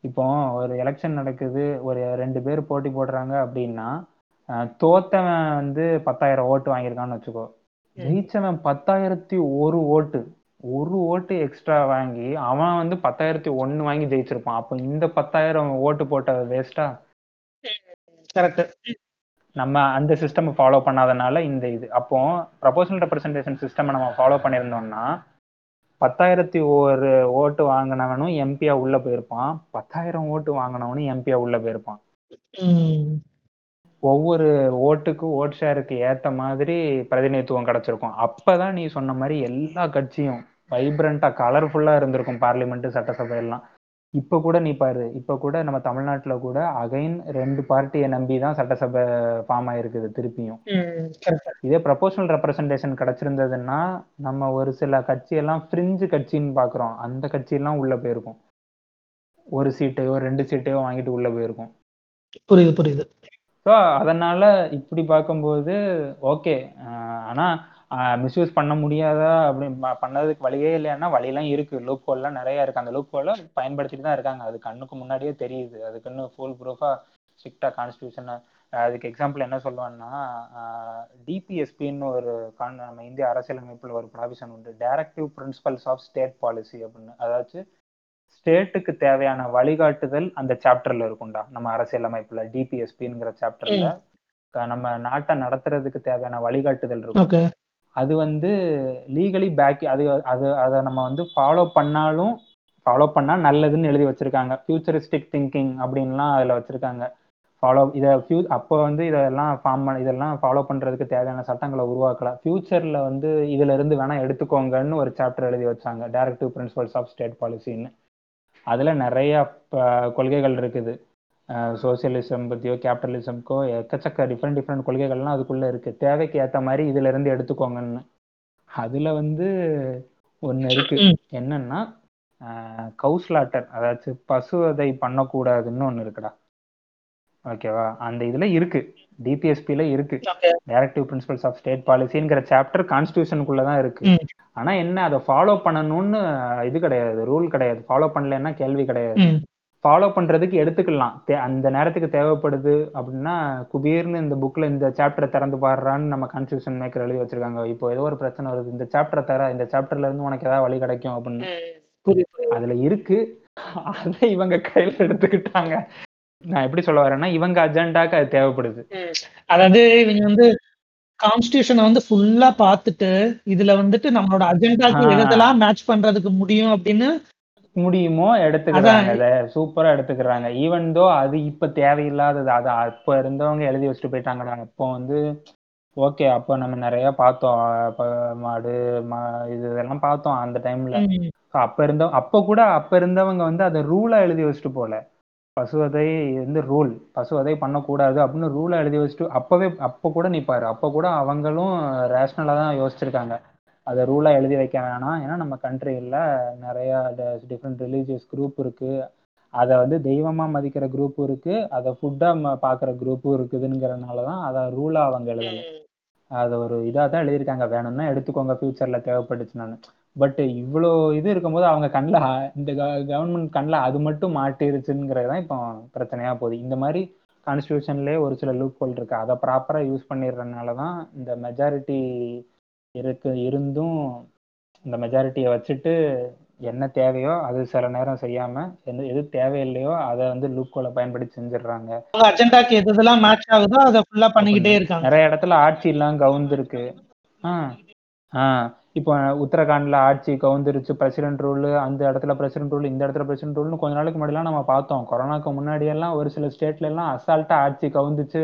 இப்போ ஒரு எலெக்ஷன் நடக்குது, ஒரு ரெண்டு பேர் போட்டி போடுறாங்க அப்படின்னா தோத்தவன் வந்து பத்தாயிரம் ஓட்டு வாங்கியிருக்கான்னு வச்சுக்கோ, ஜெயிச்சவன் பத்தாயிரத்தி ஒரு ஓட்டு ஒரு ஓட்டு எக்ஸ்ட்ரா வாங்கி அவன் வந்து பத்தாயிரத்தி ஒன்னு வாங்கி ஜெயிச்சிருப்பான். அப்ப இந்த பத்தாயிரம் ஓட்டு போட்டது வேஸ்டா? கரெக்ட். நம்ம அந்த சிஸ்டம் ஃபாலோ பண்ணாதனால இந்த இது. அப்போ ப்ரொபோஷனல் ரெப்ரசன்டேஷன் சிஸ்டம் நம்ம ஃபாலோ பண்ணியிருந்தோம்னா பத்தாயிரத்தி ஒரு ஓட்டு வாங்கினவனும் எம்பியா உள்ள போயிருப்பான், பத்தாயிரம் ஓட்டு வாங்கினவனும் எம்பியா உள்ள போயிருப்பான். ஒவ்வொரு ஓட்டுக்கு ஓட் ஷேருக்கு ஏற்ற மாதிரி பிரதிநிதித்துவம் கிடைச்சிருக்கும். அப்பதான் நீ சொன்ன மாதிரி எல்லா கட்சியும் வைப்ரண்டா கலர்ஃபுல்லா இருந்திருக்கும் பார்லிமெண்ட் சட்டசபை எல்லாம். இப்போ கூட நீ பாரு, இப்போ கூட நம்ம தமிழ்நாட்டில் கூட அகைன் ரெண்டு பார்ட்டியை நம்பி தான் சட்டசபை ஃபார்ம் ஆயிருக்குது திருப்பியும். இதே ப்ரொபோஷனல் ரெப்ரசன்டேஷன் கிடைச்சிருந்ததுன்னா நம்ம ஒரு சில கட்சியெல்லாம் ஃப்ரிஞ்சு கட்சின்னு பார்க்குறோம், அந்த கட்சியெல்லாம் உள்ளே போயிருக்கும், ஒரு சீட்டையோ ரெண்டு சீட்டையோ வாங்கிட்டு உள்ளே போயிருக்கும். புரியுது புரியுது. ஸோ அதனால் இப்படி பார்க்கும்போது ஓகே. ஆனால் மிஸ்யூஸ் பண்ண முடியாதா அப்படி பண்ணதுக்கு வழியே இல்லைன்னா வழியெல்லாம் இருக்குது, லூப் ஹோல்லாம் நிறையா இருக்குது. அந்த லூப் ஹோலை பயன்படுத்திட்டு தான் இருக்காங்க. அது கண்ணுக்கு முன்னாடியே தெரியுது. அதுக்குன்னு ஃபுல் ப்ரூஃபாக ஸ்ட்ரிக்டாக கான்ஸ்டியூஷனை அதுக்கு எக்ஸாம்பிள் என்ன சொல்லுவேன்னா, டிபிஎஸ்பின்னு ஒரு கான் நம்ம இந்திய அரசியலமைப்பில் ஒரு ப்ராவிஷன் உண்டு, directive principles of state policy அப்படின்னு. அதாச்சும் ஸ்டேட்டுக்கு தேவையான வழிகாட்டுதல் அந்த சாப்டரில் இருக்கும்டா நம்ம அரசியலமைப்பில். டிபிஎஸ்பிங்கிற சாப்டரில் நம்ம நாட்டை நடத்துறதுக்கு தேவையான வழிகாட்டுதல் இருக்கும். அது வந்து லீகலி பேக் அது அது அதை நம்ம வந்து ஃபாலோ பண்ணாலும் ஃபாலோ பண்ணால் நல்லதுன்னு எழுதி வச்சுருக்காங்க. ஃபியூச்சரிஸ்டிக் திங்கிங் அப்படின்லாம் அதில் வச்சுருக்காங்க. ஃபாலோ இதை ஃபியூ அப்போ வந்து இதெல்லாம் ஃபார்ம் பண்ண இதெல்லாம் ஃபாலோ பண்ணுறதுக்கு தேவையான சட்டங்களை உருவாக்கலாம். ஃபியூச்சரில் வந்து இதிலிருந்து வேணால் எடுத்துக்கோங்கன்னு ஒரு சாப்டர் எழுதி வச்சாங்க, டைரக்டிவ் பிரின்சிபல்ஸ் ஆஃப் ஸ்டேட் பாலிசின்னு. அதில் நிறையா கொள்கைகள் இருக்குது. சோசியலிசம் பற்றியோ கேபிட்டலிசம்க்கோ எக்கச்சக்க டிஃப்ரெண்ட் டிஃப்ரெண்ட் கொள்கைகள்லாம் அதுக்குள்ளே இருக்குது. தேவைக்கு ஏற்ற மாதிரி இதிலேருந்து எடுத்துக்கோங்கன்னு. அதில் வந்து ஒன்று இருக்குது என்னென்னா, கவுஸ்லாட்டர் அதாச்சும் பசுவதை பண்ணக்கூடாதுன்னு ஒன்று இருக்குடா. ஓகேவா? அந்த இதில் இருக்குது, டிபிஎஸ்பியில் இருக்குது. டைரக்டிவ் பிரின்சிபல்ஸ் ஆஃப் ஸ்டேட் பாலிசிங்கிற சாப்டர் கான்ஸ்டியூஷனுக்குள்ளே தான் இருக்குது. ஆனால் என்ன, அதை ஃபாலோ பண்ணணும்னு இது கிடையாது, ரூல் கிடையாது. ஃபாலோ பண்ணலன்னா கேள்வி கிடையாது. ஃபாலோ பண்ணுறதுக்கு எடுத்துக்கலாம், அந்த நேரத்துக்கு தேவைப்படுது அப்படின்னா. குபீர்னு இந்த புக்கில் இந்த சாப்டரை திறந்து பாடுறான்னு நம்ம கான்ஸ்டியூஷன் மேக்கர் எழுதி வச்சிருக்காங்க. இப்போ ஏதோ ஒரு பிரச்சனை வருது, இந்த சாப்டரை தர, இந்த சாப்டர்ல இருந்து உனக்கு ஏதாவது வழி கிடைக்கும் அப்படின்னு அதில் இருக்கு. அதை இவங்க கையில் எடுத்துக்கிட்டாங்க. நான் எப்படி சொல்ல வரேன்னா, இவங்க அஜெண்டாக்கு அது தேவைப்படுது. அதாவது இவங்க வந்து கான்ஸ்டியூஷனை வந்து ஃபுல்லா பார்த்துட்டு இதுல வந்துட்டு நம்மளோட அஜெண்டாக்கு எதெல்லாம் மேட்ச் பண்றதுக்கு முடியும் அப்படின்னு முடியுமோ எடுத்துக்கிறாங்க. அதை சூப்பரா எடுத்துக்கிறாங்க. ஈவன் தோ அது இப்ப தேவையில்லாதது, அதை அப்ப இருந்தவங்க எழுதி வச்சுட்டு போயிட்டாங்கடா. அப்போ வந்து ஓகே. அப்போ நம்ம நிறைய பார்த்தோம். அப்ப மாடு ம- இது இதெல்லாம் பார்த்தோம் அந்த டைம்ல. ம். அப்ப இருந்த அப்ப கூட அப்ப இருந்தவங்க வந்து அதை ரூலா எழுதி வச்சுட்டு போல, பசுவதை வந்து ரூல் பசுவதை பண்ணக்கூடாது அப்படின்னு ரூலை எழுதி வச்சுட்டு அப்பவே அப்ப கூட நீ பாரு, அப்ப கூட அவங்களும் ரேஷனலா தான் யோசிச்சிருக்காங்க. அதை ரூலா எழுதி வைக்க வேணாம், ஏன்னா நம்ம கண்ட்ரியில் நிறைய டிஃப்ரெண்ட் ரிலீஜியஸ் குரூப் இருக்கு, அதை வந்து தெய்வமா மதிக்கிற குரூப் இருக்கு, அதை ஃபுட்டா பாக்குற குரூப்பும் இருக்குதுங்கிறதுனால தான் அதை ரூலா அவங்க எழுதல, ம். அதை ஒரு இதாக தான் எழுதியிருக்காங்க. வேணும்னா எடுத்துக்கோங்க ஃபியூச்சர்ல தேவைப்பட்டுச்சுன்னு. பட் இவ்வளோ இது இருக்கும்போது அவங்க கண்ணில் இந்த கவர்மெண்ட் கண்ணில் அது மட்டும் மாட்டிருச்சுங்கிறது தான் இப்போ பிரச்சனையா போகுது. இந்த மாதிரி கான்ஸ்டியூஷன்லேயே ஒரு சில லூப் ஹோல் இருக்கு, அதை ப்ராப்பராக யூஸ் பண்ணிடுறதுனால தான் இந்த மெஜாரிட்டி இருக்கு இருந்தும் இந்த மெஜாரிட்டியை வச்சுட்டு என்ன தேவையோ அது சில நேரம் செய்யாம எந்த- எது தேவையில்லையோ அதை வந்து லூப் ஹோலை பயன்படுத்தி செஞ்சிடுறாங்க. அவங்க அஜெண்டாக்கு எது எதெல்லாம் மேட்ச் ஆகுதோ அதை ஃபுல்லா அப்ப பண்ணிக்கிட்டே இருக்காங்க. நிறைய இடத்துல ஆட்சி எல்லாம் கவுந்துருக்கு. ஆ ஆ இப்போ உத்தரகாண்ட்ல ஆட்சி கவுந்துருச்சு, பிரசிடென்ட் ரூல் அந்த இடத்துல, பிரசிடென்ட் ரூல் இந்த இடத்துல, பிரசிடென்ட் ரூல்னு கொஞ்ச நாளுக்கு முன்னாடிலாம் நம்ம பார்த்தோம். கொரோனாக்கு முன்னாடி எல்லாம் ஒரு சில ஸ்டேட்ல எல்லாம் அசால்ட்டா ஆட்சி கவுந்துச்சு,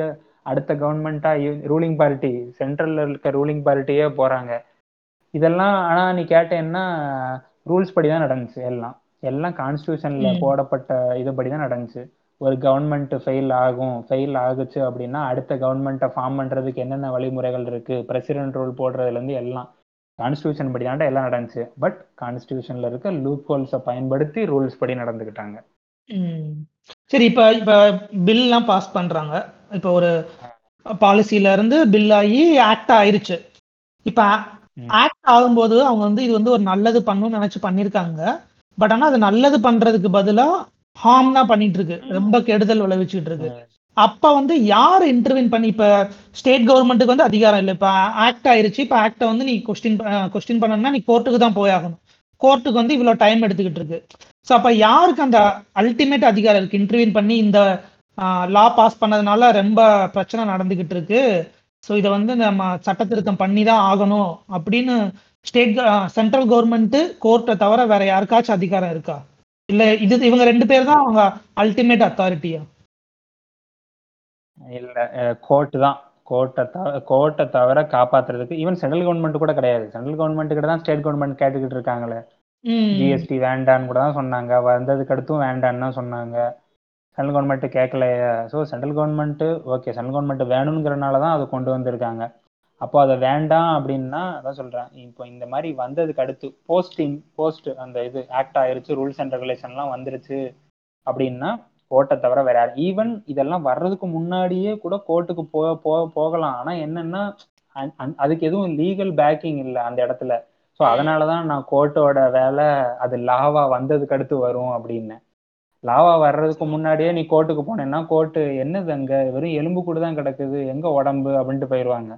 அடுத்த கவர்மெண்டா ரூலிங் பார்ட்டி சென்ட்ரல்ல இருக்க ரூலிங் பார்ட்டியே போறாங்க இதெல்லாம். ஆனா நீ கேட்டேன்னா ரூல்ஸ் படி தான் நடந்துச்சு, எல்லாம் எல்லாம் கான்ஸ்டியூஷன்ல ம். போடப்பட்ட இதுபடி தான் நடந்துச்சு. ஒரு கவர்மெண்ட் ஃபெயில் ஆகும், ஃபெயில் ஆகுச்சு அப்படின்னா அடுத்த கவர்மெண்ட்டை ஃபார்ம் பண்றதுக்கு என்னென்ன வழிமுறைகள் இருக்கு, பிரசிடென்ட் ரூல் போடுறதுல இருந்து எல்லாம் கான்ஸ்டியூஷன் படி தாண்டா எல்லாம் நடந்துச்சு. பட் கான்ஸ்டியூஷன்ல இருக்க லூப் ஹோல்ஸை பயன்படுத்தி ரூல்ஸ் படி நடந்துக்கிட்டாங்க. ம். சரி, இப்ப இப்ப பில்லாம் பாஸ் பண்றாங்க. இப்ப ஒரு பாலிசில இருந்து பில் ஆகி ஆக்ட் ஆயிருச்சு. இப்ப ம் ஆக்ட் ஆகும்போது அவங்க வந்து இது வந்து ஒரு நல்லது பண்ணணும்னு நினைச்சு பண்ணிருக்காங்க. பட் ஆனா அது நல்லது பண்றதுக்கு பதிலா ஹார்ம் தான் பண்ணிட்டு இருக்கு, ரொம்ப கெடுதல் விளைவிச்சுட்டு இருக்கு. ம் அப்ப வந்து யார் இன்டர்வின் பண்ணி, இப்ப ஸ்டேட் கவர்மெண்ட்டுக்கு வந்து அதிகாரம் இல்லை. இப்ப ஆக்ட் ஆயிருச்சு, இப்ப ஆக்ட வந்து நீ கொஸ்டின் கொஸ்டின் பண்ணணும்னா நீ கோர்ட்டுக்கு தான் போய் ஆகணும். கோர்ட்டுக்கு வந்து இவ்வளவு டைம் எடுத்துக்கிட்டு இருக்கு. ஸோ அப்ப யாருக்கு அந்த அல்டிமேட் அதிகாரம் இருக்கு இன்டர்வின் பண்ணி, இந்த லா பாஸ் பண்ணதுனால ரொம்ப பிரச்சனை நடந்துகிட்டு இருக்கு, ஸோ இதை வந்து நம்ம சட்ட திருத்தம் பண்ணி தான் ஆகணும் அப்படின்னு ஸ்டேட் சென்ட்ரல் கவர்மெண்ட்டு கோர்ட்டை தவிர வேற யாருக்காச்சும் அதிகாரம் இருக்கா? இல்ல இது இவங்க ரெண்டு பேர் தான் அவங்க அல்டிமேட் அத்தாரிட்டியா? இல்லை, கோர்ட்டு தான் கோர்ட்டை தவிர கோர்ட்டை தவிர காப்பாத்துறதுக்கு ஈவன் சென்ட்ரல் கவர்மெண்ட் கூட கிடையாது. சென்ட்ரல் கவர்மெண்ட் கிட்ட தான் ஸ்டேட் கவர்மெண்ட் கேட்டுக்கிட்டு இருக்காங்களே, ம். ஜிஎஸ்டி வேண்டான்னு கூட தான் சொன்னாங்க, வந்ததுக்கு அடுத்தும் வேண்டான்னு தான் சொன்னாங்க. சென்ட்ரல் கவர்மெண்ட் கேட்கலையே. So central government okay, central government வேணுங்கிறனால தான் அதை கொண்டு வந்திருக்காங்க. அப்போ அதை வேண்டாம் அப்படின்னா அதான் சொல்றேன். இப்போ இந்த மாதிரி வந்ததுக்கு அடுத்து போஸ்டிங் போஸ்ட் அந்த இது ஆக்ட் ஆயிருச்சு, ரூல்ஸ் அண்ட் ரெகுலேஷன்லாம் வந்துருச்சு அப்படின்னா கோர்ட்டை தவிர வேற யார். ஈவன் இதெல்லாம் வர்றதுக்கு முன்னாடியே கூட கோர்ட்டுக்கு போ போ- போகலாம். ஆனா என்னன்னா அந்- அந்- அதுக்கு எதுவும் லீகல் பேக்கிங் இல்லை அந்த இடத்துல. ஸோ அதனால தான் நான் கோர்ட்டோட வேலை அது லாவா வந்ததுக்கு அடுத்து வரும் அப்படின்னு. லாவா வர்றதுக்கு முன்னாடியே நீ கோர்ட்டுக்கு போனேன்னா கோர்ட்டு என்னது அங்க வெறும் எலும்பு கூட தான் கிடக்குது, எங்க உடம்பு அப்படின்ட்டு போயிடுவாங்க.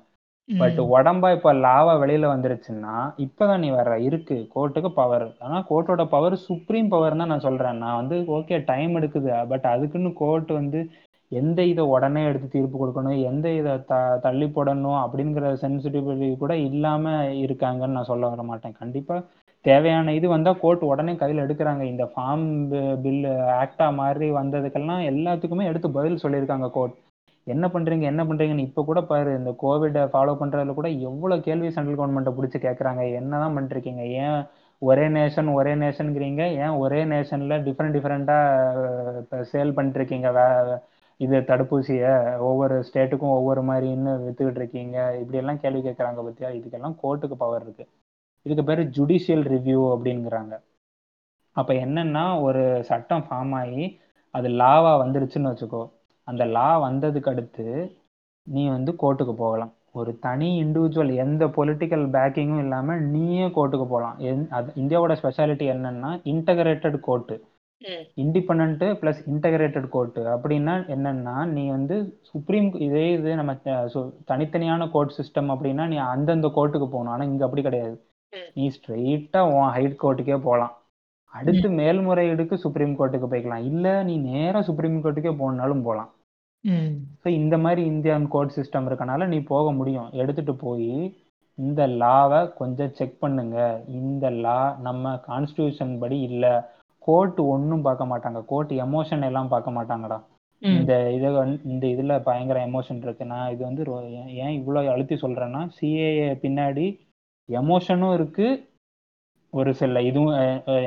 பட் ம். உடம்பா இப்ப லாவா வெளியில வந்துருச்சுன்னா இப்பதான் நீ வர்ற இருக்கு கோர்ட்டுக்கு பவர். ஆனா கோர்ட்டோட பவர் சுப்ரீம் பவர் தான் நான் சொல்றேன். நான் வந்து ஓகே டைம் எடுக்குது, பட் அதுக்குன்னு கோர்ட் வந்து எந்த இதை உடனே எடுத்து தீர்ப்பு கொடுக்கணும், எந்த இதை த தள்ளி போடணும் அப்படிங்கிற சென்சிட்டிவிட்டி கூட இல்லாம இருக்காங்கன்னு நான் சொல்ல வர மாட்டேன். கண்டிப்பா தேவையான இது வந்தா கோர்ட் உடனே கையில் எடுக்கிறாங்க. இந்த ஃபார்ம் பில் ஆக்டா மாதிரி வந்ததுக்கெல்லாம் எல்லாத்துக்குமே எடுத்து பதில் சொல்லியிருக்காங்க கோர்ட். என்ன பண்றீங்க என்ன பண்றீங்கன்னு இப்ப கூட பாரு, இந்த கோவிட ஃபாலோ பண்றதுல கூட எவ்வளவு கேள்வி சென்ட்ரல் கவர்மெண்ட்டை பிடிச்சி கேட்கறாங்க. என்னதான் பண்ணிருக்கீங்க, ஏன் ஒரே நேஷன் ஒரே நேஷன்ங்கிறீங்க, ஏன் ஒரே நேஷன்ல டிஃப்ரெண்ட் டிஃப்ரெண்டா சேல் பண்ணிட்டு இருக்கீங்க வே- இது தடுப்பூசியை ஒவ்வொரு ஸ்டேட்டுக்கும் ஒவ்வொரு மாதிரின்னு வித்துக்கிட்டு இருக்கீங்க, இப்படி எல்லாம் கேள்வி கேட்கறாங்க பத்தியா. இதுக்கெல்லாம் கோர்ட்டுக்கு பவர் இருக்கு. இதுக்கு பேரு ஜுடிஷியல் ரிவ்யூ அப்படிங்கிறாங்க. அப்ப என்னன்னா ஒரு சட்டம் ஃபார்ம் ஆகி அது லாவா வந்துருச்சுன்னு வச்சுக்கோ, அந்த லா வந்ததுக்கு அடுத்து நீ வந்து கோர்ட்டுக்கு போகலாம். ஒரு தனி இண்டிவிஜுவல் எந்த பொலிட்டிக்கல் பேக்கிங்கும் இல்லாமல் நீயே கோர்ட்டுக்கு போகலாம். எந்- அது இந்தியாவோட ஸ்பெஷாலிட்டி என்னன்னா integrated court, hmm. Independent plus integrated court. அப்படின்னா என்னன்னா நீ வந்து சுப்ரீம் இதே இது நம்ம அஹ், சு- தனித்தனியான கோர்ட் சிஸ்டம் அப்படின்னா நீ அந்தந்த கோர்ட்டுக்கு போகணும். ஆனால் இங்கே அப்படி கிடையாது, ம். நீ ஸ்ட்ரெயிட்டாக உன் ஹைட் கோர்ட்டுக்கே போகலாம். ம். அடுத்து மேல்முறையீடுக்கு சுப்ரீம் கோர்ட்டுக்கு போய்க்கலாம், இல்லை நீ நேராக சுப்ரீம் கோர்ட்டுக்கே போகணுன்னாலும் போகலாம். ம். ஸோ இந்த மாதிரி இந்தியன் கோர்ட் சிஸ்டம் இருக்கனால நீ போக முடியும். எடுத்துட்டு போய் இந்த லாவை கொஞ்சம் செக் பண்ணுங்க, இந்த லா நம்ம கான்ஸ்டியூஷன் படி இல்லை. கோர்ட் ஒன்றும் பார்க்க மாட்டாங்க, கோர்ட் எமோஷன் எல்லாம் பார்க்க மாட்டாங்கடா. இந்த இதை வந்து இந்த இதுல பயங்கர எமோஷன் இருக்கு. நான் இது வந்து ஏன் இவ்வளவு அழுத்தி சொல்றேன்னா, சிஏஏ பின்னாடி எமோஷனும் இருக்கு, ஒரு சில இதுவும்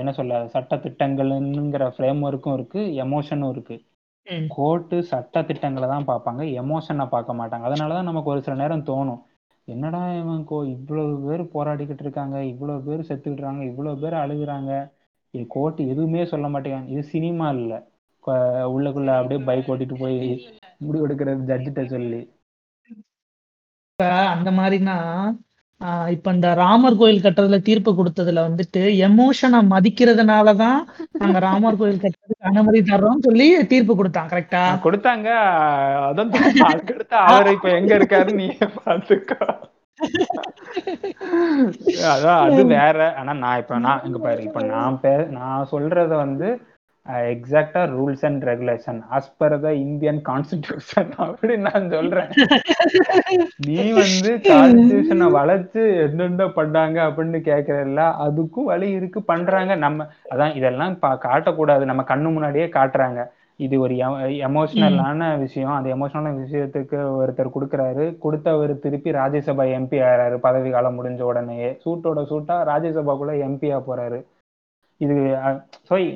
என்ன சொல்ல சட்ட திட்டங்கள்ங்கிற ஃப்ரேம் ஒர்க்கும் இருக்கு, எமோஷனும் இருக்கு. கோர்ட்டு சட்ட திட்டங்களை தான் பார்ப்பாங்க, எமோஷனை பார்க்க மாட்டாங்க. அதனாலதான் நமக்கு ஒரு சில நேரம் தோணும், என்னடா இவங்கோ இவ்வளவு பேர் போராடிக்கிட்டு இருக்காங்க, இவ்வளவு பேர் செத்துக்கிட்டுறாங்க, இவ்வளவு பேர் அழுகுறாங்க, இது கோர்ட்டு எதுவுமே சொல்ல மாட்டேங்காங்க. இது சினிமா இல்லை, உள்ளக்குள்ள அப்படியே பைக் ஓட்டிட்டு போய் முடிவு எடுக்கிற ஜட்ஜிட்ட சொல்லி. அந்த மாதிரினா இப்ப இந்த ராமர் கோயில் கட்டுறதுல தீர்ப்பு கொடுத்ததுல வந்துட்டு எமோஷனை மதிக்கிறதுனாலதான் நாங்க ராமர் கோயில் கட்டுறதுக்கு அனுமதி தர்றோம் சொல்லி தீர்ப்பு கொடுத்தாங்க. கரெக்டா கொடுத்தாங்க. அவர் இப்ப எங்க இருக்காரு நீ பாத்துக்கோ, அதான் அது வேற. ஆனா நான் இப்ப நான் இங்க பாரு இப்ப நான் நான் சொல்றத வந்து எக்ஸாக்டா rules and regulation as per the Indian constitution அப்படின்னு நான் சொல்றேன். நீ வந்து கான்ஸ்டிடியூஷனை வளைச்சு என்னென்ன பண்றாங்க அப்படின்னு கேட்கறதில்ல, அதுக்கும் வழி இருக்கு, பண்றாங்க. நம்ம அதான் இதெல்லாம் காட்டக்கூடாது, நம்ம கண்ணு முன்னாடியே காட்டுறாங்க. இது ஒரு எமோஷனலான விஷயம், அந்த எமோஷனலான விஷயத்துக்கு ஒருத்தர் கொடுக்குறாரு, கொடுத்தவர் திருப்பி ராஜ்யசபா எம்பி ஆறாரு. பதவி காலம் முடிஞ்ச உடனேயே சூட்டோட சூட்டா ராஜ்யசபாக்குள்ள எம்பியா போறாரு. இது சாரி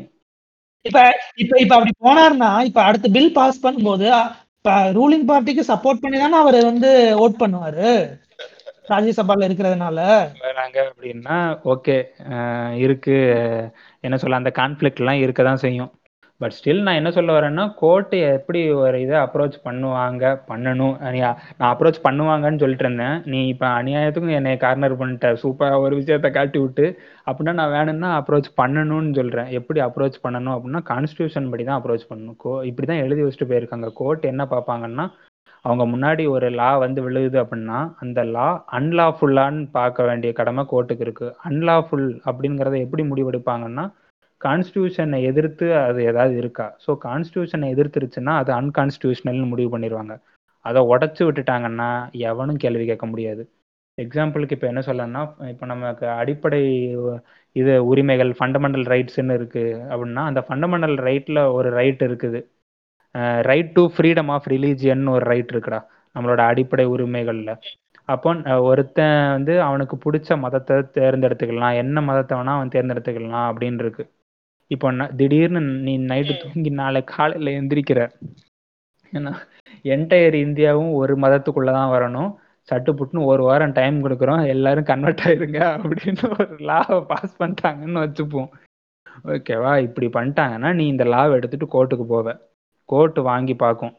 இப்ப இப்ப இப்ப அப்படி போனார்னா இப்ப அடுத்த பில் பாஸ் பண்ணும்போது இப்ப ரூலிங் பார்ட்டிக்கு சப்போர்ட் பண்ணி தானே அவர் வந்து ஓட் பண்ணுவாரு ராஜ்யசபால இருக்கிறதுனால. நாங்க அப்படின்னா ஓகே இருக்கு, என்ன சொல்ல அந்த கான்ஃபிளிக்ட் எல்லாம் இருக்கதான் செய்யும். பட் ஸ்டில் நான் என்ன சொல்ல வரேன்னா, கோர்ட் எப்படி ஒரு இதை அப்ரோச் பண்ணுவாங்க பண்ணணும். நான் அப்ரோச் பண்ணுவாங்கன்னு சொல்லிட்டு இருந்தேன், நீ இப்போ அநியாயத்துக்கும் என்னை கார்னர் பண்ணிட்ட. சூப்பராக ஒரு விஷயத்த காட்டி விட்டு அப்படின்னா நான் வேணும்னா அப்ரோச் பண்ணணும்னு சொல்கிறேன். எப்படி அப்ரோச் பண்ணணும் அப்படின்னா கான்ஸ்டியூஷன் படி தான் அப்ரோச் பண்ணணும். கோ இப்படி தான் எழுதி வச்சுட்டு போயிருக்காங்க. கோர்ட் என்ன பார்ப்பாங்கன்னா, அவங்க முன்னாடி ஒரு லா வந்து விழுகுது அப்படின்னா அந்த லா அன்லாஃபுல்லான்னு பார்க்க வேண்டிய கடமை கோர்ட்டுக்கு இருக்குது. அன்லாஃபுல் அப்படிங்கிறத எப்படி முடிவெடுப்பாங்கன்னா, கான்ஸ்டியூஷனை எதிர்த்து அது ஏதாவது இருக்கா, ஸோ கான்ஸ்டியூஷனை எதிர்த்துருச்சுன்னா அது அன்கான்ஸ்டியூஷனல்னு முடிவு பண்ணிடுவாங்க. அதை உடச்சி விட்டுட்டாங்கன்னா எவனும் கேள்வி கேட்க முடியாது. எக்ஸாம்பிளுக்கு இப்போ என்ன சொல்லணும்னா, இப்போ நமக்கு அடிப்படை இது உரிமைகள் ஃபண்டமெண்டல் ரைட்ஸ்ன்னு இருக்குது அப்படின்னா, அந்த ஃபண்டமெண்டல் ரைட்டில் ஒரு ரைட் இருக்குது, right to freedom of religion ஒரு ரைட் இருக்குடா நம்மளோட அடிப்படை உரிமைகளில். அப்போ ஒருத்தன் வந்து அவனுக்கு பிடிச்ச மதத்தை தேர்ந்தெடுத்துக்கலாம், என்ன மதத்தை வேணா அவன் தேர்ந்தெடுத்துக்கலாம் அப்படின்னு இருக்கு. இப்போ நான் திடீர்னு நீ நைட்டு தூங்கி நாளை காலையில் எந்திரிக்கிற, ஏன்னா என்டையர் இந்தியாவும் ஒரு மதத்துக்குள்ளே தான் வரணும், சட்டு புட்டுன்னு ஒரு வாரம் டைம் கொடுக்குறோம் எல்லாரும் கன்வெர்ட் ஆயிருங்க அப்படின்னு ஒரு லாவை பாஸ் பண்ணிட்டாங்கன்னு வச்சுப்போம். ஓகேவா, இப்படி பண்ணிட்டாங்கன்னா நீ இந்த லாவை எடுத்துகிட்டு கோர்ட்டுக்கு போவ. கோர்ட்டு வாங்கி பார்க்கும்,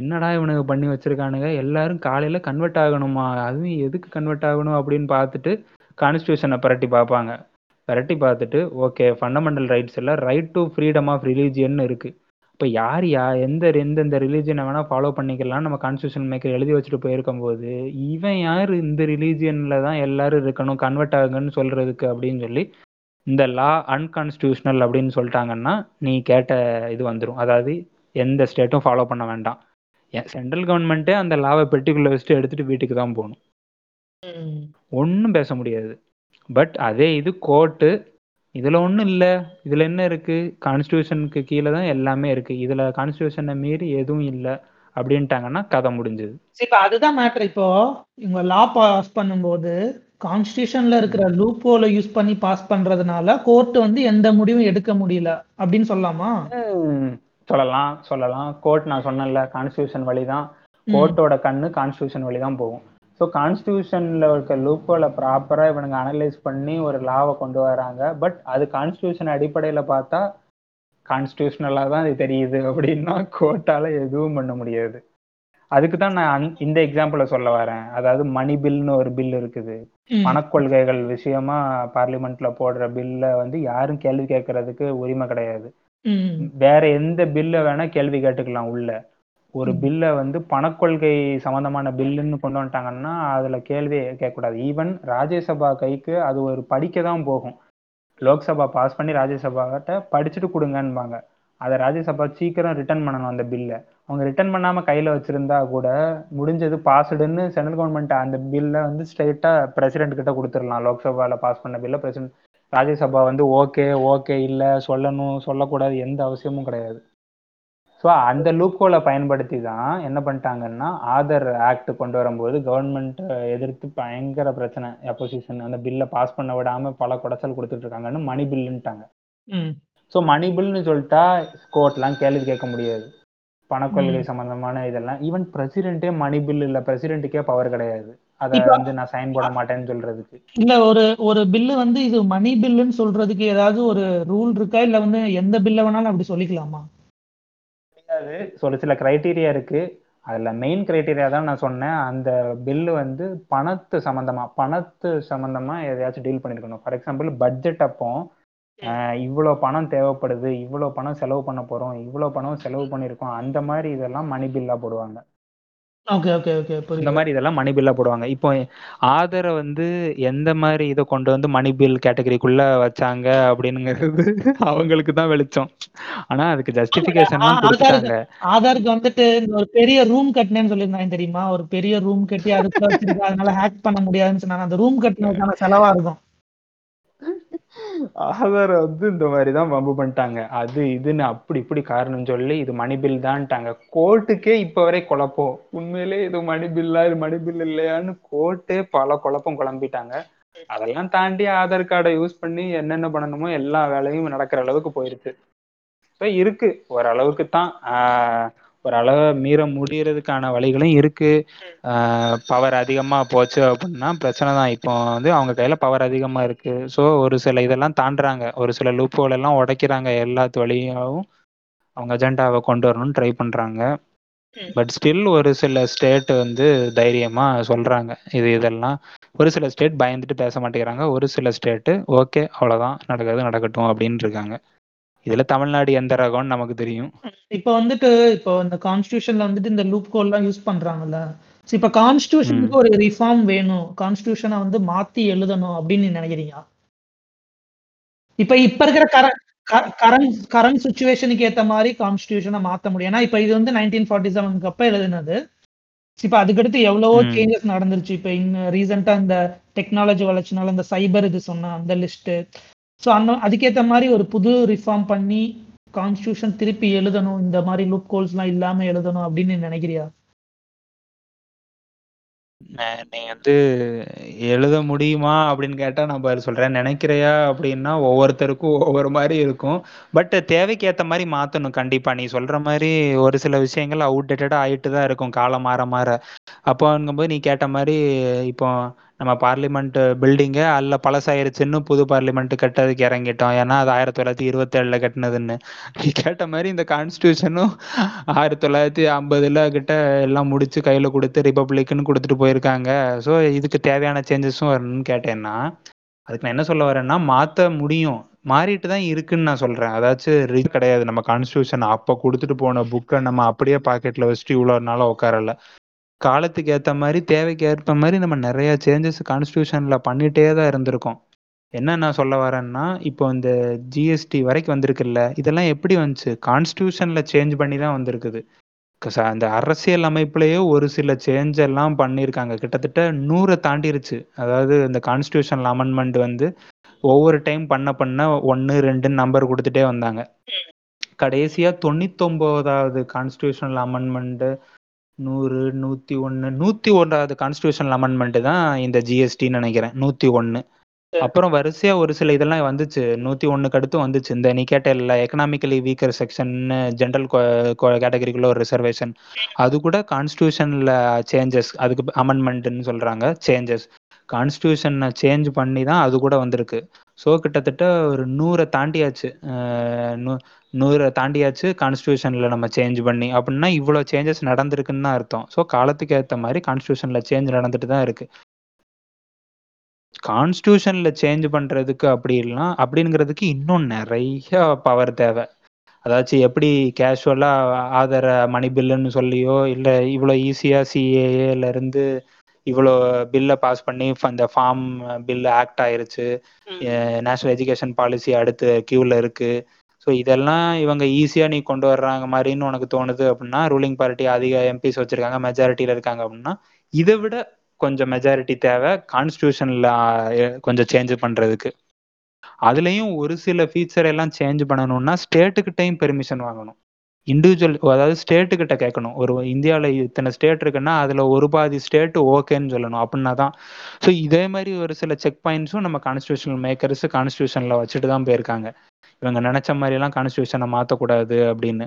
என்னடா இவனுக்கு பண்ணி வச்சுருக்கானுங்க, எல்லாரும் காலையில் கன்வெர்ட் ஆகணுமா, அதுவும் எதுக்கு கன்வெர்ட் ஆகணும் அப்படின்னு பார்த்துட்டு கான்ஸ்டியூஷனை பரட்டி பார்ப்பாங்க. விரட்டி பார்த்துட்டு ஓகே ஃபண்டமெண்டல் ரைட்ஸில் ரைட் டு ஃப்ரீடம் ஆஃப் ரிலீஜியன்னு இருக்குது, இப்போ யார் யா எந்த எந்தெந்த ரிலீஜியனை வேணால் ஃபாலோ பண்ணிக்கலாம்னு நம்ம கான்ஸ்டியூஷன் மேக்கர் எழுதி வச்சுட்டு போயிருக்கும் போது இவன் யார் இந்த ரிலீஜியனில் தான் எல்லோரும் இருக்கணும் கன்வெர்ட் ஆகுங்கன்னு சொல்கிறதுக்கு அப்படின்னு சொல்லி இந்த லா அன்கான்ஸ்டியூஷனல் அப்படின்னு சொல்லிட்டாங்கன்னா நீ கேட்ட இது வந்துடும். அதாவது எந்த ஸ்டேட்டும் ஃபாலோ பண்ண வேண்டாம், சென்ட்ரல் கவர்மெண்ட்டே அந்த லாவை பெட்டிக்குள்ளே வச்சுட்டு எடுத்துகிட்டு வீட்டுக்கு தான் போகணும், ஒன்றும் பேச முடியாது. பட் அதே இது கோர்ட்டு இதில் ஒன்றும் இல்லை, இதில் என்ன இருக்குது, கான்ஸ்டியூஷனுக்கு கீழே தான் எல்லாமே இருக்குது, இதில் கான்ஸ்டியூஷனை மீறி எதுவும் இல்லை அப்படின்ட்டாங்கன்னா கதை முடிஞ்சது. இப்போ அதுதான் மேட்ரு. இப்போது இவங்க லா பாஸ் பண்ணும்போது கான்ஸ்டியூஷனில் இருக்கிற லூப்போல யூஸ் பண்ணி பாஸ் பண்ணுறதுனால கோர்ட்டு வந்து எந்த முடிவும் எடுக்க முடியல அப்படின்னு சொல்லலாமா? சொல்லலாம் சொல்லலாம். கோர்ட் நான் சொன்னேன்ல கான்ஸ்டியூஷன் வழி தான், கோர்ட்டோட கண்ணு கான்ஸ்டியூஷன் வழி தான் போகும். ஸோ கான்ஸ்டியூஷனில் இருக்க லூப்போலை ப்ராப்பராக இவனுங்க அனலைஸ் பண்ணி ஒரு லாவை கொண்டு வராங்க. பட் அது கான்ஸ்டியூஷன் அடிப்படையில் பார்த்தா கான்ஸ்டியூஷனலாக தான் இது தெரியுது அப்படின்னா கோர்ட்டால் எதுவும் பண்ண முடியாது. அதுக்கு தான் நான் இந்த எக்ஸாம்பிளை சொல்ல வரேன். அதாவது மணி பில்னு ஒரு பில் இருக்குது, பணக்கொள்கைகள் விஷயமா பார்லிமெண்ட்டில் போடுற பில்லை வந்து யாரும் கேள்வி கேட்கறதுக்கு உரிமை கிடையாது. வேற எந்த பில்லை வேணால் கேள்வி கேட்டுக்கலாம் உள்ள. ஒரு பில்லை வந்து பணக்கொள்கை சம்மந்தமான பில்லுன்னு கொண்டு வந்துட்டாங்கன்னா அதில் கேள்வி கேட்கக்கூடாது. ஈவன் ராஜ்யசபா கைக்கு அது ஒரு படிக்க தான் போகும். லோக்சபா பாஸ் பண்ணி ராஜ்யசபாட்ட படிச்சுட்டு கொடுங்கன்பாங்க, அதை ராஜ்யசபா சீக்கிரம் ரிட்டர்ன் பண்ணணும் அந்த பில்லை. அவங்க ரிட்டர்ன் பண்ணாமல் கையில் வச்சுருந்தா கூட முடிஞ்சது பாஸ்டுன்னு சென்ட்ரல் கவர்மெண்ட் அந்த பில்லை வந்து ஸ்ட்ரெயிட்டாக பிரசிடென்ட் கிட்ட கொடுத்துடலாம். லோக்சபாவில் பாஸ் பண்ண பில்லை பிரசிடென்ட், ராஜ்யசபா வந்து ஓகே ஓகே இல்லை சொல்லணும் சொல்லக்கூடாது எந்த அவசியமும் கிடையாது. ஸோ அந்த லூப்ஹோலை பயன்படுத்தி தான் என்ன பண்ணிட்டாங்கன்னா ஆதார் ஆக்ட் கொண்டு வரும்போது கவர்மெண்ட் எதிர்த்து பயங்கர பிரச்சனை, அப்போசிஷன் அந்த பில்லை பாஸ் பண்ண விடாமல் பல குடைச்சல் கொடுத்துட்டு இருக்காங்கன்னு மணி பில்லுன்ட்டாங்க. ஸோ மணி பில்லுன்னு சொல்லிட்டா கோர்ட்லாம் கேள்வி கேட்க முடியாது, பணக்கொள்கை சம்பந்தமான இதெல்லாம். ஈவன் பிரசிடென்ட்டே மணி பில் இல்லை, பிரசிடென்ட்டுக்கே பவர் கிடையாது அதை வந்து நான் சைன் போட மாட்டேன்னு சொல்றதுக்கு. இல்ல ஒரு ஒரு பில்லு வந்து இது மணி பில்லுன்னு சொல்றதுக்கு ஏதாவது ஒரு ரூல் இருக்கா, இல்லை வந்து எந்த பில்லை வேணாலும் அப்படி சொல்லிக்கலாமா? அது சொல்ல சில கிரைட்டீரியா இருக்கு. அதில் மெயின் கிரைட்டீரியா தான் நான் சொன்னேன், அந்த பில்லு வந்து பணத்து சம்மந்தமா பணத்து சம்மந்தமா எதையாச்சும் டீல் பண்ணியிருக்கணும். ஃபார் எக்ஸாம்பிள் பட்ஜெட், அப்போ இவ்வளோ பணம் தேவைப்படுது, இவ்வளோ பணம் செலவு பண்ண போகிறோம், இவ்வளோ பணம் செலவு பண்ணியிருக்கோம், அந்த மாதிரி இதெல்லாம் மணி பில்லாக போடுவாங்க. ஓகே ஓகே ஓகே இந்த மாதிரி இதெல்லாம் மணி பில்லாக போடுவாங்க. இப்போ ஆதாரை வந்து எந்த மாதிரி இதை கொண்டு வந்து மணி பில் கேட்டகரிக்குள்ளே வச்சாங்க அப்படின்னுங்கிறது அவங்களுக்கு தான் வெளிச்சம். ஆனால் அதுக்கு ஜஸ்டிஃபிகேஷன் கொடுத்தாங்க. ஆதாருக்கு வந்துட்டு ஒரு பெரிய ரூம் கட்டினேன்னு சொல்லியிருந்தாங்க தெரியுமா, ஒரு பெரிய ரூம் கட்டி அதுக்கு அதனால ஹேக் பண்ண முடியாதுன்னு சொன்னாங்க. அந்த ரூம் கட்டினதுக்கான செலவாக இருக்கும். ஆதாரை வந்து இந்த மாதிரி தான் வம்பு பண்ணிட்டாங்க, அது இதுன்னு அப்படி இப்படி காரணம் சொல்லி இது மணி பில் தான்ட்டாங்க. கோர்ட்டுக்கே இப்போ வரை குழப்பம், உண்மையிலே இது மணி பில்லா இது மணி பில் இல்லையான்னு கோர்ட்டே பல குழப்பம் குழம்பிட்டாங்க. அதெல்லாம் தாண்டி ஆதார் கார்டை யூஸ் பண்ணி என்னென்ன பண்ணணுமோ எல்லா வேலையும் நடக்கிற அளவுக்கு போயிருச்சு. ஸோ இருக்கு ஓரளவுக்கு தான், ஒரு அளவை மீற முடியறதுக்கான வழிகளும் இருக்கு. பவர் அதிகமாக போச்சு அப்படின்னா பிரச்சனை தான். இப்போ வந்து அவங்க கையில் பவர் அதிகமாக இருக்கு. ஸோ ஒரு சில இதெல்லாம் தாண்டுறாங்க, ஒரு சில லூப்போல் எல்லாம் உடைக்கிறாங்க, எல்லாத்து வழியாகவும் அவங்க அஜெண்டாவை கொண்டு வரணும்னு ட்ரை பண்ணுறாங்க. பட் ஸ்டில் ஒரு சில ஸ்டேட் வந்து தைரியமாக சொல்கிறாங்க இது இதெல்லாம். ஒரு சில ஸ்டேட் பயந்துட்டு பேச மாட்டேங்கிறாங்க, ஒரு சில ஸ்டேட்டு ஓகே அவ்வளோதான் நடக்கிறது நடக்கட்டும் அப்படின்னு இருக்காங்க. இதுல தமிழ்நாடு எந்த ரகம்னு நமக்கு தெரியும். இப்ப வந்துட்டு இப்போ இந்த கான்ஸ்டிடியூஷன்ல வந்துட்டு இந்த லூப் கோல்லாம் யூஸ் பண்றாங்கல்ல, இப்ப கான்ஸ்டிடியூஷனுக்கு ஒரு ரிஃபார்ம் வேணும், கான்ஸ்டிடியூஷனை வந்து மாத்தி எழுதணும் அப்படின்னு நினைக்கிறீங்க? இப்ப இப்ப இருக்கிற கரண்ட் கரண்ட் சுச்சுவேஷனுக்கு ஏத்த மாதிரி கான்ஸ்டிடியூஷனை மாத்த முடியும். ஏன்னா இப்ப இது வந்து நைன்டீன் ஃபார்ட்டி செவனுக்கு அப்ப எழுதுனது. இப்ப அதுக்கடுத்து எவ்வளவோ சேஞ்சஸ் நடந்துருச்சு. இப்ப இன்னும் ரீசெண்டா இந்த டெக்னாலஜி வளர்ச்சினால இந்த சைபர் இது சொன்ன அந்த லிஸ்ட், ஸோ அந்த அதுக்கேற்ற மாதிரி ஒரு புது ரிஃபார்ம் பண்ணி கான்ஸ்டியூஷன் திருப்பி எழுதணும், இந்த மாதிரி லூப் கோல்ஸ்லாம் இல்லாமல் எழுதணும் அப்படின்னு நினைக்கிறியா? நீ வந்து எழுத முடியுமா அப்படின்னு கேட்டால் நான் பதில் சொல்கிறேன். நினைக்கிறியா அப்படின்னா ஒவ்வொருத்தருக்கும் ஒவ்வொரு மாதிரி இருக்கும். பட் தேவைக்கு ஏற்ற மாதிரி மாற்றணும் கண்டிப்பாக. நீ சொல்கிற மாதிரி ஒரு சில விஷயங்கள் அவுடேட்டடாக ஆகிட்டு தான் இருக்கும் காலம் மாற மாற. அப்போங்கும்போது நீ கேட்ட மாதிரி இப்போ நம்ம பார்லிமெண்ட் பில்டிங்கை அல்ல பழசாயிருச்சுன்னு புது பார்லிமெண்ட் கட்டதுக்கு இறங்கிட்டோம், ஏன்னா அது ஆயிரத்தி தொள்ளாயிரத்தி இருபத்தேழுல கட்டினதுன்னு. நீ கேட்ட மாதிரி இந்த கான்ஸ்டியூஷனும் ஆயிரத்தி தொள்ளாயிரத்தி ஐம்பதுல கிட்ட எல்லாம் முடிச்சு கையில் கொடுத்து ரிப்பப்ளிக்னு கொடுத்துட்டு போயிருக்காங்க. ஸோ இதுக்கு தேவையான சேஞ்சஸும் வரணும்னு கேட்டேன்னா அதுக்கு நான் என்ன சொல்ல வரேன்னா மாற்ற முடியும், மாறிட்டு தான் இருக்குன்னு நான் சொல்கிறேன். அதாச்சும் ரீச் கிடையாது. நம்ம கான்ஸ்டியூஷன் அப்போ கொடுத்துட்டு போன புக்கை நம்ம அப்படியே பாக்கெட்டில் வச்சுட்டு இவ்வளோ நாளாக உட்காரல. காலத்துக்கு ஏற்ற மாதிரி தேவைக்கு ஏற்ப மாதிரி நம்ம நிறையா சேஞ்சஸ் கான்ஸ்டியூஷனில் பண்ணிகிட்டே தான் இருந்திருக்கோம். என்ன நான் சொல்ல வரேன்னா இப்போ இந்த ஜிஎஸ்டி வரைக்கும் வந்திருக்குல்ல, இதெல்லாம் எப்படி வந்துச்சு? கான்ஸ்டியூஷனில் சேஞ்ச் பண்ணி தான் வந்திருக்குது. அந்த அரசியல் அமைப்புலேயே ஒரு சில சேஞ்ச் எல்லாம் பண்ணியிருக்காங்க, கிட்டத்தட்ட நூறை தாண்டிருச்சு. அதாவது இந்த கான்ஸ்டியூஷனில் அமெண்ட்மெண்ட் வந்து ஒவ்வொரு டைம் பண்ண பண்ண ஒன்று ரெண்டுன்னு நம்பர் கொடுத்துட்டே வந்தாங்க. கடைசியாக தொண்ணூத்தொம்போதாவது கான்ஸ்டியூஷனல் அமெண்ட்மெண்ட்டு, நூறு நூற்றி ஒன்று நூற்றி ஒன்றாவது கான்ஸ்டியூஷனல் அமெண்ட்மெண்ட்டு தான் இந்த ஜிஎஸ்டின்னு நினைக்கிறேன். நூற்றி ஒன்று அப்புறம் வரிசையாக ஒரு சில இதெல்லாம் வந்துச்சு. நூற்றி ஒன்றுக்கு அடுத்து வந்துச்சு இந்த நீ கேட்ட இல்லை எக்கனாமிக்கலி வீக்கர் செக்ஷன்னு ஜென்ரல் கேட்டகரிக்குள்ள ஒரு ரிசர்வேஷன், அது கூட கான்ஸ்டியூஷனில் சேஞ்சஸ், அதுக்கு அமெண்ட்மெண்ட்டுன்னு சொல்கிறாங்க. சேஞ்சஸ் கான்ஸ்டியூஷனை சேஞ்ச் பண்ணி தான் அது கூட வந்திருக்கு. ஸோ கிட்டத்தட்ட ஒரு நூறை தாண்டியாச்சு, நூ நூறை தாண்டியாச்சு கான்ஸ்டியூஷனில் நம்ம சேஞ்ச் பண்ணி. அப்படின்னா இவ்வளோ சேஞ்சஸ் நடந்திருக்குன்னு தான் அர்த்தம். ஸோ காலத்துக்கு ஏற்ற மாதிரி கான்ஸ்டியூஷனில் சேஞ்ச் நடந்துட்டு தான் இருக்குது. கான்ஸ்டியூஷனில் சேஞ்ச் பண்ணுறதுக்கு அப்படிலாம் அப்படிங்கிறதுக்கு இன்னும் நிறைய பவர் தேவை. அதாச்சும் எப்படி கேஷுவலாக ஆதார மணி பில்லுன்னு சொல்லியோ இல்லை இவ்வளோ ஈஸியாக சிஏஏலேருந்து இவ்வளோ பில்லை பாஸ் பண்ணி அந்த ஃபார்ம் பில்லு ஆக்ட் ஆயிருச்சு, நேஷனல் எஜுகேஷன் பாலிசி அடுத்து கியூவில் இருக்குது. ஸோ இதெல்லாம் இவங்க ஈஸியாக நீ கொண்டு வர்றாங்க மாதிரின்னு உனக்கு தோணுது அப்படின்னா, ரூலிங் பார்ட்டி அதிக எம்பிஸ் வச்சுருக்காங்க, மெஜாரிட்டியில் இருக்காங்க அப்படின்னா இதை விட கொஞ்சம் மெஜாரிட்டி தேவை கான்ஸ்டியூஷனில் கொஞ்சம் சேஞ்ச் பண்ணுறதுக்கு. அதுலேயும் ஒரு சில ஃபீச்சர் எல்லாம் சேஞ்ச் பண்ணணும்னா ஸ்டேட்டுக்கிட்டையும் பெர்மிஷன் வாங்கணும். இண்டிவிஜுவல், அதாவது ஸ்டேட்டுக்கிட்ட கேட்கணும். ஒரு இந்தியாவில் இத்தனை ஸ்டேட் இருக்குன்னா அதில் ஒரு பாதி ஸ்டேட்டு ஓகேன்னு சொல்லணும் அப்படின்னா தான். ஸோ இதே மாதிரி ஒரு சில செக் பாயிண்ட்ஸும் நம்ம கான்ஸ்டியூஷனல் மேக்கர்ஸ் கான்ஸ்டியூஷனில் வச்சுட்டு தான் போயிருக்காங்க. இவங்க நினச்ச மாதிரிலாம் கான்ஸ்டியூஷனை மாற்றக்கூடாது அப்படின்னு.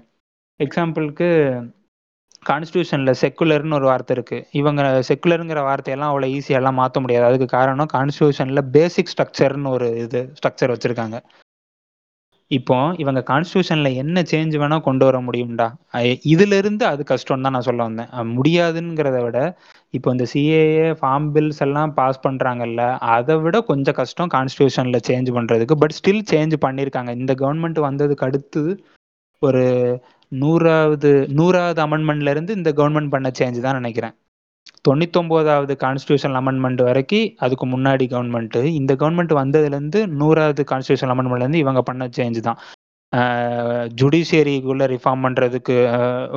எக்ஸாம்பிளுக்கு கான்ஸ்டியூஷனில் செக்குலர்னு ஒரு வார்த்தை இருக்குது. இவங்க செக்குலருங்கிற வார்த்தையெல்லாம் அவ்வளோ ஈஸியெல்லாம் மாற்ற முடியாது. அதுக்கு காரணம் கான்ஸ்டியூஷனில் பேசிக் ஸ்ட்ரக்சர்னு ஒரு இது ஸ்ட்ரக்சர் வச்சுருக்காங்க. இப்போ இவங்க கான்ஸ்டியூஷனில் என்ன சேஞ்ச் வேணால் கொண்டு வர முடியும்டா, இதிலிருந்து அது கஷ்டம் தான் நான் சொல்ல வந்தேன். முடியாதுங்கிறத விட இப்போ இந்த சிஏஏ ஃபார்ம் பில்ஸ் எல்லாம் பாஸ் பண்ணுறாங்கல்ல, அதை விட கொஞ்சம் கஷ்டம் கான்ஸ்டியூஷனில் சேஞ்ச் பண்ணுறதுக்கு. பட் ஸ்டில் சேஞ்ச் பண்ணியிருக்காங்க. இந்த கவர்மெண்ட் வந்ததுக்கு அடுத்து ஒரு நூறாவது நூறாவது அமெண்ட்மெண்ட்லேருந்து இந்த கவர்மெண்ட் பண்ண சேஞ்ச் தான் நினைக்கிறேன். தொண்ணூத்தொம்போதாவது கான்ஸ்டியூஷனல் அமெண்ட்மெண்ட் வரைக்கும் அதுக்கு முன்னாடி கவர்மெண்ட்டு, இந்த கவர்மெண்ட் வந்ததுலேருந்து நூறாவது கான்ஸ்டியூஷனல் அமெண்ட்மெண்ட்லேருந்து இவங்க பண்ண சேஞ்ச் தான். ஜுடிஷியரிக்குள்ளே ரிஃபார்ம் பண்ணுறதுக்கு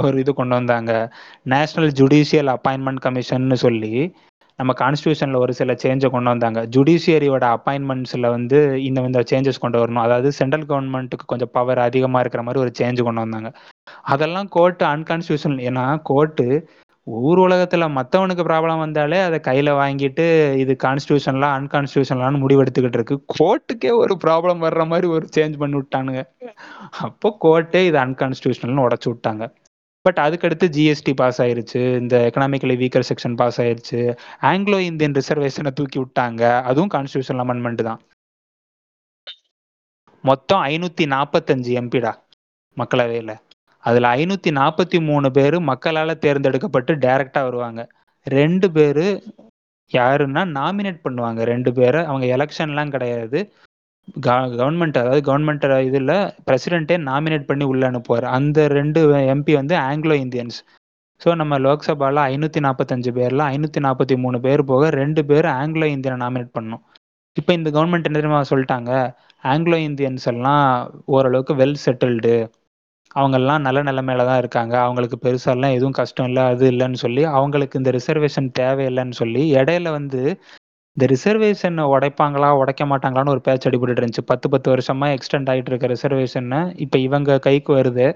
ஒரு இது கொண்டு வந்தாங்க. நேஷ்னல் ஜுடிஷியல் அப்பாயின்மெண்ட் கமிஷன்னு சொல்லி நம்ம கான்ஸ்டியூஷனில் ஒரு சில சேஞ்சை கொண்டு வந்தாங்க. ஜுடிஷியரியோட அப்பாயின்மெண்ட்ஸில் வந்து இந்த இந்த சேஞ்சஸ் கொண்டு வரணும், அதாவது சென்ட்ரல் கவர்மெண்ட்டுக்கு கொஞ்சம் பவர் அதிகமாக இருக்கிற மாதிரி ஒரு சேஞ்சு கொண்டு வந்தாங்க. அதெல்லாம் கோர்ட்டு அன்கான்ஸ்டியூஷனல். ஏன்னா கோர்ட்டு ஊர் உலகத்தில் மற்றவனுக்கு ப்ராப்ளம் வந்தாலே அதை கையில் வாங்கிட்டு இது கான்ஸ்டியூஷனலா அன்கான்ஸ்டியூஷனலான்னு முடிவெடுத்துக்கிட்டு இருக்கு. கோர்ட்டுக்கே ஒரு ப்ராப்ளம் வர்ற மாதிரி ஒரு சேஞ்ச் பண்ணி விட்டானுங்க. அப்போ கோர்ட்டே இது அன்கான்ஸ்டியூஷனல்னு உடச்சி விட்டாங்க. பட் அதுக்கடுத்து ஜிஎஸ்டி பாஸ் ஆயிருச்சு, இந்த எக்கனாமிக்கலி வீக்கர் செக்ஷன் பாஸ் ஆயிருச்சு, ஆங்கிலோ இந்தியன் ரிசர்வேஷனை தூக்கி விட்டாங்க, அதுவும் கான்ஸ்டியூஷனல் அமெண்ட்மெண்ட் தான். மொத்தம் ஐநூற்றி நாற்பத்தஞ்சு எம்பிடா மக்களவையில். அதில் ஐநூற்றி நாற்பத்தி மூணு பேர் மக்களால் தேர்ந்தெடுக்கப்பட்டு டைரெக்டாக வருவாங்க. ரெண்டு பேர் யாருன்னா நாமினேட் பண்ணுவாங்க. ரெண்டு பேரை அவங்க எலெக்ஷன்லாம் கிடையாது, கவர்மெண்ட் அதாவது கவர்மெண்ட் இதில் பிரசிடென்ட்டே நாமினேட் பண்ணி உள்ளே அனுப்புவார். அந்த ரெண்டு எம்பி வந்து ஆங்கிலோ இந்தியன்ஸ். ஸோ நம்ம லோக்சபாவில் ஐநூற்றி நாற்பத்தஞ்சு பேரில் ஐநூற்றி நாற்பத்தி மூணு பேர் போக ரெண்டு பேர் ஆங்கிலோ இந்தியனை நாமினேட் பண்ணணும். இப்போ இந்த கவர்மெண்ட் என்ன தெரியுமா சொல்லிட்டாங்க, ஆங்கிலோ இந்தியன்ஸ் எல்லாம் ஓரளவுக்கு வெல் செட்டில்டு, அவங்கெல்லாம் நல்ல நிலைமையில தான் இருக்காங்க, அவங்களுக்கு பெருசாலாம் எதுவும் கஷ்டம் இல்லை அது இல்லைன்னு சொல்லி அவங்களுக்கு இந்த ரிசர்வேஷன் தேவையில்லைன்னு சொல்லி இடையில வந்து இந்த ரிசர்வேஷனை உடைப்பாங்களா உடைக்க மாட்டாங்களான்னு ஒரு பேச்சு அடிபட்டு இருந்துச்சு. பத்து பத்து வருஷமா எக்ஸ்டெண்ட் ஆகிட்டு இருக்க ரிசர்வேஷனை இப்போ இவங்க கைக்கு வருது,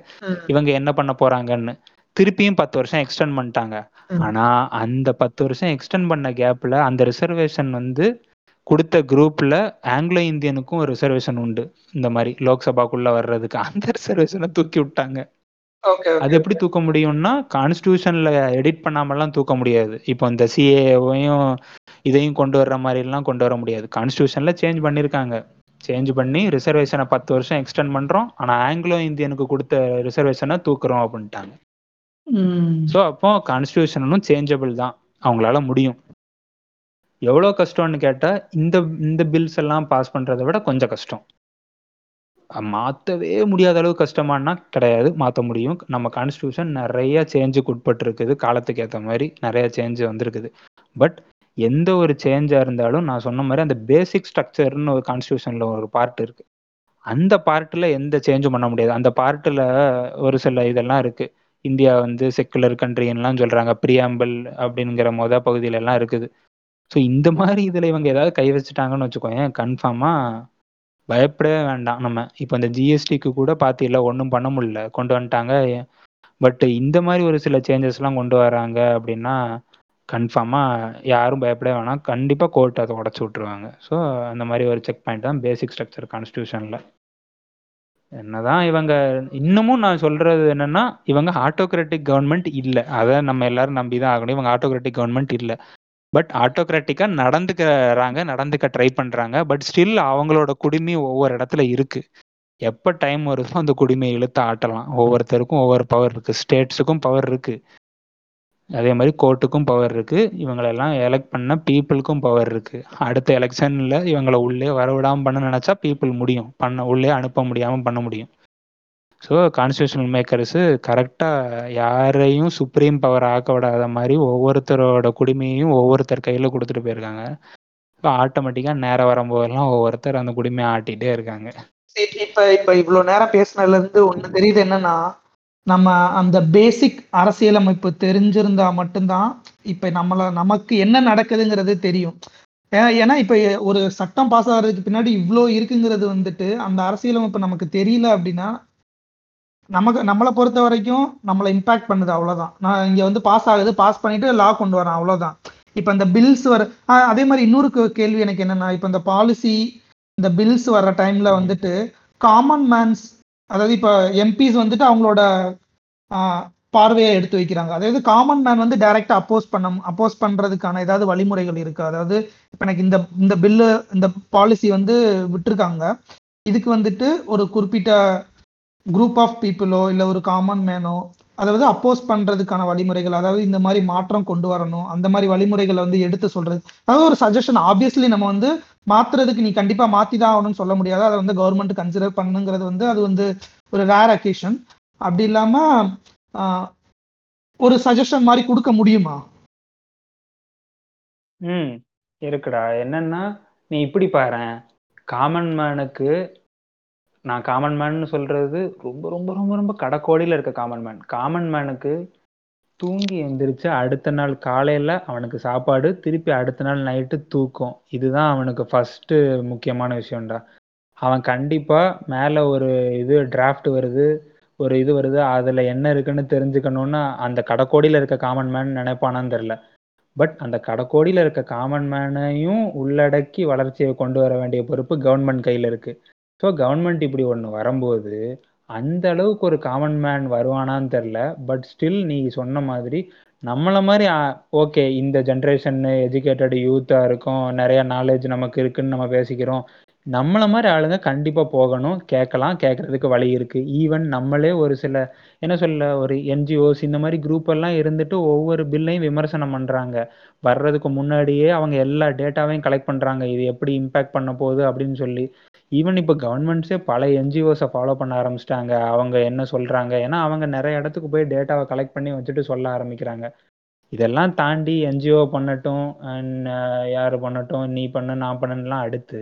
இவங்க என்ன பண்ண போறாங்கன்னு திருப்பியும் பத்து வருஷம் எக்ஸ்டெண்ட் பண்ணிட்டாங்க. ஆனால் அந்த பத்து வருஷம் எக்ஸ்டெண்ட் பண்ண கேப்பில் அந்த ரிசர்வேஷன் வந்து கொடுத்த குரூப்பில் ஆங்கிலோ இந்தியனுக்கும் ஒரு ரிசர்வேஷன் உண்டு. இந்த மாதிரி லோக்சபாக்குள்ளே வர்றதுக்கு அந்த ரிசர்வேஷனை தூக்கி விட்டாங்க. அது எப்படி தூக்க முடியும்னா கான்ஸ்டியூஷனில் எடிட் பண்ணாமலாம் தூக்க முடியாது. இப்போ இந்த சிஏவையும் இதையும் கொண்டு வர்ற மாதிரிலாம் கொண்டு வர முடியாது. கான்ஸ்டியூஷனில் சேஞ்ச் பண்ணியிருக்காங்க. சேஞ்ச் பண்ணி ரிசர்வேஷனை பத்து வருஷம் எக்ஸ்டெண்ட் பண்ணுறோம், ஆனால் ஆங்கிலோ இந்தியனுக்கு கொடுத்த ரிசர்வேஷனை தூக்குறோம் அப்படின்ட்டாங்க. ஸோ அப்போ கான்ஸ்டியூஷனும் சேஞ்சபிள் தான், அவங்களால முடியும். எவ்வளோ கஷ்டம்னு கேட்டால் இந்த இந்த பில்ஸ் எல்லாம் பாஸ் பண்ணுறதை விட கொஞ்சம் கஷ்டம். மாற்றவே முடியாத அளவு கஷ்டமானா கிடையாது, மாற்ற முடியும். நம்ம கான்ஸ்டியூஷன் நிறையா சேஞ்சுக்கு உட்பட்டுருக்குது, காலத்துக்கு ஏற்ற மாதிரி நிறையா சேஞ்சு வந்திருக்குது. பட் எந்த ஒரு சேஞ்சாக இருந்தாலும் நான் சொன்ன மாதிரி அந்த பேசிக் ஸ்ட்ரக்சர்னு ஒரு கான்ஸ்டியூஷனில் ஒரு பார்ட் இருக்குது, அந்த பார்ட்டில் எந்த சேஞ்சும் பண்ண முடியாது. அந்த பார்ட்டில் ஒரு சில இதெல்லாம் இருக்குது. இந்தியா வந்து செக்குலர் கண்ட்ரின்லாம் சொல்கிறாங்க, பிரியாம்பிள் அப்படிங்கிற மொதல் பகுதியிலலாம் இருக்குது. ஸோ இந்த மாதிரி இதில் இவங்க ஏதாவது கை வச்சுட்டாங்கன்னு வச்சுக்கோங்க, கன்ஃபார்மாக பயப்படவே வேண்டாம் நம்ம. இப்போ இந்த ஜிஎஸ்டிக்கு கூட பார்த்தில்ல, ஒன்றும் பண்ண முடியல, கொண்டு வந்துட்டாங்க. பட் இந்த மாதிரி ஒரு சில சேஞ்சஸ்லாம் கொண்டு வராங்க அப்படின்னா கன்ஃபார்மாக யாரும் பயப்படவே வேணாம். கண்டிப்பாக கோர்ட் அதை உடச்சி விட்ருவாங்க. ஸோ அந்த மாதிரி ஒரு செக் பாயிண்ட் தான் பேசிக் ஸ்ட்ரக்சர் கான்ஸ்டியூஷனில். என்னதான் இவங்க இன்னமும் நான் சொல்கிறது என்னென்னா, இவங்க ஆட்டோக்ராட்டிக் கவர்மெண்ட் இல்லை, அதை நம்ம எல்லோரும் நம்பி தான் ஆகணும். இவங்க ஆட்டோக்ராட்டிக் கவர்மெண்ட் இல்லை, பட் ஆட்டோக்ராட்டிக்காக நடந்துக்கிறாங்க, நடந்துக்க ட்ரை பண்ணுறாங்க. பட் ஸ்டில் அவங்களோட குடிமை ஒவ்வொரு இடத்துல இருக்குது. எப்போ டைம் வருதோ அந்த குடிமையை இழுத்து ஆட்டலாம். ஒவ்வொருத்தருக்கும் ஒவ்வொரு பவர் இருக்குது, ஸ்டேட்ஸுக்கும் பவர் இருக்குது, அதே மாதிரி கோர்ட்டுக்கும் பவர் இருக்குது, இவங்களெல்லாம் எலெக்ட் பண்ண பீப்புளுக்கும் பவர் இருக்குது. அடுத்த எலெக்ஷனில் இவங்களை உள்ளே வரவிடாமல் பண்ண நினச்சா பீப்புள் முடியும், பண்ண உள்ளே அனுப்ப முடியாமல் பண்ண முடியும். ஸோ கான்ஸ்டியூஷனல் மேக்கர்ஸு கரெக்டாக யாரையும் சுப்ரீம் பவர் ஆக்க விடாத மாதிரி ஒவ்வொருத்தரோட குடிமையையும் ஒவ்வொருத்தர் கையில் கொடுத்துட்டு போயிருக்காங்க. ஸோ ஆட்டோமேட்டிக்காக நேரம் வரும்போதெல்லாம் ஒவ்வொருத்தர் அந்த குடிமையை ஆட்டிகிட்டே இருக்காங்க. சரி, இப்போ இப்போ இவ்வளோ நேரம் பேசினதுலேருந்து ஒன்று தெரியுது என்னன்னா, நம்ம அந்த பேசிக் அரசியலமைப்பு தெரிஞ்சிருந்தா மட்டும்தான் இப்போ நம்மளை நமக்கு என்ன நடக்குதுங்கிறது தெரியும். ஏன்னா இப்போ ஒரு சட்டம் பாஸ் ஆகிறதுக்கு பின்னாடி இவ்வளோ இருக்குங்கிறது வந்துட்டு அந்த அரசியலமைப்பு நமக்கு தெரியல அப்படின்னா நமக்கு நம்மளை பொறுத்த வரைக்கும் நம்மளை இம்பாக்ட் பண்ணுது அவ்வளோதான். நான் இங்கே வந்து பாஸ் ஆகுது, பாஸ் பண்ணிட்டு லா கொண்டு வரேன் அவ்வளோதான். இப்போ இந்த பில்ஸ் வர அதே மாதிரி இன்னொரு கேள்வி எனக்கு என்னன்னா, இப்போ இந்த பாலிசி இந்த பில்ஸ் வர்ற டைம்ல வந்துட்டு காமன் மேன்ஸ், அதாவது இப்போ எம்பிஸ் வந்துட்டு அவங்களோட பார்வையை எடுத்து வைக்கிறாங்க. அதாவது காமன் மேன் வந்து டைரக்டா அப்போஸ் பண்ண அப்போஸ் பண்றதுக்கான ஏதாவது வழிமுறைகள் இருக்கு? அதாவது இப்போ எனக்கு இந்த இந்த பில்லு இந்த பாலிசி வந்து விட்டுருக்காங்க, இதுக்கு வந்துட்டு ஒரு குறிப்பிட்ட குரூப் ஆஃப் பீப்புளோ இல்லை ஒரு காமன் மேனோ அதாவது அப்போஸ் பண்றதுக்கான வழிமுறைகள், அதாவது இந்த மாதிரி மாற்றம் கொண்டு வரணும், அந்த மாதிரி வழிமுறைகளை வந்து எடுத்து சொல்றது, அதாவது ஒரு சஜஷன். ஆப்வியஸ்லி நம்ம வந்து மாத்துறதுக்கு நீ கண்டிப்பா மாத்திதான் ஆகணும்னு சொல்ல முடியாது, அதை வந்து கவர்மெண்ட் கன்சிடர் பண்ணுங்கிறது வந்து அது வந்து ஒரு ரேர் அக்கேஷன். அப்படி இல்லாம ஒரு சஜஷன் மாதிரி கொடுக்க முடியுமா? ம் இருக்குடா. என்னன்னா நீ இப்படி பாரு, காமன் மேனுக்கு, நான் காமன் மேன்னு சொல்றது ரொம்ப ரொம்ப ரொம்ப ரொம்ப கடக்கோடியில் இருக்க காமன் மேன், காமன் மேனுக்கு தூங்கி எழுந்திரிச்சு அடுத்த நாள் காலையில் அவனுக்கு சாப்பாடு, திருப்பி அடுத்த நாள் நைட்டு தூக்கம், இதுதான் அவனுக்கு ஃபஸ்ட்டு முக்கியமான விஷயம்டா. அவன் கண்டிப்பாக மேலே ஒரு இது டிராஃப்ட் வருது, ஒரு இது வருது, அதில் என்ன இருக்குன்னு தெரிஞ்சுக்கணுன்னு அந்த கடக்கோடியில் இருக்க காமன் மேன் நினைப்பானான்னு தெரில. பட் அந்த கடக்கோடியில் இருக்க காமன் மேனையும் உள்ளடக்கி வளர்ச்சியை கொண்டு வர வேண்டிய பொறுப்பு கவர்மெண்ட் கையில் இருக்குது. ஸோ கவர்மெண்ட் இப்படி ஒன்று வரும்போது அந்த அளவுக்கு ஒரு காமன் மேன் வருவானான்னு தெரில. பட் ஸ்டில் நீ சொன்ன மாதிரி நம்மளை மாதிரி ஓகே இந்த ஜென்ரேஷன்னு எஜுகேட்டட் யூத்தாக இருக்கும், நிறையா நாலேஜ் நமக்கு இருக்குன்னு நம்ம பேசிக்கிறோம், நம்மளை மாதிரி ஆளுங்க கண்டிப்பாக போகணும், கேட்கலாம், கேட்குறதுக்கு வழி இருக்குது. ஈவன் நம்மளே ஒரு சில என்ன சொல்ல ஒரு என்ஜிஓஸ் இந்த மாதிரி குரூப்பெல்லாம் இருந்துட்டு ஒவ்வொரு பில்லையும் விமர்சனம் பண்ணுறாங்க, வர்றதுக்கு முன்னாடியே அவங்க எல்லா டேட்டாவையும் கலெக்ட் பண்ணுறாங்க, இது எப்படி இம்பேக்ட் பண்ண போகுது அப்படின்னு சொல்லி. ஈவன் இப்போ கவர்மெண்ட்ஸே பல என்ஜிஓஸை ஃபாலோ பண்ண ஆரம்பிச்சிட்டாங்க, அவங்க என்ன சொல்கிறாங்க, ஏன்னா அவங்க நிறைய இடத்துக்கு போய் டேட்டாவை கலெக்ட் பண்ணி வச்சுட்டு சொல்ல ஆரம்பிக்கிறாங்க. இதெல்லாம் தாண்டி என்ஜிஓ பண்ணட்டும், யார் பண்ணட்டும், நீ பண்ண நான் பண்ணலாம், அடுத்து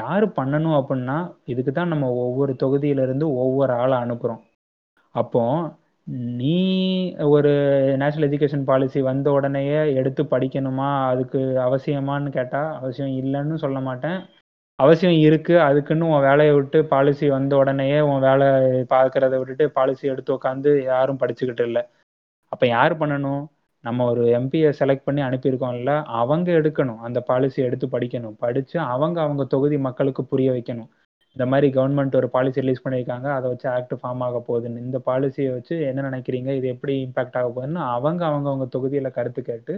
யார் பண்ணணும் அப்படின்னா இதுக்கு தான் நம்ம ஒவ்வொரு தொகுதியிலேருந்து ஒவ்வொரு ஆளை அனுப்புகிறோம். அப்போது நீ ஒரு நேஷ்னல் எஜுகேஷன் பாலிசி வந்த உடனேயே எடுத்து படிக்கணுமா, அதுக்கு அவசியமானு கேட்டால் அவசியம் இல்லைன்னு சொல்ல மாட்டேன், அவசியம் இருக்குது. அதுக்குன்னு உன் வேலையை விட்டு பாலிசி வந்த உடனேயே உன் வேலை பார்க்கறத விட்டுட்டு பாலிசி எடுத்து உட்காந்து யாரும் படிச்சுக்கிட்டு இல்லை. அப்போ யார் பண்ணணும்? நம்ம ஒரு எம்பியை செலக்ட் பண்ணி அனுப்பியிருக்கோம்ல, அவங்க எடுக்கணும், அந்த பாலிசி எடுத்து படிக்கணும், படித்து அவங்க அவங்க தொகுதி மக்களுக்கு புரிய வைக்கணும். இந்த மாதிரி கவர்மெண்ட் ஒரு பாலிசி ரிலீஸ் பண்ணியிருக்காங்க, அதை வச்சு ஆக்ட் ஃபார்ம் ஆக போகுதுன்னு, இந்த பாலிசியை வச்சு என்ன நினைக்கிறீங்க, இது எப்படி இம்பேக்ட் ஆக போகுதுன்னு அவங்க அவங்க அவங்க தொகுதியில் கருத்து கேட்டு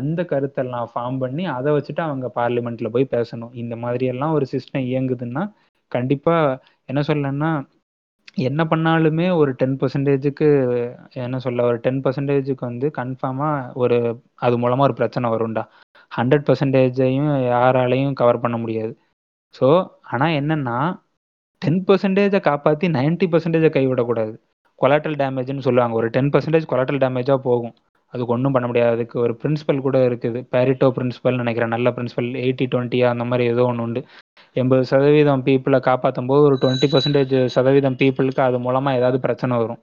அந்த கருத்தெல்லாம் ஃபார்ம் பண்ணி அதை வச்சுட்டு அவங்க பார்லிமெண்ட்ல போய் பேசணும். இந்த மாதிரியெல்லாம் ஒரு சிஸ்டம் இயங்குதுன்னா கண்டிப்பாக என்ன சொல்லணும்னா என்ன பண்ணாலுமே ஒரு டென் பர்சன்டேஜுக்கு என்ன சொல்ல ஒரு டென் பர்சன்டேஜுக்கு வந்து கன்ஃபார்மாக ஒரு அது மூலமாக ஒரு பிரச்சனை வரும்டா. ஹண்ட்ரட் பர்சன்டேஜையும் யாராலையும் கவர் பண்ண முடியாது. ஸோ ஆனால் என்னென்னா டென் பர்சன்டேஜை காப்பாற்றி நைன்ட்டி பர்சன்டேஜை கைவிடக்கூடாது. கொலாட்டல் டேமேஜ்னு சொல்லுவாங்க, ஒரு டென் பர்சன்டேஜ் கொலாட்டல் டேமேஜாக போகும், அதுக்கு ஒன்றும் பண்ண முடியாது. அதுக்கு ஒரு பிரின்சிபல் கூட இருக்குது, பேரிட்டோ பிரின்சிபல்னு நினைக்கிறேன், நல்ல பிரின்சிபல், எயிட்டி டுவெண்ட்டியா அந்த மாதிரி ஏதோ ஒன்று உண்டு. எண்பது சதவீதம் பீப்புளை காப்பாற்றும் போது ஒரு டுவெண்ட்டி பர்சன்டேஜ் சதவீதம் பீப்புளுக்கு அது மூலமாக ஏதாவது பிரச்சனை வரும்.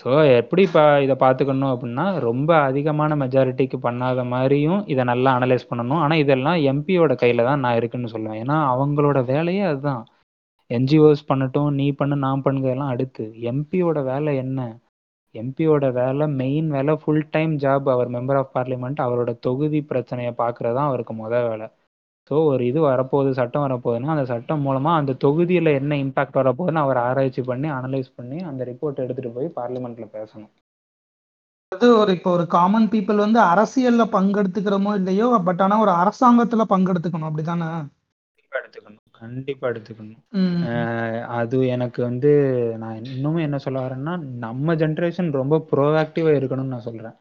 ஸோ எப்படி இப்போ இதை பார்த்துக்கணும் அப்படின்னா ரொம்ப அதிகமான மெஜாரிட்டிக்கு பண்ணாத மாதிரியும் இதை நல்லா அனலைஸ் பண்ணணும். ஆனால் இதெல்லாம் எம்பியோட கையில் தான் நான் இருக்குன்னு சொல்லுவேன், ஏன்னா அவங்களோட வேலையே அதுதான். என்ஜிஓஸ் பண்ணட்டும், நீ பண்ணு நான் பண்ணுறதெல்லாம் அடுத்து, எம்பியோட வேலை என்ன? எம்பியோட வேலை மெயின் வேலை, ஃபுல் டைம் ஜாப், அவர் மெம்பர் ஆஃப் பார்லிமெண்ட், அவரோட தொகுதி பிரச்சனையை பார்க்குறதான் அவருக்கு மொதல் வேலை. ஸோ ஒரு இது வரப்போகுது, சட்டம் வரப்போகுதுன்னா அந்த சட்டம் மூலமாக அந்த தொகுதியில் என்ன இம்பாக்ட் வரப்போகுதுன்னு அவர் ஆராய்ச்சி பண்ணி அனலைஸ் பண்ணி அந்த ரிப்போர்ட் எடுத்துகிட்டு போய் பார்லிமெண்ட்டில் பேசணும். அது ஒரு இப்போ ஒரு காமன் பீப்புள் வந்து அரசியலில் பங்கெடுத்துக்கிறோமோ இல்லையோ, பட் ஆனால் ஒரு அரசாங்கத்தில் பங்கெடுத்துக்கணும், அப்படி தானே? கண்டிப்பாக எடுத்துக்கணும், கண்டிப்பாக எடுத்துக்கணும். அது எனக்கு வந்து நான் இன்னுமே என்ன சொல்ல வரேன்னா நம்ம ஜென்ரேஷன் ரொம்ப ப்ரோஆக்டிவாக இருக்கணும்னு நான் சொல்கிறேன்.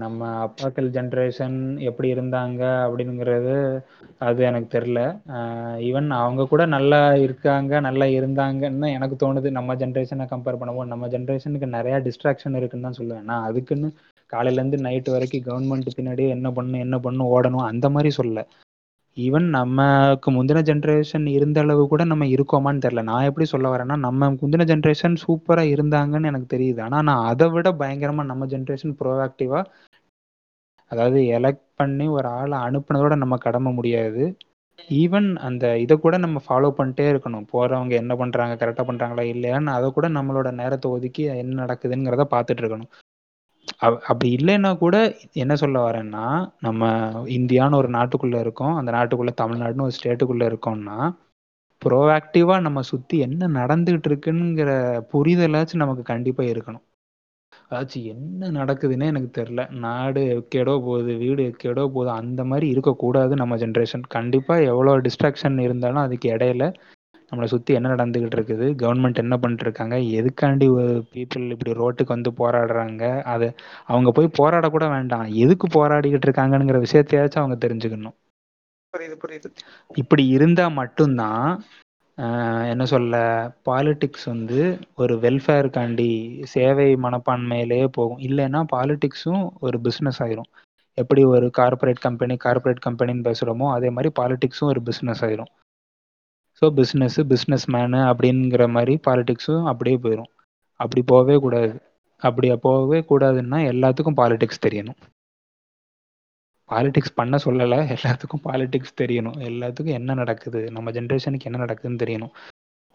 நம்ம அப்பாக்கள் ஜென்ரேஷன் எப்படி இருந்தாங்க அப்படிங்கிறது அது எனக்கு தெரியல. ஈவன் அவங்க கூட நல்லா இருக்காங்க, நல்லா இருந்தாங்கன்னு எனக்கு தோணுது. நம்ம ஜென்ரேஷனை கம்பேர் பண்ணுவோம், நம்ம ஜென்ரேஷனுக்கு நிறையா டிஸ்ட்ராக்ஷன் இருக்குன்னு தான் சொல்லுவேன் நான். அதுக்குன்னு காலையிலேருந்து நைட்டு வரைக்கும் கவர்மெண்ட் பின்னாடி என்ன பண்ணணும் என்ன பண்ணணும் ஓடணும் அந்த மாதிரி சொல்ல. ஈவன் நமக்கு முந்தின ஜென்ரேஷன் இருந்த அளவு கூட நம்ம இருக்கோமான்னு தெரில. நான் எப்படி சொல்ல வரேன்னா நம்ம முந்தின ஜென்ரேஷன் சூப்பராக இருந்தாங்கன்னு எனக்கு தெரியுது, ஆனால் நான் அதை விட பயங்கரமாக நம்ம ஜென்ரேஷன் ப்ரோஆக்டிவாக, அதாவது எலெக்ட் பண்ணி ஒரு ஆளை அனுப்புனதோட நம்ம கடமை முடியாது, ஈவன் அந்த இதை கூட நம்ம ஃபாலோ பண்ணிட்டே இருக்கணும். போறவங்க என்ன பண்றாங்க, கரெக்டா பண்றாங்களா இல்லையான்னு அதை கூட நம்மளோட நேரத்தை ஒதுக்கி என்ன நடக்குதுங்கிறத பார்த்துட்டு இருக்கணும். அவ்- அப்படி இல்லைன்னா கூட என்ன சொல்ல வரேன்னா, நம்ம இந்தியான்னு ஒரு நாட்டுக்குள்ள இருக்கோம், அந்த நாட்டுக்குள்ள தமிழ்நாடுன்னு ஒரு ஸ்டேட்டுக்குள்ள இருக்கோம்னா ப்ரோஆக்டிவா நம்ம சுத்தி என்ன நடந்துகிட்டு இருக்குங்கிற புரிதலாச்சும் நமக்கு கண்டிப்பா இருக்கணும். அதாச்சும் என்ன நடக்குதுன்னே எனக்கு தெரியல, நாடு எக்கேடோ போகுது, வீடு எக்கேடோ போகுது, அந்த மாதிரி இருக்கக்கூடாது. நம்ம ஜென்ரேஷன் கண்டிப்பா எவ்வளோ டிஸ்ட்ராக்ஷன் இருந்தாலும் அதுக்கு இடையில நம்மளை சுத்தி என்ன நடந்துகிட்டு இருக்குது, கவர்மெண்ட் என்ன பண்ணிட்டு இருக்காங்க, எதுக்காண்டி பீப்புள் இப்படி ரோட்டுக்கு வந்து போராடுறாங்க, அது அவங்க போய் போராட கூட வேண்டாம், எதுக்கு போராடிக்கிட்டு இருக்காங்கங்கிற விஷயத்தையாச்சும் அவங்க தெரிஞ்சுக்கணும். புரியுது புரியுது. இப்படி இருந்தா மட்டும்தான் ஆஹ் என்ன சொல்ல, பாலிடிக்ஸ் வந்து ஒரு வெல்ஃபேருக்காண்டி சேவை மனப்பான்மையிலேயே போகும். இல்லைன்னா பாலிடிக்ஸும் ஒரு பிஸ்னஸ் ஆயிரும். எப்படி ஒரு கார்ப்பரேட் கம்பெனி கார்ப்பரேட் கம்பெனின்னு பேசுகிறோமோ அதே மாதிரி பாலிடிக்ஸும் ஒரு பிஸ்னஸ் ஆயிரும். ஸோ பிஸ்னஸ்ஸு பிஸ்னஸ் மேனு அப்படிங்கிற மாதிரி பாலிடிக்ஸும் அப்படியே போயிடும். அப்படி போகவே கூடாது. அப்படி போகவே கூடாதுன்னா எல்லாத்துக்கும் பாலிடிக்ஸ் தெரியணும். பாலிடிக்ஸ் பண்ண சொல்லலை, எல்லாத்துக்கும் பாலிடிக்ஸ் தெரியணும், எல்லாத்துக்கும் என்ன நடக்குது, நம்ம ஜென்ரேஷனுக்கு என்ன நடக்குதுன்னு தெரியணும்.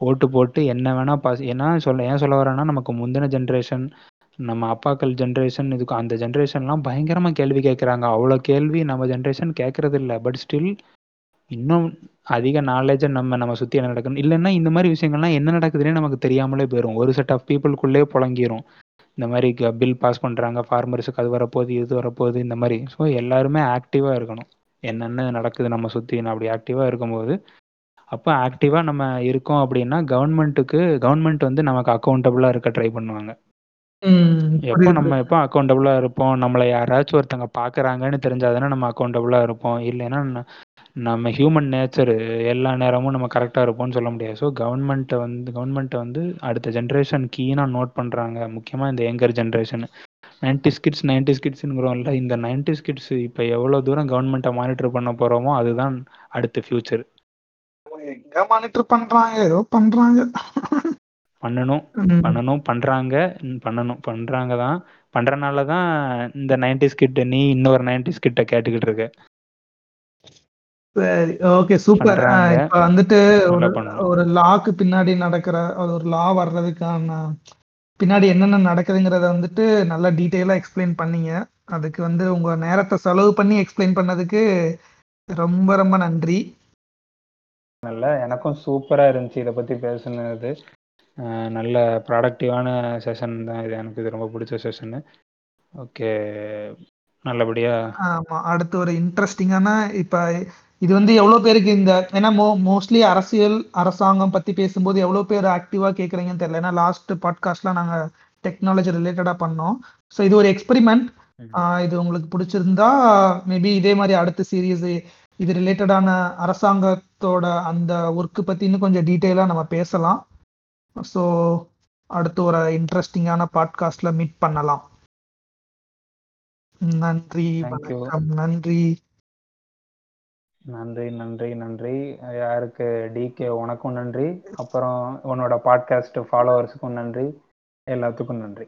ஓட்டு போட்டு என்ன வேணா பாஸ். ஏன்னா சொல்ல ஏன் சொல்ல வரேன்னா, நமக்கு முந்தின ஜென்ரேஷன், நம்ம அப்பாக்கள் ஜென்ரேஷன், இதுக்கு அந்த ஜென்ரேஷன்லாம் பயங்கரமா கேள்வி கேட்குறாங்க. அவ்வளோ கேள்வி நம்ம ஜென்ரேஷன் கேட்கறது இல்லை. பட் ஸ்டில் இன்னும் அதிக நாலேஜை நம்ம நம்ம சுற்றி என்ன நடக்கணும். இல்லைன்னா இந்த மாதிரி விஷயங்கள்லாம் என்ன நடக்குதுன்னே நமக்கு தெரியாமலே போயிடும். ஒரு செட் ஆஃப் பீப்புளுக்குள்ளே புழங்கிரும். இந்த மாதிரி பில் பாஸ் பண்ணுறாங்க, ஃபார்மர்ஸுக்கு அது வரப்போகுது, இது வரப்போகுது, இந்த மாதிரி. ஸோ எல்லாருமே ஆக்டிவாக இருக்கணும். என்னென்ன நடக்குது நம்ம சுற்றி அப்படி ஆக்டிவாக இருக்கும்போது, அப்போ ஆக்டிவாக நம்ம இருக்கோம் அப்படின்னா கவர்மெண்ட்டுக்கு கவர்மெண்ட் வந்து நமக்கு அக்கௌண்டபுளாக இருக்க ட்ரை பண்ணுவாங்க. ம், எப்போ புரியுது நம்ம புரியுது. எப்போ அக்கௌண்டபுளாக இருப்போம், நம்மளை யாராச்சும் ஒருத்தங்க பார்க்குறாங்கன்னு தெரிஞ்சாதானே நம்ம அக்கௌண்டபுளாக இருப்போம். இல்லைன்னா ந- நம்ம ஹியூமன் நேச்சர் எல்லா நேரமும் நம்ம கரெக்டாக இருப்போம்னு சொல்ல முடியாது. ஸோ கவர்மெண்ட்டை வந்து கவர்மெண்ட்டை வந்து அடுத்த ஜென்ரேஷன் கீனாக நோட் பண்ணுறாங்க. முக்கியமாக இந்த younger generation, nineties kids nineties கிட்ஸுங்கிறோம்ல, இந்த நைன்டிஸ் கிட்ஸ் இப்போ எவ்வளோ தூரம் கவர்மெண்ட்டை மானிட்டர் பண்ண போகிறோமோ அதுதான் அடுத்த ஃப்யூச்சர். அவங்க எங்க மானிட்டர் பண்றாங்க, ஏதோ பண்றாங்க. பண்ணணும் ம், பண்ணணும் பண்ணுறாங்க பண்ணணும் பண்ணுறாங்க தான் பண்ணுறனால தான் இந்த நைன்டிஸ் கிட்ட நீ இன்னொரு நைன்டிஸ் கிட்ட கேட்டுக்கிட்டு இருக்க. சரி, ஓகே, சூப்பர். பண்ணுறாங்க, இப்ப வந்துட்டு நல்லா ஒரு பண்ணணும். ஒரு லாக்கு பின்னாடி நடக்கிற அது ஒரு லா வர்றதுக்கான பின்னாடி என்னென்ன நடக்குதுங்கிறத வந்துட்டு நல்லா டீட்டெயிலாக எக்ஸ்பிளைன் பண்ணீங்க. அதுக்கு வந்து உங்க நேரத்தை செலவு பண்ணி எக்ஸ்பிளைன் பண்ணதுக்கு ரொம்ப ரொம்ப நன்றி. நல்ல எனக்கும் சூப்பராக இருந்துச்சு இதை பற்றி பேசுனது. அஹ் நல்ல ப்ராடக்டிவான செஷன் தான் இது. எனக்கு இது ரொம்ப பிடிச்ச செஷனு. ஓகே, நல்லபடியாக. ஆமா, அடுத்து ஒரு இன்ட்ரெஸ்டிங்கான, இப்ப இது வந்து எவ்வளவு பேருக்கு இந்த, ஏன்னா மோ மோஸ்ட்லி அரசியல் அரசாங்கம் பத்தி பேசும்போது எவ்வளவு பேர் ஆக்டிவா கேக்குறீங்கன்னு தெரியல. ஏன்னா லாஸ்ட் பாட்காஸ்ட்லாம் நாங்க டெக்னாலஜி ரிலேட்டடா பண்ணோம். ஸோ இது ஒரு எக்ஸ்பெரிமெண்ட். இது உங்களுக்கு பிடிச்சிருந்தா மேபி இதே மாதிரி அடுத்த சீரீஸ் இது ரிலேட்டடான அரசாங்கத்தோட அந்த ஒர்க்கு பத்தி இன்னும் கொஞ்சம் டீட்டெயிலா நம்ம பேசலாம். ஸோ அடுத்து ஒரு இன்ட்ரெஸ்டிங்கான பாட்காஸ்ட்ல மீட் பண்ணலாம். நன்றி, தேங்க்யூ. வணக்கம். நன்றி. நன்றி நன்றி நன்றி. யாருக்கு டிகே உனக்கும் நன்றி, அப்புறம் உன்னோட பாட்காஸ்ட் ஃபாலோவர்ஸுக்கும் நன்றி, எல்லாத்துக்கும் நன்றி.